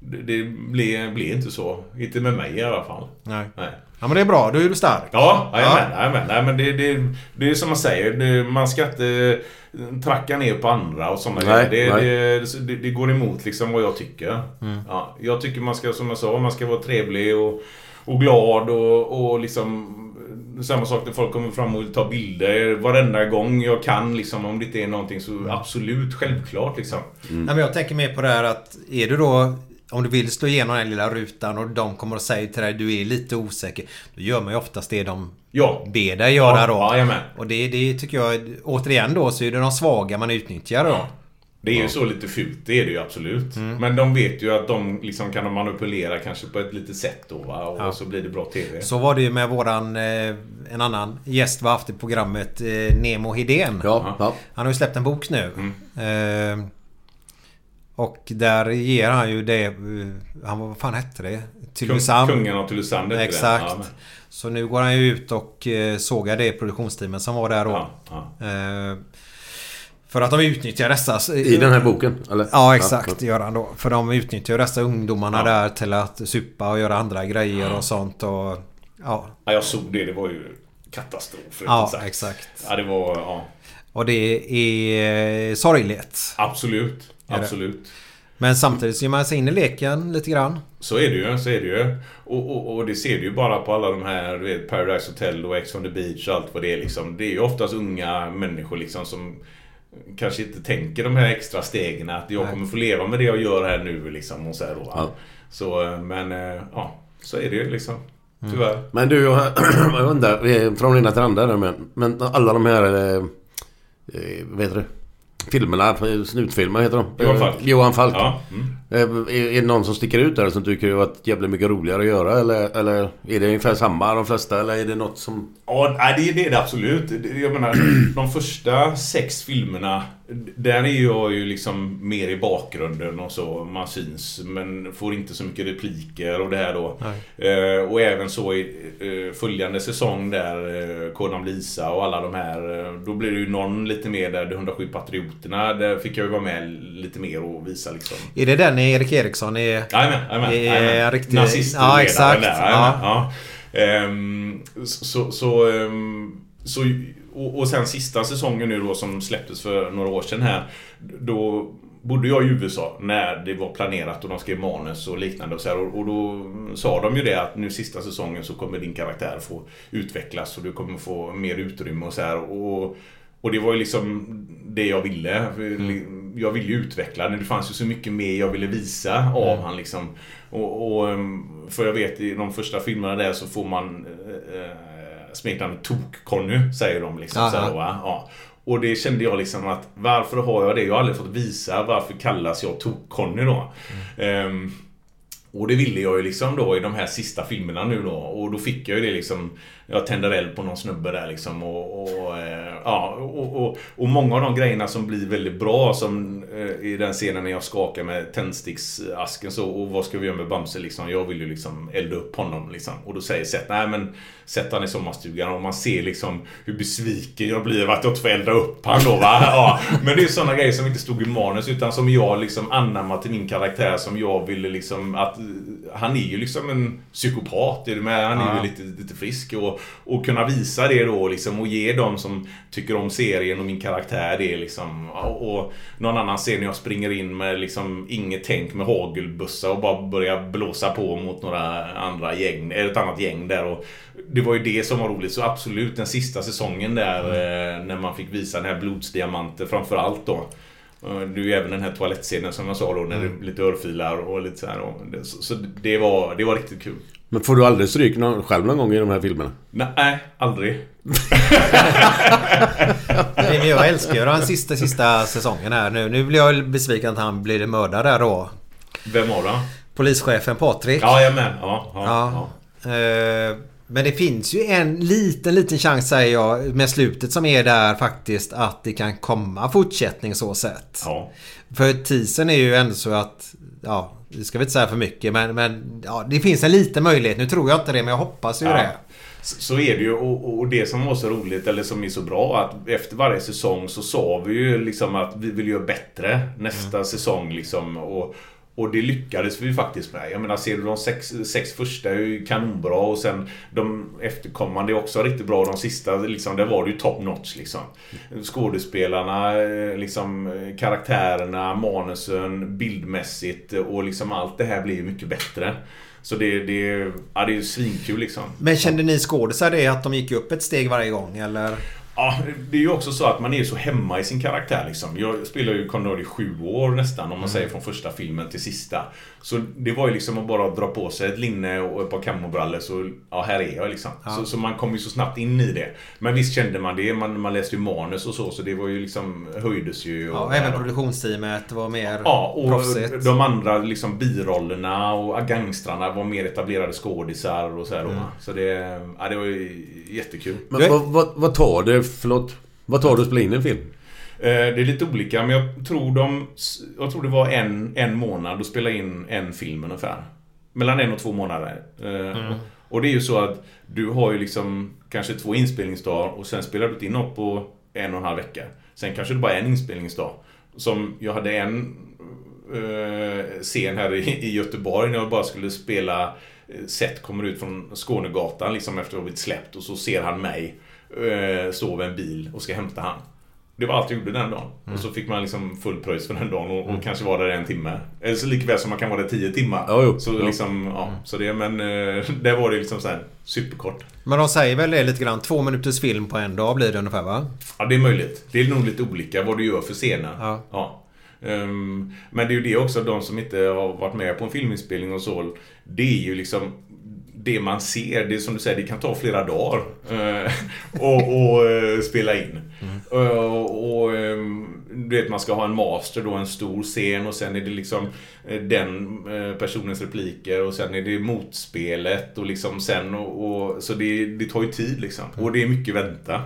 det, det blir, blir inte så. Inte med mig i alla fall. Nej, nej. Ja, men det är bra, då är du stark. Ja, ja, ja. Men, ja, men, nej, men det, det, det är som man säger, det, man ska inte tracka ner på andra och sådana grejer. Det, det, det, det går emot liksom vad jag tycker. Mm. Ja, jag tycker man ska, som jag sa, man ska vara trevlig och, och glad och, och liksom. Samma sak när folk kommer fram och vill ta bilder varenda gång jag kan liksom, om det inte är någonting så absolut självklart liksom. Mm. Nej, men jag tänker mer på det här att, är du då, om du vill slå igenom den lilla rutan och de kommer att säga till dig, du är lite osäker, då gör man ju oftast det de, ja, ber dig göra, ja, då. Ja, och det, det tycker jag, återigen då, så är det de svaga man utnyttjar då. Ja. Det är ju så lite fult, det är det ju absolut. Mm. Men de vet ju att de liksom kan manipulera kanske på ett litet sätt då, va? Och ja, så blir det bra tv. Så var det ju med våran, eh, en annan gäst var haft i programmet, eh, Nemo Hedén. Ja, ja. Han har ju släppt en bok nu. Mm. Eh, och där ger han ju det, han, vad fan hette det? Kung, kungen av Tylösand. Exakt. Ja, så nu går han ju ut och eh, sågar det produktionsteamet som var där då. Ja, ja. Eh, För att de utnyttjar dessa... I den här boken? Eller? Ja, exakt, ja, gör han då. För de utnyttjar dessa ungdomarna, ja, där till att suppa och göra andra grejer, ja, och sånt. Och, ja. Ja, jag såg det. Det var ju katastrof. Ja, exakt, exakt. Ja, det var... Ja. Och det är sorgligt. Absolut, absolut. Men samtidigt så ger man sig in i leken lite grann. Så är det ju, så är det ju. Och, och, och det ser du ju bara på alla de här, du vet, Paradise Hotel och Ex on the Beach och allt vad det är liksom. Det är ju oftast unga människor liksom som kanske inte tänker de här extra stegen att jag kommer få leva med det jag gör här nu liksom och så här då. Ja. Så, men ja, så är det ju liksom. Tyvärr. Mm. Men du, jag, jag undrar, från dina trender där, men, men alla de här, vet du, filmerna, snutfilmer heter de. Johan Falk. Johan Falk. Ja. Mm. Är, är det någon som sticker ut där som tycker att det blir mycket roligare att göra? Eller, eller är det ungefär samma de flesta? Eller är det något som... Ja, det är det, det absolut. Jag menar, de första sex filmerna, där är jag ju liksom mer i bakgrunden och så. Man syns, men får inte så mycket repliker och det här då. Eh, och även så i eh, följande säsong där eh, Kodam Lisa och alla de här. Eh, då blir det ju någon lite mer där, de hundrasju patrioterna. Där fick jag ju vara med lite mer och visa liksom. Är det den Erik Eriksson är, amen, amen, är amen. Riktigt... Nazist. Ja, exakt. Där, ja. Ja. Um, så så, um, så och, och sen sista säsongen nu då som släpptes för några år sedan här, då bodde jag i U S A när det var planerat och de skrev manus och liknande och så här, och, och då sa de ju det att nu sista säsongen så kommer din karaktär få utvecklas och du kommer få mer utrymme och så här, och och det var ju liksom det jag ville. Jag ville ju utveckla det. Det fanns ju så mycket mer jag ville visa av mm. han liksom. Och, och för jag vet i de första filmerna där så får man eh, smeknamnet Tok-Conny, säger de liksom. Så här, va? Ja. Och det kände jag liksom att varför har jag det? Jag har aldrig fått visa. Varför kallas jag Tok-Conny då? Mm. Um, Och det ville jag ju liksom då i de här sista filmerna nu då. Och då fick jag ju det liksom, jag tände eld på någon snubbe där liksom. Och, och, eh, ja, och, och, och många av de grejerna som blir väldigt bra, som eh, i den scenen när jag skakar med tändsticksasken så. Och vad ska vi göra med Bamse liksom? Jag vill ju liksom elda upp honom liksom. Och då säger Seth, nej men sätt han i sommarstugan. Och man ser liksom hur besviken jag blir att jag inte får elda upp han då, va? Ja. Men det är sådana grejer som inte stod i manus utan som jag liksom anammar till min karaktär, som jag ville liksom att... Han är ju liksom en psykopat, är med? Han är ju ja. lite, lite frisk och, och kunna visa det då liksom, och ge dem som tycker om serien och min karaktär det liksom. Och, och någon annan scen när jag springer in med liksom inget tänk med hagelbussar och bara börjar blåsa på mot några andra gäng, eller ett annat gäng där, och det var ju det som var roligt. Så absolut den sista säsongen där mm. när man fick visa den här blodsdiamanten framförallt då. Det är ju även den här toalettscenen som jag sa då, när det lite örfilar och lite så här. Så det var, det var riktigt kul. Men får du aldrig stryk någon, själv någon gång i de här filmerna? Nej, aldrig. Jag älskar ju den sista, sista säsongen här nu. Nu blir jag besviken att han blir mördare då. Vem var det? Polischefen Patrik. Ja, jag men. Ja, ja, ja. Ja. Uh, Men det finns ju en liten, liten chans, säger jag, med slutet som är där faktiskt, att det kan komma fortsättning så sett. Ja. För tisen är ju ändå så att, ja, det ska vi inte säga för mycket, men, men ja, det finns en liten möjlighet. Nu tror jag inte det, men jag hoppas ju ja. det. Så är det ju, och, och det som var så roligt, eller som är så bra, att efter varje säsong så sa vi ju liksom att vi vill göra bättre nästa mm. säsong liksom, och Och det lyckades vi faktiskt med. Jag menar, ser du de sex, sex första är ju kanonbra. Och sen de efterkommande är också riktigt bra. De sista, liksom, där var det ju top notch liksom. Skådespelarna, liksom, karaktärerna, manusen, bildmässigt. Och liksom allt det här blir ju mycket bättre. Så det, det, ja, det är ju svinkul liksom. Men kände ni skådisar det, att de gick upp ett steg varje gång, eller...? Ja, det är ju också så att man är så hemma i sin karaktär liksom. Jag spelar ju Connor i sju år nästan, om man mm. säger från första filmen till sista. Så det var ju liksom att bara dra på sig ett linne och ett par kamobrallor, så ja, här är jag liksom. Ja. Så, så man kom ju så snabbt in i det. Men visst kände man det, man, man läste ju manus och så, så det var ju liksom, höjdes ju. Och ja, även och, produktionsteamet var mer ja, och proffsigt. De andra liksom birollerna och gangstrarna var mer etablerade skådisar och så här. Mm. Så det, ja, det var ju jättekul. Men vad, vad, vad tar det? Förlåt. Vad tar du att spela in en film? Det är lite olika, men jag tror de jag tror det var en, en månad att spela in en film ungefär. Mellan en och två månader. Mm. Och det är ju så att du har ju liksom kanske två inspelningsdagar och sen spelar du in något på en och en halv vecka. Sen kanske det bara är en inspelningsdag. Som jag hade en scen här i Göteborg när jag bara skulle spela, Seth kommer ut från Skånegatan liksom efter att ha blivit släppt, och så ser han mig, står vid en bil och ska hämta han. Det var allt jag gjorde den dagen. Mm. Och så fick man liksom full pröjs för den dagen och, och mm. kanske var där en timme. Eller så likväl som man kan vara där tio timmar. Oh, jo, så jo. Liksom, ja. Mm. Så det, men eh, där var det liksom så här superkort. Men de säger väl det lite grann, två minuters film på en dag blir det ungefär, va? Ja, det är möjligt. Det är nog lite olika vad du gör för scener. Ja. ja. Um, men det är ju det också, de som inte har varit med på en filminspelning och så, det är ju liksom... Det man ser, det som du säger, det kan ta flera dagar eh, och, och eh, spela in. Mm. Uh, och eh, du vet, man ska ha en master då, en stor scen, och sen är det liksom eh, den eh, personens repliker, och sen är det motspelet och liksom sen och, och så det, det tar ju tid liksom. Och det är mycket vänta.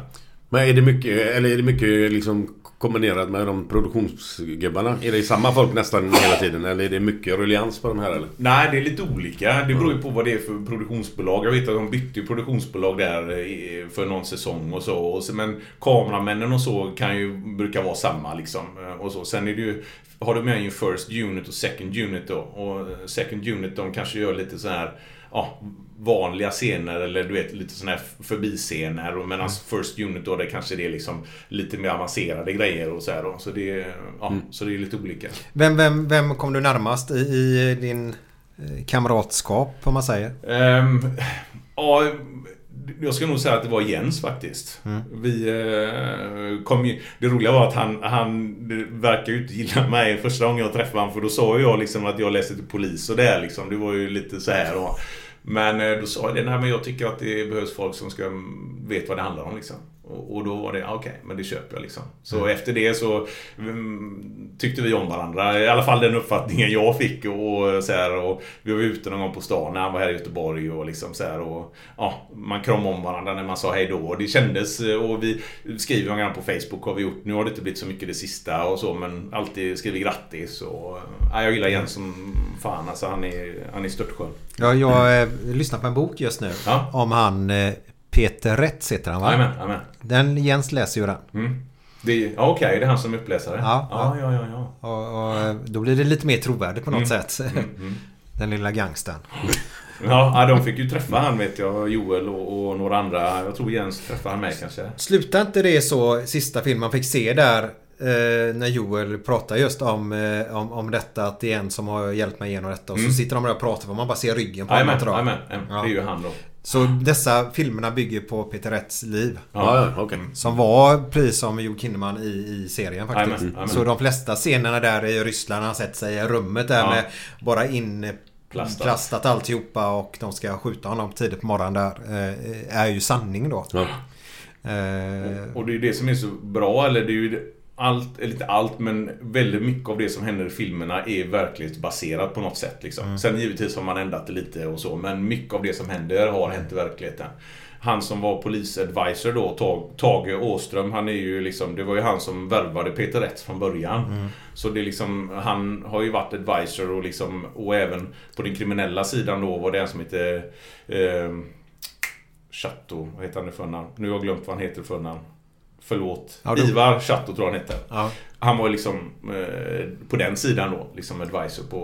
Men är det mycket, eller är det mycket liksom kombinerat med de produktionsgubbarna? Är det samma folk nästan hela tiden? Eller är det mycket ruljans på de här? Eller? Nej, det är lite olika. Det beror ju på vad det är för produktionsbolag. Jag vet att de bytte produktionsbolag där för någon säsong och så. Men kameramännen och så kan ju brukar vara samma liksom. Och så. Sen är det ju, har du med ju first unit och second unit då. Och second unit, de kanske gör lite så här... Ja, vanliga scener eller du vet lite såna här förbiscener, och medan mm. first unit då det kanske det är liksom lite mer avancerade grejer och så här då. Så det ja, mm. så det är lite olika. Vem vem vem kom du närmast i, i din kamratskap om man säger? Um, ja, jag ska nog säga att det var Jens faktiskt. Mm. Vi eh, kom ju, det roliga var att han, han verkar ju inte gilla mig första gången jag träffade honom, för då sa jag liksom att jag läste till polis och det är liksom, det var ju lite så här då. Men då sa jag det, nej men jag tycker att det behövs folk som ska veta vad det handlar om liksom. Och, och då var det, okej, okay, men det köper jag liksom. Så mm. efter det så um, tyckte vi om varandra, i alla fall den uppfattningen jag fick och så här, och vi var ute någon gång på stan när han var här i Göteborg och liksom så här, och ja, man kramade om varandra när man sa hej då, och det kändes, och vi skriver någon gång på Facebook har vi gjort, nu har det inte blivit så mycket det sista och så, men alltid skriver grattis och ja, jag gillar Jens som fan, alltså han är, han är störtskön. Ja, jag eh, lyssnar på en bok just nu ja. om han eh, Peter Rätts heter han, va? Amen, amen. Den Jens läser ju den. Mm. Okej, okay, det är han som uppläsare. Ja, ja, ja. ja, ja. Och, och då blir det lite mer trovärdigt på något mm. sätt. Mm, mm. Den lilla gangstern. Ja, de fick ju träffa han, vet jag, Joel och, och några andra. Jag tror Jens träffade han mig kanske. Slutade inte det så, sista filmen man fick se där, eh, när Joel pratar just om, eh, om, om detta, att det är en som har hjälpt mig igenom detta. Och mm. så sitter de där och pratar, och man bara ser ryggen på honom. Amen, amen, amen. Ja. Det är ju han då. Så dessa filmerna bygger på Peter Rätts liv. Ja, okay. Som var precis som Joel Kinnaman i, i serien faktiskt. Amen, amen. Så de flesta scenerna där i Ryssland har sett sig i rummet där ja. med bara inplastat alltihopa, och de ska skjuta honom tidigt på morgonen där. Eh, är ju sanning då. Ja. Eh, och, och det är ju det som är så bra, eller det är ju det... Allt, eller inte allt, men väldigt mycket av det som händer i filmerna är verklighetsbaserat på något sätt liksom. Mm. Sen givetvis har man ändrat det lite och så, men mycket av det som händer har hänt i verkligheten. Han som var polisadvisor då, Tage Åström, han är ju liksom, det var ju han som värvade Peter Rätts från början. Mm. Så det är liksom, han har ju varit advisor och liksom, och även på den kriminella sidan då var det en som heter eh, Chateau, vad heter han det för namn? Nu har jag glömt vad han heter för namn. Förlåt, ja, då... Ivar Chateau tror han hette. Ja. Han var liksom eh, på den sidan då, liksom advisor på,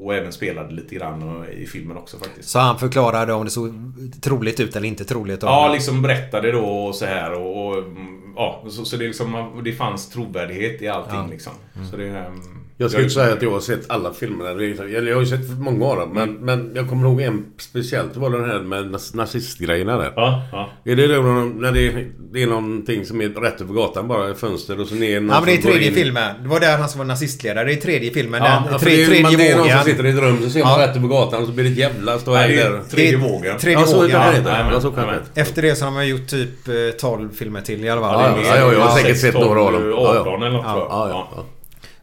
och även spelade lite grann i filmen också faktiskt. Så han förklarade om det såg troligt ut eller inte troligt? Ja, det. Liksom berättade då och så här och, och ja, så, så det, liksom, det fanns trovärdighet i allting ja. liksom. Mm. Så det, jag skulle inte säga att jag har sett alla filmerna, eller jag har ju sett många av dem, men, mm. men jag kommer ihåg en speciellt, det var den här med nazistgrejerna där. Ja, ja. Är det då när det, det är någonting som är rätt över gatan, bara i fönster och så ner någon. Ja, men det är tredje filmen, det var där han som var nazistledare, det är tredje filmen. Ja, den, ja, tre, det är, tredje man, det är någon som sitter i ett rum, så ser man ja. rätt över gatan och så blir det ett jävla stå här. Ja, tredje vågen. Tredje ja, vågen, ja. ja, ja, ja, ja. Efter det så har man gjort typ eh, tolv filmer till i alla fall. Ja, ja, ja, jag har säkert sett några av dem. arton eller något. Ja, ja.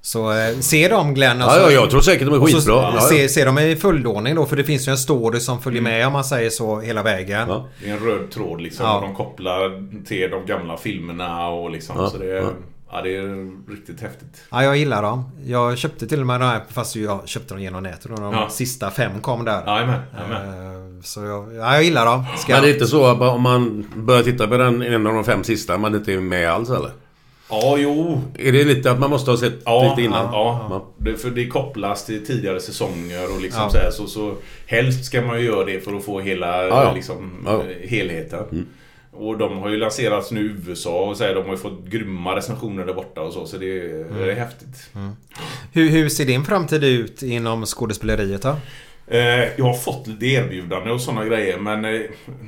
Så eh, ser de Glenn alltså, ja, ja, jag tror säkert de är skitbra. Ja, ja. Ser se dem i följdordning då, för det finns ju en story som följer mm. med, om man säger så, hela vägen. Ja. Det är en röd tråd liksom, ja. de kopplar till de gamla filmerna och liksom ja. så det är, ja. Ja, det är riktigt häftigt. Ja, jag gillar dem. Jag köpte till och med den här, fast jag köpte dem genom nätet och de ja. sista fem kom där. Ja, amen, amen. Så jag, ja, jag gillar dem. Ska... Men det är inte så att om man börjar titta på den, en av de fem sista, man inte är med alls eller? Ja, jo. Är det lite att man måste ha sett ja, lite innan? Ja, ja. Det, för det kopplas till tidigare säsonger och liksom ja. så, här, så, så helst ska man ju göra det för att få hela ja, ja. Liksom, ja. helheten. Mm. Och de har ju lanserats nu i U S A och så här, de har ju fått grymma recensioner där borta och så, så det är, mm. det är häftigt. Mm. Hur, hur ser din framtid ut inom skådespeleriet då? Jag har fått lite erbjudande och sådana grejer, men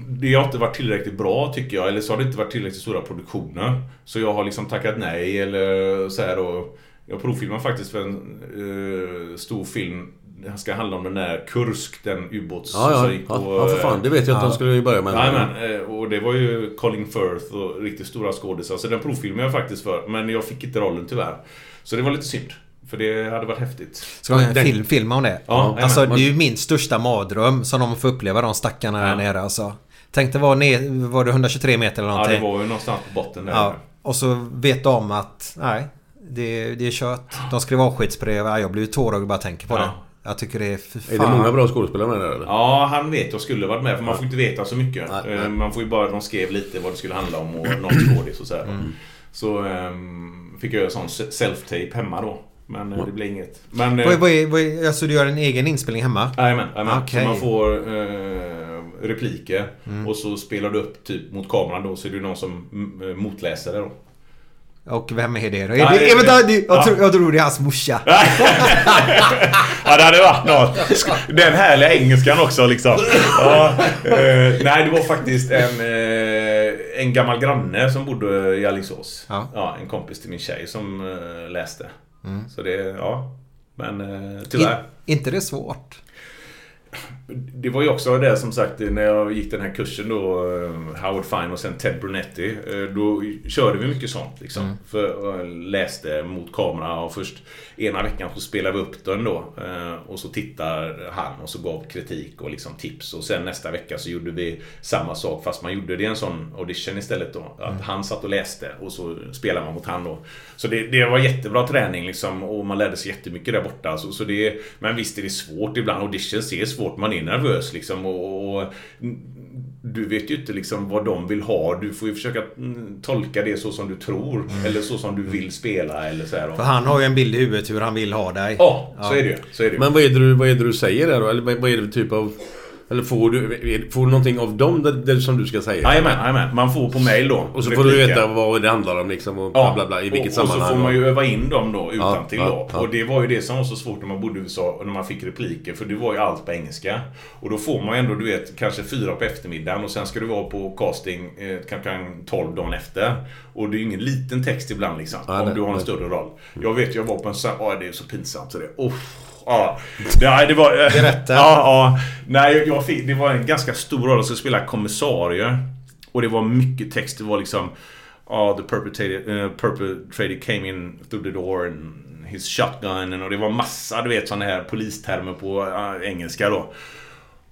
det har inte varit tillräckligt bra tycker jag, eller så har det inte varit tillräckligt stora produktioner, så jag har liksom tackat nej eller så här. Och jag provfilmar faktiskt för en uh, stor film. Det ska handla om den där Kursk, den ubåts ja, ja. Och, ja, för fan, det vet jag att ja. de skulle ju börja med. Nej, men, och det var ju Colin Firth och riktigt stora skådisar, så den provfilmade jag faktiskt för, men jag fick inte rollen tyvärr. Så det var lite synd, för det hade varit häftigt. Ska man den... film, filma om det? Ja, ja. Alltså, det är ju min största mardröm som de får uppleva, de stackarna här ja. nere. Alltså. Tänkte, var, ner, var det etthundratjugotre meter eller någonting? Ja, det var ju någonstans på botten där. Ja. Och så vet de att, nej, det, det är kört. De skrev avskidsbrev, jag blev tårögd och bara tänker på ja. det. Jag tycker det är för fan. Är det många bra skådespelare med där eller? Ja, han vet jag skulle varit med, för man får inte veta så mycket. Nej, nej. Man får ju bara, de skrev lite vad det skulle handla om och något skådis och sådär. Mm. Så um, fick jag göra sån self-tape hemma då. Men mm. det blev inget. Men, vad, vad är, vad är, alltså du gör en egen inspelning hemma? Jajamän, jajamän. Okay. Så man får eh, repliker mm. och så spelar du upp typ mot kameran då, så är det någon som motläser det då. Och vem är det då? Är ja, det, det, vänta, det, jag, ja. tror, jag tror det är hans morsa. Ja, det hade varit något. Den härliga engelskan också liksom. Ja, eh, nej, det var faktiskt en, eh, en gammal granne som bodde i Alingsås. Ja. Ja, en kompis till min tjej som eh, läste. Mm. Så det, ja. Men eh, tyvärr. In, inte det svårt? Det var ju också det som sagt, när jag gick den här kursen då, Howard Fine och sen Ted Brunetti, då körde vi mycket sånt liksom. Mm. För läste mot kamera, och först ena veckan så spelade vi upp den då, och så tittar han och så gav kritik och liksom tips, och sen nästa vecka så gjorde vi samma sak, fast man gjorde det en sån audition istället då, att mm. han satt och läste och så spelade man mot han då. Så det, det var jättebra träning liksom, och man lärde sig jättemycket där borta så, så det, men visst är det svårt ibland, auditions är svårt, man är nervös liksom, och, och du vet ju inte liksom vad de vill ha. Du får ju försöka tolka det så som du tror mm. eller så som du vill spela eller så här. För han har ju en bild i huvudet hur han vill ha dig. Ja, ja. Så är det ju, så är det ju. Men vad är det du, vad är det du säger där då? Eller vad är det typ av, eller får du, får du någonting av dem där, där som du ska säga? Jajamän, jajamän. Man får på mail då. Och så repliker. Får du veta vad det handlar om liksom, och bla bla bla, i vilket och, sammanhang. Och så får man ju öva in dem då utan till ja, då. Ja, och det var ju det som var så svårt när man bodde i U S A och när man fick repliker, för det var ju allt på engelska. Och då får man ändå, du vet, kanske fyra på eftermiddagen, och sen ska du vara på casting eh, kanske tolv dagen efter. Och det är ju ingen liten text ibland liksom, ja, om det, du har en det. större roll. Jag vet, jag var på en sån, ja, det är så pinsamt så det. Oh. Ja, nej, det var det rätt, ja, ja. Nej, jag fick, det var en ganska stor roll, jag skulle spela kommissarie, och det var mycket text, det var liksom ja, the perpetrator, uh, perpetrator came in through the door and his shotgun, och det var massa, du vet, såna här polistermer på uh, engelska då.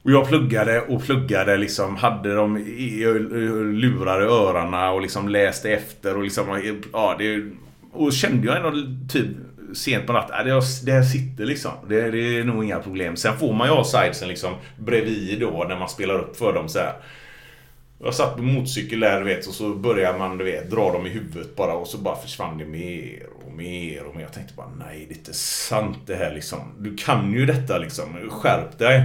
Och jag pluggade och pluggade liksom, hade dem i, lurade öronen och liksom läste efter och liksom ja, det, och kände jag ändå typ sent på natten, det, det här sitter liksom, det, det är nog inga problem. Sen får man ju ha sidesen liksom bredvid då, när man spelar upp för dem så här. Jag satt på motorcykel där, du vet, och så börjar man, du vet, dra dem i huvudet bara, och så bara försvann det mer och mer och mer. Jag tänkte bara, nej, det är inte sant det här liksom, du kan ju detta liksom, skärp dig.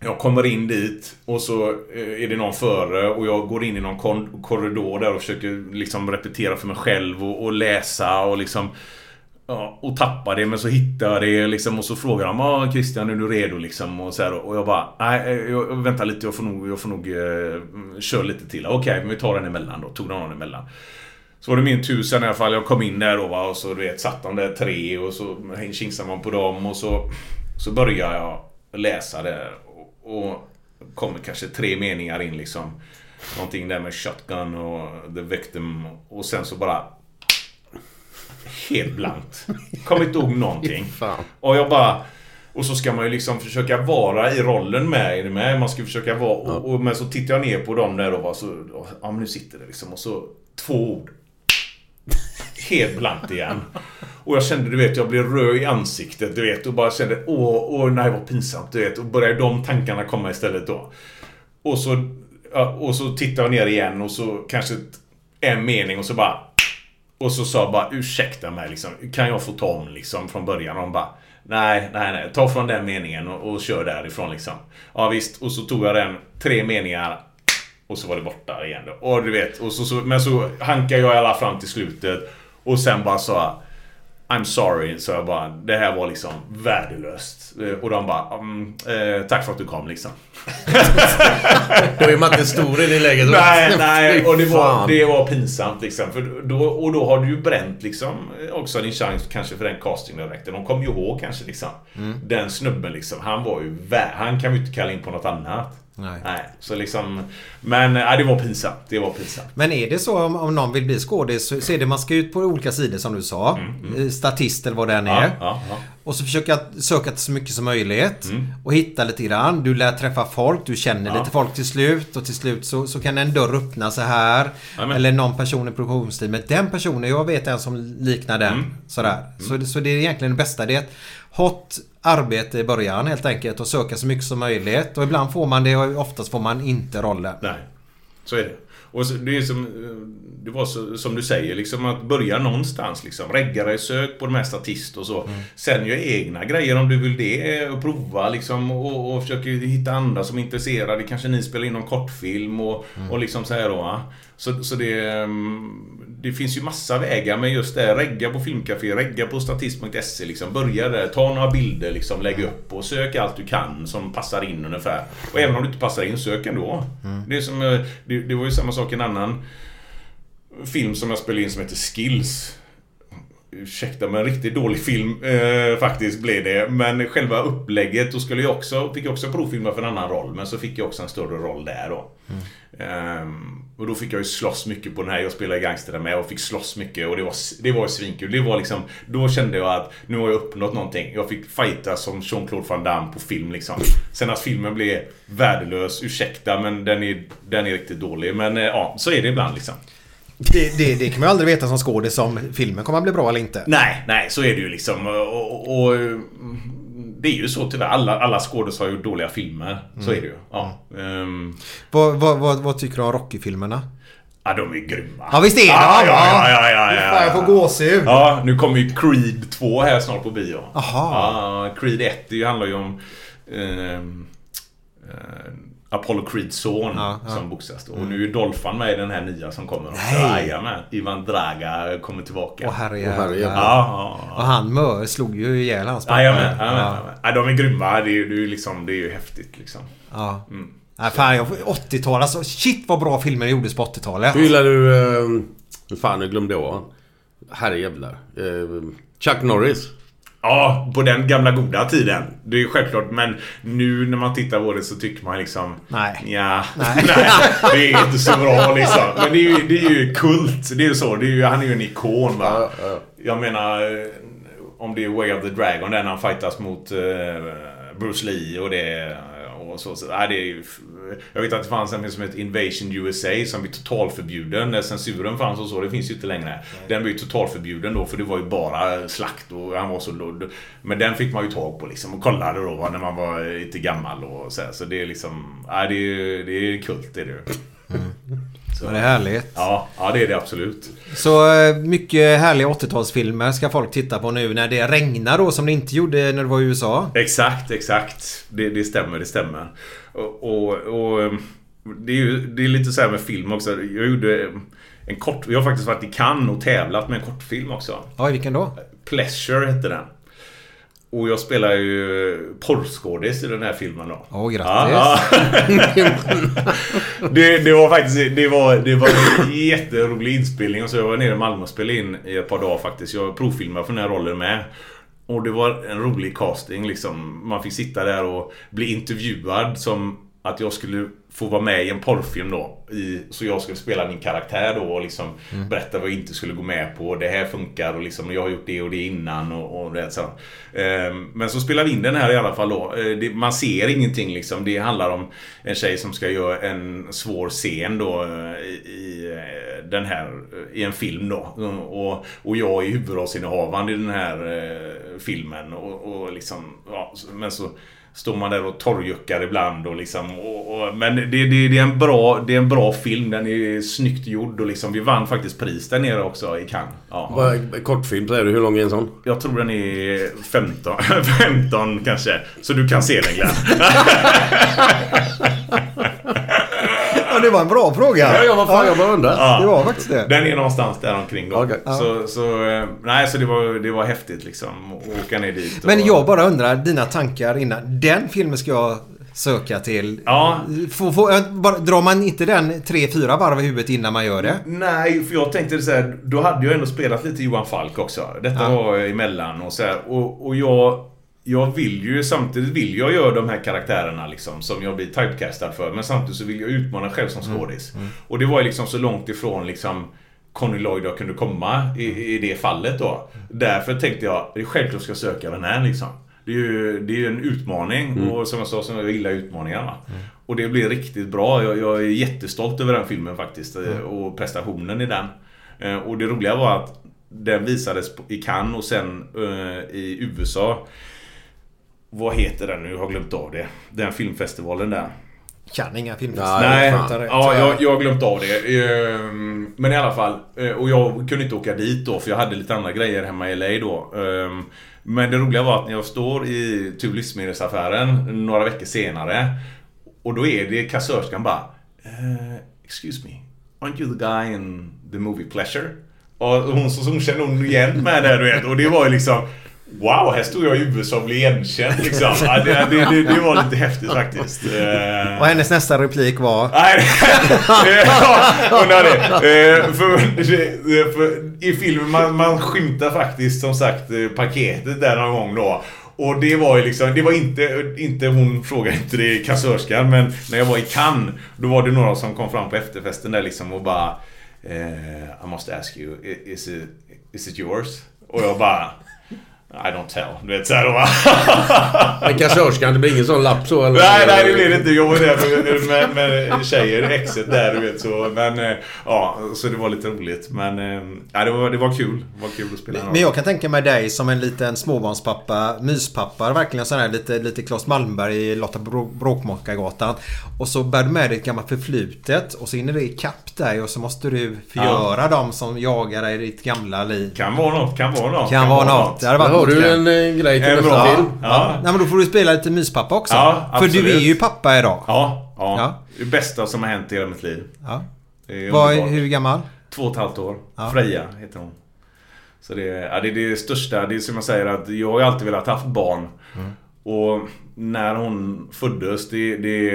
Jag kommer in dit och så är det någon före, och jag går in i någon kon- korridor där och försöker liksom repetera för mig själv och, och läsa och liksom ja, och tappar det, men så hittar jag det liksom, och så frågar de, ah, Christian, är du redo liksom, och så här, och jag bara, nej, jag väntar lite, jag får nog, jag får nog eh, köra lite till. Okej, okay, men vi tar den emellan då, tog någon emellan. Så var det min tusen i alla fall, jag kom in där då, va, och så, du vet, satt de där tre, och så kingsade man på dem, och så, så började jag läsa det, och, och kommer kanske tre meningar in liksom, någonting där med shotgun och the victim, och sen så bara helt blankt. Kom inte ihåg någonting. Och jag bara, och så ska man ju liksom försöka vara i rollen med, med. Man ska försöka vara, och, och, men så tittar jag ner på dem där och så, och, ja, men nu sitter det liksom, och så två ord. Helt blankt igen. Och jag kände, du vet, jag blev röd i ansiktet, du vet, och bara kände, åh, åh nej, vad pinsamt, du vet, och började de tankarna komma istället då. Och så, och så tittar jag ner igen, och så kanske en mening, och så bara, och så sa bara, ursäkta mig liksom, kan jag få ta om liksom från början? Och de bara, nej, nej, nej, ta från den meningen och, och kör därifrån liksom. Ja visst, och så tog jag den, tre meningar, Och så var det borta igen då. Och du vet, och så, så, men så hankade jag alla fram till slutet. Och sen bara sa I'm sorry, så jag bara, det här var liksom värdelöst. Och de bara, mm, eh, tack för att du kom liksom. Då är man inte stor i det läget. Nej, nej, och det var, det var pinsamt liksom. För då, och då har du ju bränt liksom också din chans kanske för den castingdirektorn. De kom ju ihåg kanske liksom. Mm. Den snubben liksom, han var ju vä- han kan ju inte kalla in på något annat. Nej. Nej, så liksom, men ja, det var pinsamt, det var pinsamt. Men är det så om, om någon vill bli skådis, så ser det man ska ut på olika sidor som du sa, mm, mm. statist eller vad den är. Ja, ja, ja. Och så försöka söka till så mycket som möjligt mm. och hitta lite grann. Du lär träffa folk, du känner ja. lite folk till slut, och till slut så, så kan en dörr öppna så här. Amen. Eller någon person i produktionsteamet, den personen, jag vet en som liknar den mm. sådär. Mm. Så, så det är egentligen det bästa, det är hot arbete i början helt enkelt och söka så mycket som möjligt, och ibland får man det och oftast får man inte rollen. Nej, så är det. Och så, det är som, det var så, som du säger liksom, att börja någonstans liksom, regga dig, sök på de här statist och så. Mm. Sen gör egna grejer om du vill det och prova liksom, och, och försöka hitta andra som är intresserade. Kanske ni spelar in någon kortfilm och, mm. och liksom så här då. Så, så det, det finns ju massa vägar, men just det, regga på filmcafé, regga på statist punkt se liksom, börja där, ta några bilder liksom, lägg upp och sök allt du kan som passar in ungefär. Och även om du inte passar in, sök ändå. Mm. Det, som, det, det var ju samma sak i en annan film som jag spelade in som heter Skills. Ursäkta, men en riktigt dålig film eh, faktiskt blev det. Men själva upplägget, då skulle jag också, fick jag också provfilma för en annan roll. Men så fick jag också en större roll där då. Mm. Um, och då fick jag ju slåss mycket på den här. Jag spelade gangster med och fick slåss mycket. Och det var, det var svinkul. Det var liksom, då kände jag att nu har jag uppnått någonting. Jag fick fighta som Jean-Claude Van Damme på film liksom. Sen att filmen blev värdelös, ursäkta, men den är, den är riktigt dålig. Men eh, ja, så är det ibland liksom. Det, det, det kan man aldrig veta som skådis om filmen kommer att bli bra eller inte. Nej, nej, så är det ju liksom. Och, och det är ju så tyvärr. Alla, alla skådis har ju dåliga filmer. Så mm. är det ju. Ja. Um. Vad, vad, vad, vad tycker du om Rocky-filmerna? Ja, de är grymma. Ja, visst är det. Ja, ja, ja, ja, ja, ja. Fan, jag får gåshud. Ja, nu kommer ju Creed två här snart på bio. Aha. Ja, Creed ett, det handlar ju om... Um, um, Apollo Creeds son ja, ja. som boxas. Och mm. nu är Dolphan med i den här nya som kommer. Jajamän, Ivan Draga kommer tillbaka. Och Harry, och Harry. Ja. Ja, ja. Och han mör, slog ju ihjäl hans pappa. Jajamän, ja, ja. Ja, de är grymma. Det är ju liksom, det är ju häftigt liksom. Ja. Mm. Ja, fan, jag, åttiotalet, alltså, shit vad bra filmer gjordes på åttiotalet. Hur gillar du, eh, fan jag glömde jag. Herre jävlar. Eh, Chuck Norris. Ja, på den gamla goda tiden. Det är ju självklart, men nu när man tittar på det så tycker man liksom nej. Ja, nej. nej det är inte så bra liksom. Men det är ju, det är ju kult, det är ju så, det är ju, han är ju en ikon va. Jag menar, om det är Way of the Dragon där han fightas mot uh, Bruce Lee och det och så, så nej, det är ju, jag vet att det fanns en som heter Invasion U S A som blev totalförbjuden när censuren fanns och så, det finns ju inte längre. Den blev totalförbjuden då, för det var ju bara slakt och han var så ludd. Men den fick man ju tag på liksom och kollade då när man var lite gammal och så här. Så det är liksom, nej, det är, det är kult, det är det. Mm. Så det är härligt. Ja, ja, det är det absolut. Så mycket härliga åttiotalsfilmer ska folk titta på nu när det regnar då, som det inte gjorde när det var i U S A. Exakt, exakt. Det, det stämmer, det stämmer. Och, och, och det är ju, det är lite så här med film också. Jag gjorde en kort, jag har faktiskt varit i Cannes och tävlat med en kortfilm också. Ja, vilken då? Pleasure heter den. Och jag spelar ju porrskådis i den här filmen då. Åh, oh, grattis. det, det var faktiskt det var, det var en jätterolig inspelning. Och så jag var nere i Malmö och spelade in i ett par dagar faktiskt. Jag provfilmade för den här rollen med. Och det var en rolig casting liksom. Man fick sitta där och bli intervjuad som att jag skulle få vara med i en porrfilm då. I, så jag skulle spela min karaktär då och liksom mm. berätta vad jag inte skulle gå med på. Det här funkar och liksom, jag har gjort det och det innan och, och det så. Ehm, men så spelar vi in den här i alla fall då. Ehm, det, man ser ingenting liksom. Det handlar om en tjej som ska göra en svår scen då i, i den här, i en film då. Och, och jag är huvudrollsinnehavaren i den här eh, filmen och, och liksom, ja, men så står man där och torrjuckar ibland och liksom, och, och, men det, det, det, är en bra, det är en bra film, den är snyggt gjord och liksom, vi vann faktiskt pris där nere också i Cannes. Ja. Kortfilm säger du, hur lång är en sån? Jag tror den är femton, femton kanske, så du kan se den Glenn. det var en bra fråga. Ja, jag var fan, jag bara undrar. Ja. Det var faktiskt det. Den är någonstans där omkring då. Okay. Ja. Så, så, nej, så det var, det var häftigt liksom. Åka ner dit. Och... Men jag bara undrar, dina tankar innan. Den filmen ska jag söka till. Ja. Få, få, bara, drar man inte den tre, fyra varv i huvudet innan man gör det? Nej, för jag tänkte så här, då hade jag ändå spelat lite Johan Falk också. Detta ja. var emellan och så här, och, och jag... Jag vill ju, samtidigt vill jag göra de här karaktärerna liksom, som jag blir typecastad för. Men samtidigt så vill jag utmana själv som skådis. Mm. Mm. Och det var ju liksom så långt ifrån liksom, Conny Lloyd jag kunde komma i, i det fallet då. Därför tänkte jag, det är självklart ska jag söka den här liksom. Det är ju, det är ju en utmaning. Mm. Och som jag sa, som jag gillar utmaningar. Mm. Och det blev riktigt bra. Jag, jag är jättestolt över den filmen faktiskt. Mm. Och prestationen i den. Och det roliga var att den visades i Cannes och sen uh, i U S A. Vad heter den nu? Jag har glömt av det. Den filmfestivalen där. Kan inga filmfestival. Nej, Nej. Ja, jag, jag har glömt av det. Men i alla fall. Och jag kunde inte åka dit då. För jag hade lite andra grejer hemma i L A då. Men det roliga var att när jag står i typ livsmedelsaffären några veckor senare. Och då är det kassörskan bara. Uh, excuse me. Aren't you the guy in the movie Pleasure? Och hon som känner hon igen med det du vet. Och det var ju liksom... Wow, här stod jag i U S A och blev igenkänd liksom. Ja, det, det, det, det var lite häftigt faktiskt. Och hennes nästa replik var? Nej, hon hade. För, för, i filmen, man, man skymtar faktiskt som sagt paketet där någon gång då. Och det var ju liksom, det var inte, inte hon frågade inte det kassörskan, men när jag var i Cannes, då var det några som kom fram på efterfesten där liksom och bara I måste ask you, is it, is it yours? Och jag bara... I don't tell. Du vet så här va. Men kassörskan, det blir ingen sån lapp så eller? Nej, nej, det blir inte. Jag var där med, med tjejer, exet där, du vet så. Men ja, så det var lite roligt. Men ja, det var, det var kul. Det var kul att spela. Men jag kan tänka mig dig som en liten småbarnspappa, myspappa, verkligen sån här lite, lite Claes Malmberg i Lotta Bråkmakargatan. Och så bär du med dig ett gammalt förflutet och så hinner det i kapp dig och så måste du förgöra ja. dem som jagar dig i ditt gamla liv. Kan vara något, kan vara något. Kan, kan vara något. något. Det var har du en, en grej till nästa ja, film? Ja. Ja. Nej, men då får du spela lite myspappa också. Ja, för du är ju pappa idag. Ja, ja. ja. Det bästa som har hänt i hela mitt liv. Ja. Var, hur gammal? Två och ett halvt år. Ja. Freja heter hon. Så det, ja, det är det största. Det är som jag säger att jag har alltid velat haft barn. Mm. Och när hon föddes, det, det,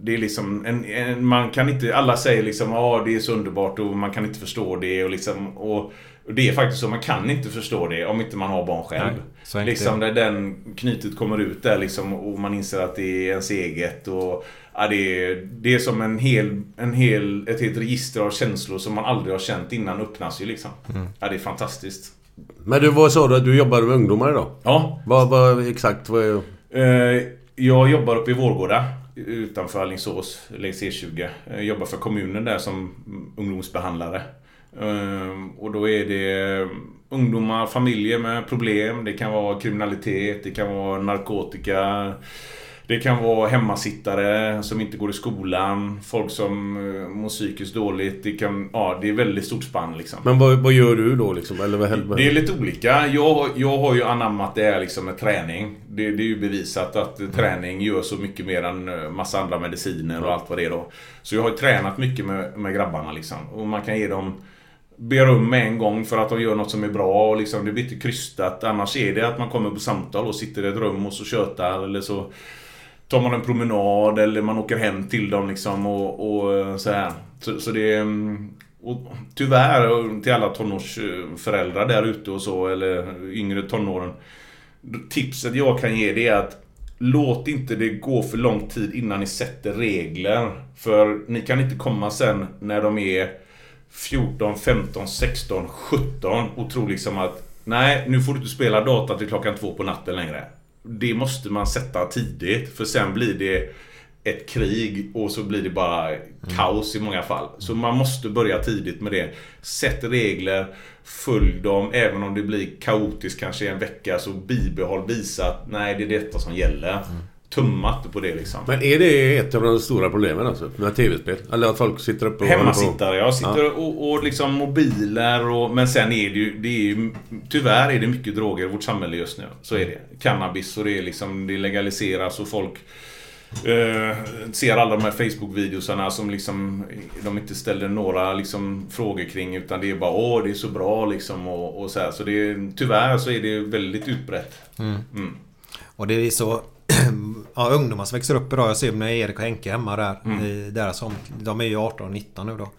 det är liksom... En, en, man kan inte... Alla säger liksom, ah, det är så underbart och man kan inte förstå det och liksom... Och, det är faktiskt så, man kan inte förstå det om inte man har barn själv. Nej, så liksom där den knytet kommer ut där liksom, och man inser att det är ens eget och ja, det, är, det är som en hel, en hel, ett helt register av känslor som man aldrig har känt innan öppnas ju liksom. Mm. Ja, det är fantastiskt. Men du, vad sa du att du jobbade med ungdomar idag? Ja. Vad, vad exakt? Vad... Jag jobbar uppe i Vårgårda. Utanför Alingsås, längs E tjugo. Jag jobbar för kommunen där som ungdomsbehandlare. Um, och då är det ungdomar, familjer med problem. Det kan vara kriminalitet, det kan vara narkotika. Det kan vara hemmasittare som inte går i skolan. Folk som uh, mår psykiskt dåligt. Det, kan, ja, det är väldigt stort spann liksom. Men vad, vad gör du då liksom? Eller vad händer? Det är lite olika. Jag, jag har ju anammat det här liksom med träning. Det, det är ju bevisat att mm. träning gör så mycket mer än massa andra mediciner och mm. allt vad det är då. Så jag har ju tränat mycket med, med grabbarna liksom. Och man kan ge dem beröm en gång för att de gör något som är bra och liksom det blir inte krystat. Annars är det att man kommer på samtal och sitter i ett rum och så tjötar eller så tar man en promenad eller man åker hem till dem liksom och, och så här. Så, så det är, och tyvärr till alla tonårsföräldrar där ute och så eller yngre tonåren, tipset jag kan ge det är att låt inte det gå för lång tid innan ni sätter regler, för ni kan inte komma sen när de är fjorton, femton, sexton, sjutton och tror liksom att nej, nu får du inte spela data till klockan två på natten längre. Det måste man sätta tidigt, för sen blir det ett krig och så blir det bara kaos i många fall. Så man måste börja tidigt med det. Sätt regler, följ dem, även om det blir kaotiskt kanske i en vecka, så bibehåll, visa att nej, det är detta som gäller. Tummat på det liksom. Men är det ett av de stora problemen alltså med tv-spel? Eller att folk sitter uppe och... Hemmasittare, jag sitter ja. och, och liksom mobiler och... Men sen är det ju, det är ju... Tyvärr är det mycket droger i vårt samhälle just nu. Så är det. Cannabis och det är liksom... Det legaliseras och folk... eh, ser alla de här Facebook-videosarna som liksom, de inte ställer några liksom frågor kring, utan det är bara åh, det är så bra liksom och, och så här. Så det är, tyvärr så är det väldigt utbrett. Mm. Mm. Och det är så ja, ungdomar som växer upp idag, jag ser med Erik och Henke hemma där, mm. i deras om, de är ju arton och nitton nu då.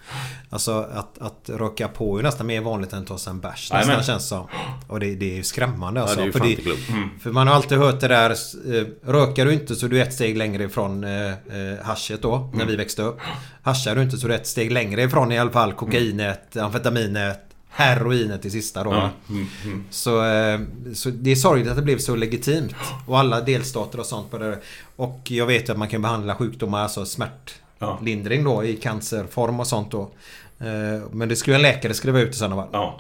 Alltså att, att röka på är nästan mer vanligt än att ta sig en bärs. Nästan känns så. Och det, det är ju skrämmande alltså. Ja, det är ju för, det, mm. för man har alltid hört det där, rökar du inte så du är ett steg längre ifrån eh, haschet då, mm. när vi växte upp. Haschar du inte så du är ett steg längre ifrån i alla fall kokainet, mm. amfetaminet, heroinet i sista då. Ja. Mm, mm. Så, så det är sorgligt att det blev så legitimt. Och alla delstater och sånt på det. Och jag vet att man kan behandla sjukdomar, alltså smärtlindring då, i cancerform och sånt då. Men det skulle en läkare skriva ut i sådana fall. Ja.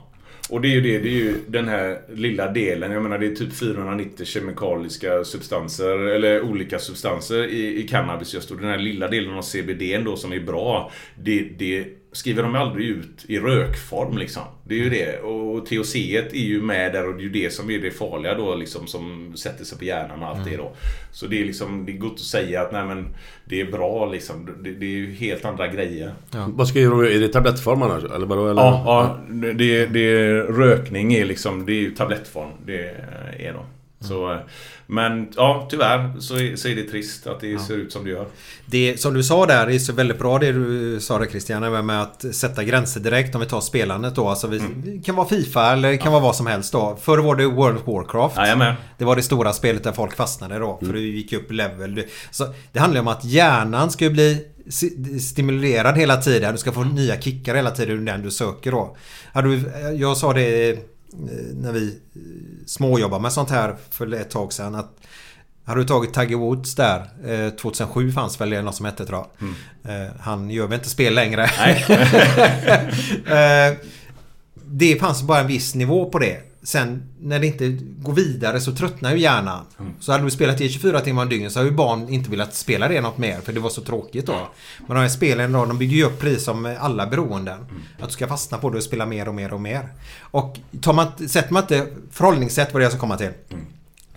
Och det är ju det, det är ju den här lilla delen. Jag menar, det är typ fyrahundranittio kemikaliska substanser eller olika substanser i, i cannabis just. Och den här lilla delen av C B D då som är bra, det, det skriver de aldrig ut i rökform liksom. Det är ju det. Och T H C är ju med där, och det är ju det som är det farliga då liksom, som sätter sig på hjärnan och allt mm. det då. Så det är liksom, det är gott att säga att nej men det är bra liksom. Det, det är ju helt andra grejer. Ja. Vad ska du, är det tablettform annars? Eller vadå? Eller? Ja, ja det, det, rökning är liksom, det är ju tablettform. Det är då. Så, men ja, tyvärr så är, så är det trist att det ja. ser ut som det gör. Det som du sa där är så väldigt bra, det du sa där Christian, med att sätta gränser direkt. Om vi tar spelandet då, alltså vi, mm. det kan vara FIFA eller det kan ja. vara vad som helst då. Förr var det World of Warcraft. Jajamän. Det var det stora spelet där folk fastnade då, för mm. du gick upp level. Så det handlar om att hjärnan ska bli stimulerad hela tiden. Du ska få mm. nya kickar hela tiden under den du söker då. Jag sa det när vi småjobbar med sånt här för ett tag sedan, att hade du tagit Tiger Woods där tjugohundrasju fanns väl det något som hette tror jag. Mm. Han gör väl inte spel längre. Det fanns bara en viss nivå på det. Sen när det inte går vidare så tröttnar ju hjärnan. Mm. Så hade du spelat i tjugofyra timmar om dygnet så hade ju barn inte velat spela det något mer, för det var så tråkigt då. Men de här spelen då, de bygger ju upp pris som alla beroenden. Mm. Att du ska fastna på det och spela mer och mer och mer. Och tar man, sätter man inte förhållningssätt, vad det är som kommer till. Mm.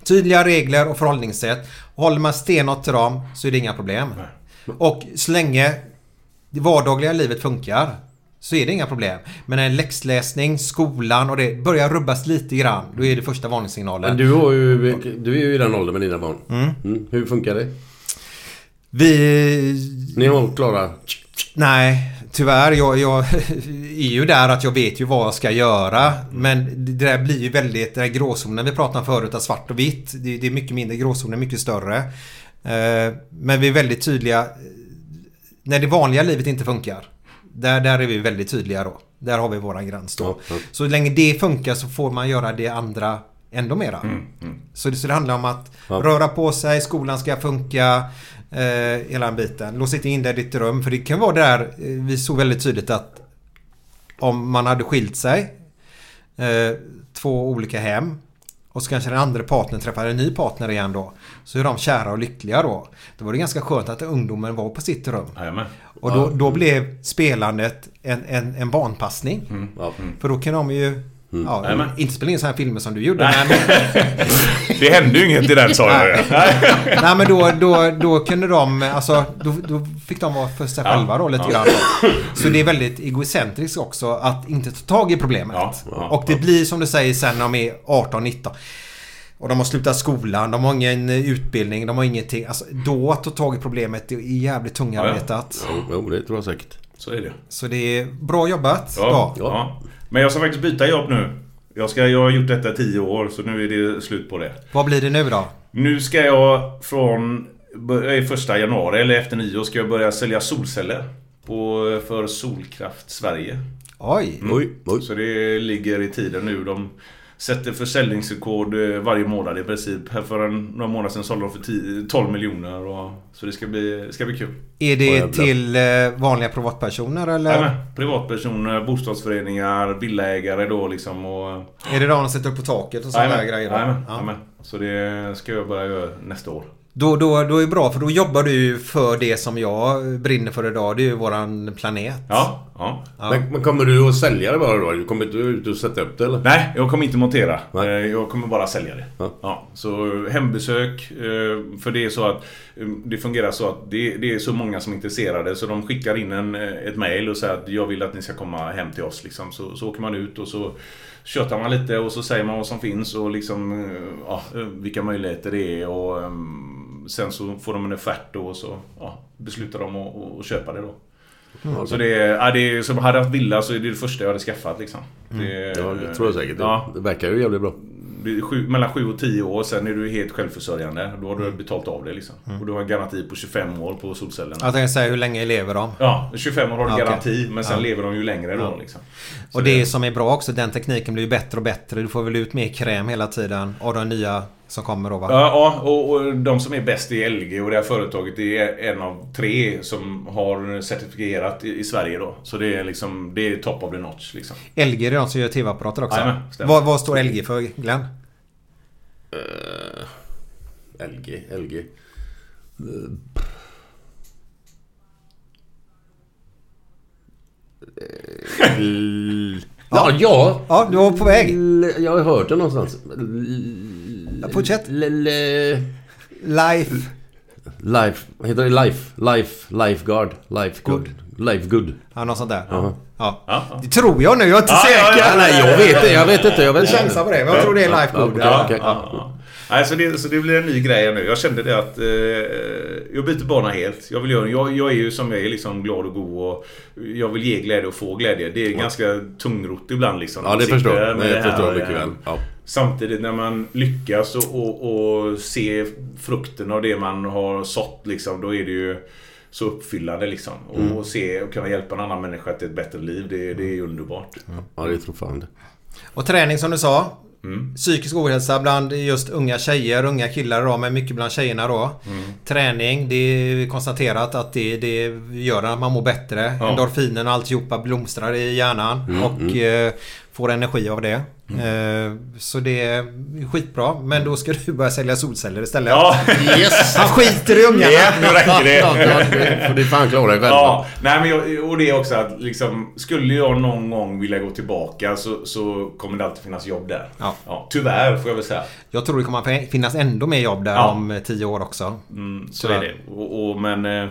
Tydliga regler och förhållningssätt. Håller man stenåt till dem så är det inga problem. Nej. Och så länge det vardagliga livet funkar så är det inga problem. Men en läxläsning, skolan och det börjar rubbas lite grann, då är det första varningssignalen. Men du, har ju, du är ju i den åldern med dina barn. Mm. Mm. Hur funkar det? Vi... Ni har klara? Nej, tyvärr. Jag, jag är ju där att jag vet ju vad jag ska göra. Mm. Men det där blir ju väldigt... Det där gråzonen vi pratade om förut, svart och vitt. Det, det är mycket mindre gråzonen, mycket större. Men vi är väldigt tydliga. När det vanliga livet inte funkar, Där, där är vi väldigt tydliga då. Där har vi våran gräns då. Ja, ja. Så länge det funkar så får man göra det andra ändå mera. Mm, mm. Så, det, så det handlar om att ja. röra på sig, skolan ska funka, eh, hela den biten. Lås inte in där i ditt rum, för det kan vara där, eh, vi såg väldigt tydligt att om man hade skilt sig, eh, två olika hem, och så kanske den andra partnern träffar en ny partner igen då, så är de kära och lyckliga då. Då var det ganska skönt att ungdomen var på sitt rum. Jajamän. Och då, då blev spelandet en, en, en barnpassning. Mm. Mm. För då kan de ju mm. ja, inte spela in sådana filmer som du gjorde. Men... det hände ju inget i den, sa jag. Nej, men då, då, då kunde de, alltså, då, då fick de vara för sig ja. själva då, lite ja. grann. Då. Så det är väldigt egocentriskt också att inte ta tag i problemet. Ja. Ja. Och det ja. blir som du säger sen när de är arton nitton. Och de har slutat skolan, de har ingen utbildning, de har ingenting. Alltså, då att ta tag i problemet är jävligt tungarbetat. Ja, ja. Jo, det tror jag säkert. Så är det. Så det är bra jobbat. Ja, ja. ja. Men jag ska faktiskt byta jobb nu. Jag, ska, jag har gjort detta tio år, så nu är det slut på det. Vad blir det nu då? Nu ska jag från första januari, eller efter nyår, ska jag börja sälja solceller på, för Solkraft Sverige. Oj. Mm. Oj, oj. Så det ligger i tiden nu. De sätter försäljningsrekord varje månad i princip. Här för en, några månader sedan sålde de för tio, tolv miljoner. Och, så det ska bli, ska bli kul. Är det till vanliga privatpersoner? Eller? Nej, privatpersoner, bostadsföreningar, villaägare då liksom. Och, är det då de sätter upp på taket och sådana grejer? Nej, ja. Så det ska jag börja göra nästa år. Då, då, då är det bra, för då jobbar du ju för det som jag brinner för idag. Det är ju våran planet. Ja, ja. ja. Men, men kommer du att sälja det bara då? Du kommer inte ut och sätta upp det eller? Nej, jag kommer inte montera. Nej. Jag kommer bara sälja det. Ja. Ja, så hembesök, för det är så att det fungerar så att det, det är så många som är intresserade. Så de skickar in en, ett mejl och säger att jag vill att ni ska komma hem till oss. Liksom. Så, så åker man ut och så köttar man lite och så säger man vad som finns och liksom, ja, vilka möjligheter det är och sen så får de en offert då och så ja, beslutar de att, att köpa det då. Mm. Så det är, ja, det är, som hade haft villa så är det det första jag hade skaffat liksom. Mm. Det, ja, det tror jag säkert. Ja. Det verkar ju jävligt bra. Sju, mellan sju och tio år, sen är du helt självförsörjande. Då har du betalt av det liksom. Mm. Och du har en garanti på tjugofem år på solcellerna. Jag tänkte säga, hur länge lever de? Ja, tjugofem år har du ja, garanti, okay. Men sen ja. lever de ju längre då ja. liksom. Och det, det som är bra också, den tekniken blir ju bättre och bättre. Du får väl ut mer kräm hela tiden av de nya som kommer då, va? Ja, och, och de som är bäst i L G och det här företaget är en av tre som har certifierat i, i Sverige då. Så det är liksom, det är top of the notch liksom. L G är de som gör tv-apparater också. Aj, vad, vad står L G för, Glenn? Uh, LG, LG. Uh, L- ja, ja. Ja, du var på väg. L- jag har hört det någonstans. L- ja, fortsätt. L- l- life. Life. Vad heter det? Life. Life. Lifeguard. Lifeguard. Life good. Ja, något sånt där. Uh-huh. Ja. Ja. Det tror jag nu, jag är inte ja, säker. Ja, ja, nej, jag vet det, jag vet inte. Jag vill chansa på det, men jag tror det är life good. Ja, okay. ja, ja. Nej, så det, så det blir en ny grej nu. Jag kände det att eh, jag byter bana helt. Jag vill göra, jag, jag är ju som jag är liksom glad och god och jag vill ge glädje och få glädje. Det är ja. ganska tungrott ibland liksom. Ja, det förstår jag. Det förstår mycket väl. Ja. Samtidigt när man lyckas och, och, och se frukten av det man har sått liksom, då är det ju så uppfyllande liksom. Och mm. se och kunna hjälpa en annan människa till ett bättre liv, det, det är underbart. Ja, ja det är trofande. Och träning som du sa, mm. psykisk ohälsa bland just unga tjejer, unga killar då, men mycket bland tjejerna då. Mm. Träning, det är konstaterat att det, det gör att man mår bättre. Ja. Endorfinen och alltihopa blomstrar i hjärnan mm. och mm. Eh, får energi av det. Mm. Så det är skitbra. Men då ska du börja sälja solceller istället. Ja. Yes. Han skiter i ungarna. Ja, nu räcker det. Ja, ja, det, det är fan klara själv. Ja. Nej, men jag, och det är också att liksom, skulle jag någon gång vilja gå tillbaka så, så kommer det alltid finnas jobb där. Ja. Ja, tyvärr får jag väl säga. Jag tror det kommer finnas ändå mer jobb där ja. om tio år också. Mm, så tyvärr. Är det. Och, och, men...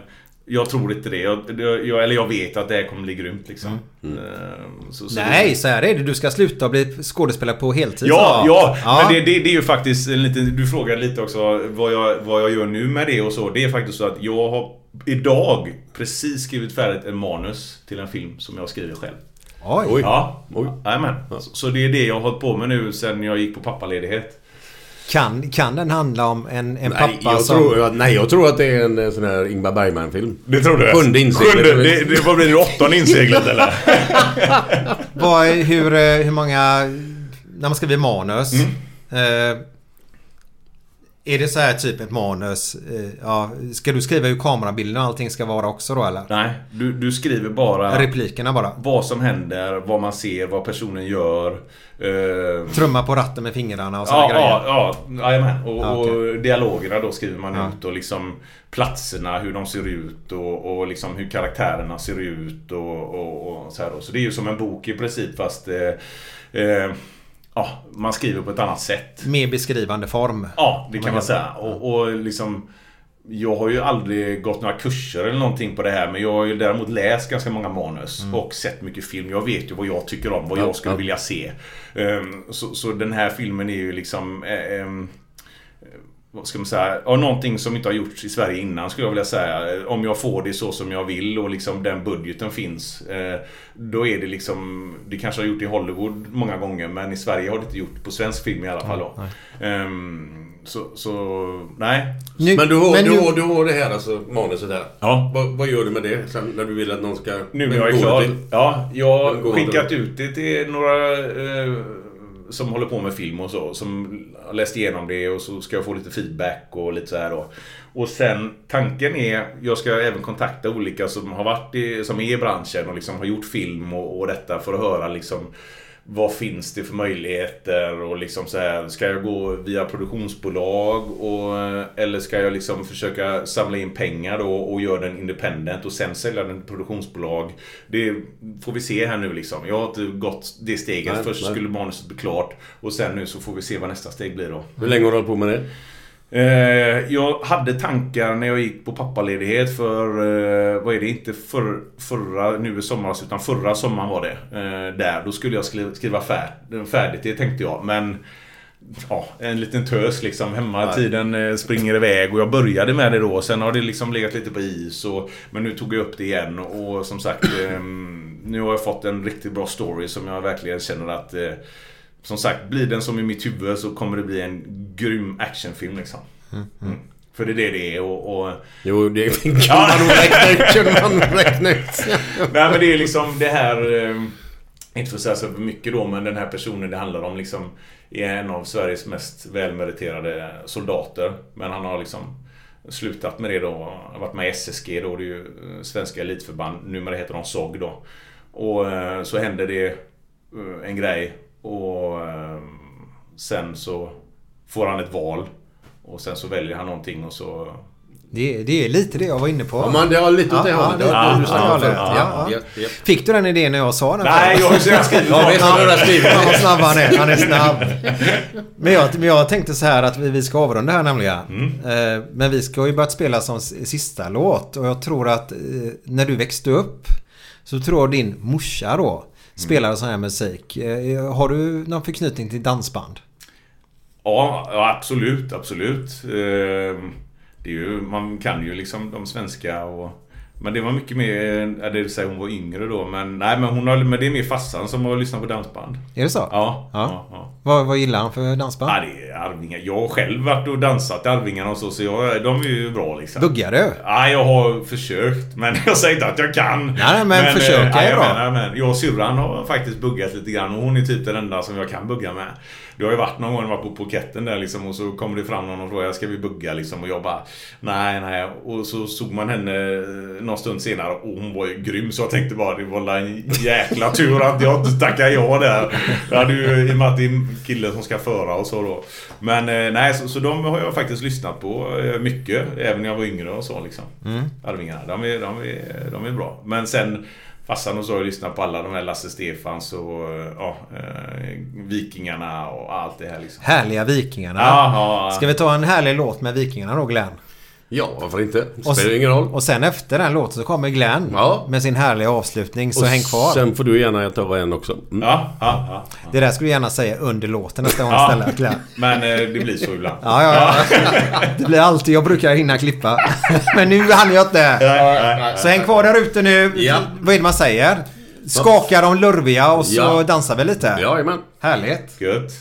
Jag tror inte det. Jag, jag, eller jag vet att det här kommer bli grymt liksom. Mm. Så, så nej, det... så här är det. Du ska sluta bli skådespelare på heltid. Ja, ja. ja. Men det, det, det är ju faktiskt en liten... Du frågade lite också vad jag, vad jag gör nu med det och så. Det är faktiskt så att jag har idag precis skrivit färdigt en manus till en film som jag skriver själv. Oj. Oj. Ja, Oj. Ja, så, så det är det jag har hållit på med nu sedan jag gick på pappaledighet. Kan, kan den handla om en, en nej, pappa jag som... Tror att, nej, jag tror att det är en sån här Ingmar Bergman-film. Det tror du? Sjunde inseglet. Sjunde, det, det, vad blir det? Åttonde inseglet, eller? Vad, hur, hur många... När man skriver manus... Mm. Eh, är det så här typ ett manus? Eh, ja, ska du skriva hur kamerabilden och allting ska vara också då, eller? Nej, du, du skriver bara... Replikerna bara. Vad som händer, vad man ser, vad personen gör... Uh, trumma på ratten med fingrarna och sådana ja, grejer. Ja, ja, och, ah, okay. och dialogerna då skriver man ah. ut och liksom platserna, hur de ser ut och, och liksom hur karaktärerna ser ut och, och, och så här då. Så det är ju som en bok i princip fast eh, eh, ja, man skriver på ett annat sätt. Mer beskrivande form. Ja, det kan man säga. Och, och liksom jag har ju aldrig gått några kurser eller någonting på det här, men jag har ju däremot läst ganska många manus mm. och sett mycket film. Jag vet ju vad jag tycker om, vad jag skulle mm. vilja se. Um, så, så den här filmen är ju liksom... Um, vad ska man säga? Ja, någonting som inte har gjorts i Sverige innan skulle jag vilja säga. Om jag får det så som jag vill och liksom den budgeten finns, eh, då är det liksom... Det kanske har gjort i Hollywood många gånger, men i Sverige har det inte gjort på svensk film i alla fall. Då. Mm. Um, Så, så, nej. Nu, men du har, men du, nu, har, du har det här alltså, manuset här. Ja. Va, vad gör du med det sen när du vill att någon ska... Nu är jag klar. Ja, jag har skickat till. ut det till några eh, som håller på med film och så. Som har läst igenom det och så ska jag få lite feedback och lite så här då. Och sen tanken är, jag ska även kontakta olika som har varit i, som är i branschen och liksom har gjort film och, och detta för att höra liksom... vad finns det för möjligheter och liksom så här, ska jag gå via produktionsbolag och, eller ska jag liksom försöka samla in pengar då och göra den independent och sen sälja den till produktionsbolag. Det får vi se här nu liksom. Jag har inte gått det steget. Nej, först nej. Skulle manuset bli klart och sen nu så får vi se vad nästa steg blir då. Hur länge har du hållit på med det? Eh, jag hade tankar när jag gick på pappaledighet för, eh, vad är det, inte för, förra, nu i sommar, utan förra sommaren var det. Eh, där, då skulle jag skriva, skriva fär, färdigt, det tänkte jag. Men ja, en liten tös liksom hemma, tiden eh, springer iväg och jag började med det då. Sen har det liksom legat lite på is, och, men nu tog jag upp det igen och som sagt, eh, nu har jag fått en riktigt bra story som jag verkligen känner att... Eh, Som sagt, blir den som i mitt huvud så kommer det bli en grym actionfilm liksom. Mm. Mm. För det är det det är och, och... Jo, det kan man räkna ut, man räkna ut. Nej, men det är liksom det här... Eh, inte för att säga så mycket då, men den här personen det handlar om liksom... Är en av Sveriges mest välmeriterade soldater. Men han har liksom slutat med det då. Har varit med i S S G då, det är ju Svenska Elitförband. Numera heter de S A G då. Och eh, så hände det eh, en grej... Och sen så får han ett val och sen så väljer han någonting och så... Det, det är lite det jag var inne på. Ja, man, det har lite åt det hållet. Fick du den idén när jag sa den? Nej, jag har inte skrivit. Ja, han är snabb, han är, han är snabb. Men jag, men jag tänkte så här att vi, vi ska avrunda här nämligen. Mm. Eh, men vi ska ju börja spela som sista låt. Och jag tror att eh, när du växte upp så tror jag din morsa då... Spelar sån här musik. Har du någon förknytning till dansband? Ja, ja absolut, absolut. Det är ju, man kan ju liksom de svenska och, men det var mycket mer, det vill säga hon var yngre då, men nej, men hon har, men det är mer fassan som har lyssnat på dansband. Är det så? Ja. ja. ja, ja. Vad, vad gillar han för dansband? Ja, det är Arvingar. Jag har själv varit och dansat i Arvingarna och så, så jag, de är ju bra liksom. Buggar du? Ja, jag har försökt, men jag säger inte att jag kan. Nej, men, men försök är eh, bra. Jag, menar, men, jag och syrran har faktiskt buggat lite grann och hon är typ den enda som jag kan bugga med. Det har ju varit någon gång varit på poketten där liksom, och så kommer det fram någon och frågar, ska vi bugga liksom, och jag bara, nej, nej. Och så såg man henne någon stund senare och hon var ju grym, så jag tänkte bara, det var en jäkla tur att jag inte tackade ja där. Jag hade ju, i och med att det är en kille som ska föra och så då. Men nej, så, så de har jag faktiskt lyssnat på mycket, även när jag var yngre och så liksom. Mm. Arvingarna, de är, de, är, de är bra. Men sen fassan och så har jag lyssnat på alla de här Lasse Stefans och ja, Vikingarna och allt det här liksom. Härliga Vikingarna. Aha. Ska vi ta en härlig låt med Vikingarna då, Glenn? Ja, varför inte? Det spelar ingen roll. Och sen efter den låten så kommer Glenn ja. med sin härliga avslutning, så och häng kvar. Sen får du gärna ta en också. Mm. Ja, ja, ja, ja. Det där skulle du gärna säga under låten nästa gång ja. ställer Glenn. Men det blir så ibland. Ja, ja, ja. Det blir alltid, jag brukar hinna klippa. Men nu hann jag inte. Så häng kvar där ute nu. Ja. Vad är det man säger? Skaka de lurviga och så ja. dansar vi lite. Ja, amen. Härligt. Gött.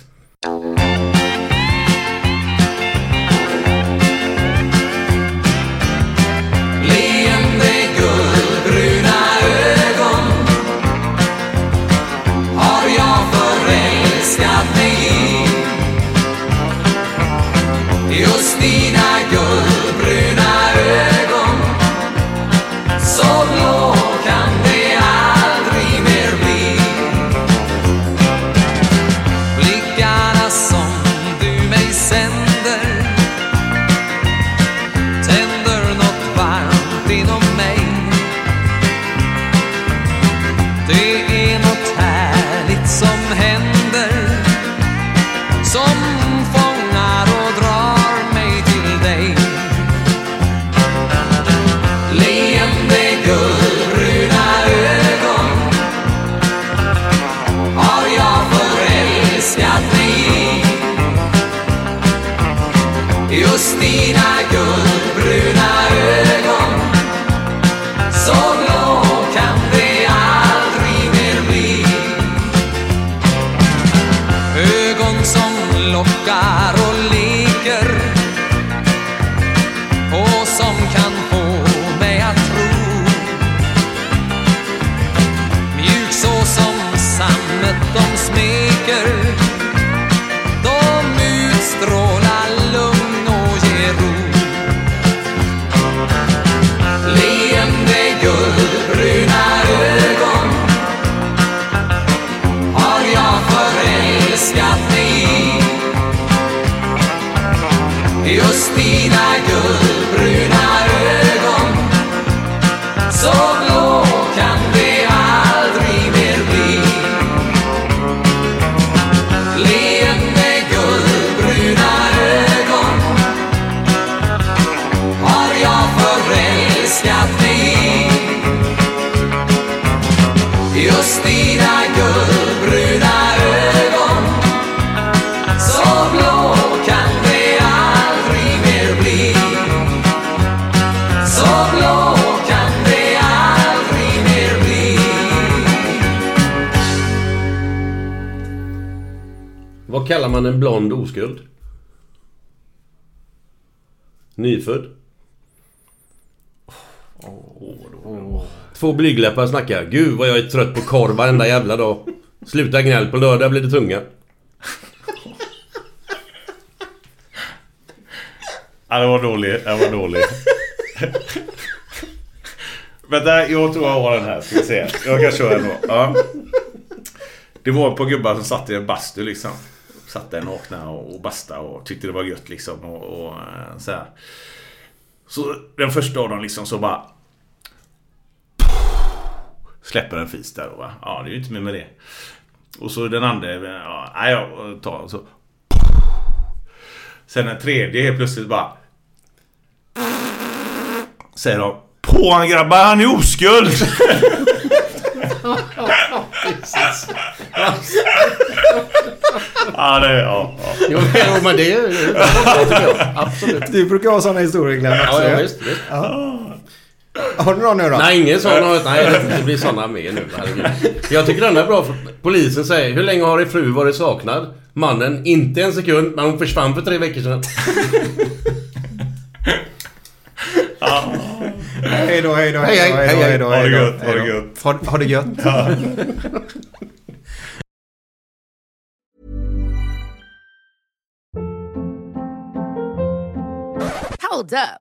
Just dina guldbruna ögon, så blå kan det aldrig mer bli. Blickarna som du mig sänder tänder något varmt inom mig. Det är något härligt som händer, som just dina guldbruna ögon, så blå kan det aldrig mer bli. Ögon som lockar och leker, och som kan få mig att tro, mjuk så som sammet de smeker, de utstrålar bruna ögon, har jag Vad kallar man en blond oskuld? Nyfödd? Oh, oh, oh. Två blygläppar snackar. Gud vad jag är trött på korv varenda jävla dag. Sluta gnäll, på lördag blir det tunga. Ja, det var dåligt. Det var dåligt. Vänta, jag tror jag har den här. Ska vi se. Jag kan köra den då. Ja. Det var på gubbar som satt i en bastu liksom. Satt där nakna och basta och tyckte det var gött liksom och, och så här. Så den första dagen liksom så bara släpper en fis där och va. Ja, det är ju inte mer med det. Och så den andra, ja, jag tar så. Sen den tredje helt plötsligt bara säger de, på han grabbar, han är oskuld. Ja, det, ja, ja. Jo, men det är ju absolut. Du brukar ha sådana historier, Glenn. Ja, ja, visst, visst. Ja. Har du någon nu då? Nej, ingen sån. Nej, det blir sådana mer nu. Jag tycker den är bra. Polisen säger, hur länge har din fru varit saknad? Mannen, inte en sekund, men hon försvann för tre veckor sedan. Ja. Hej då, hej då, hej då, hej då. Har det gött, har det gött. Har det gött. Ja. Hold up.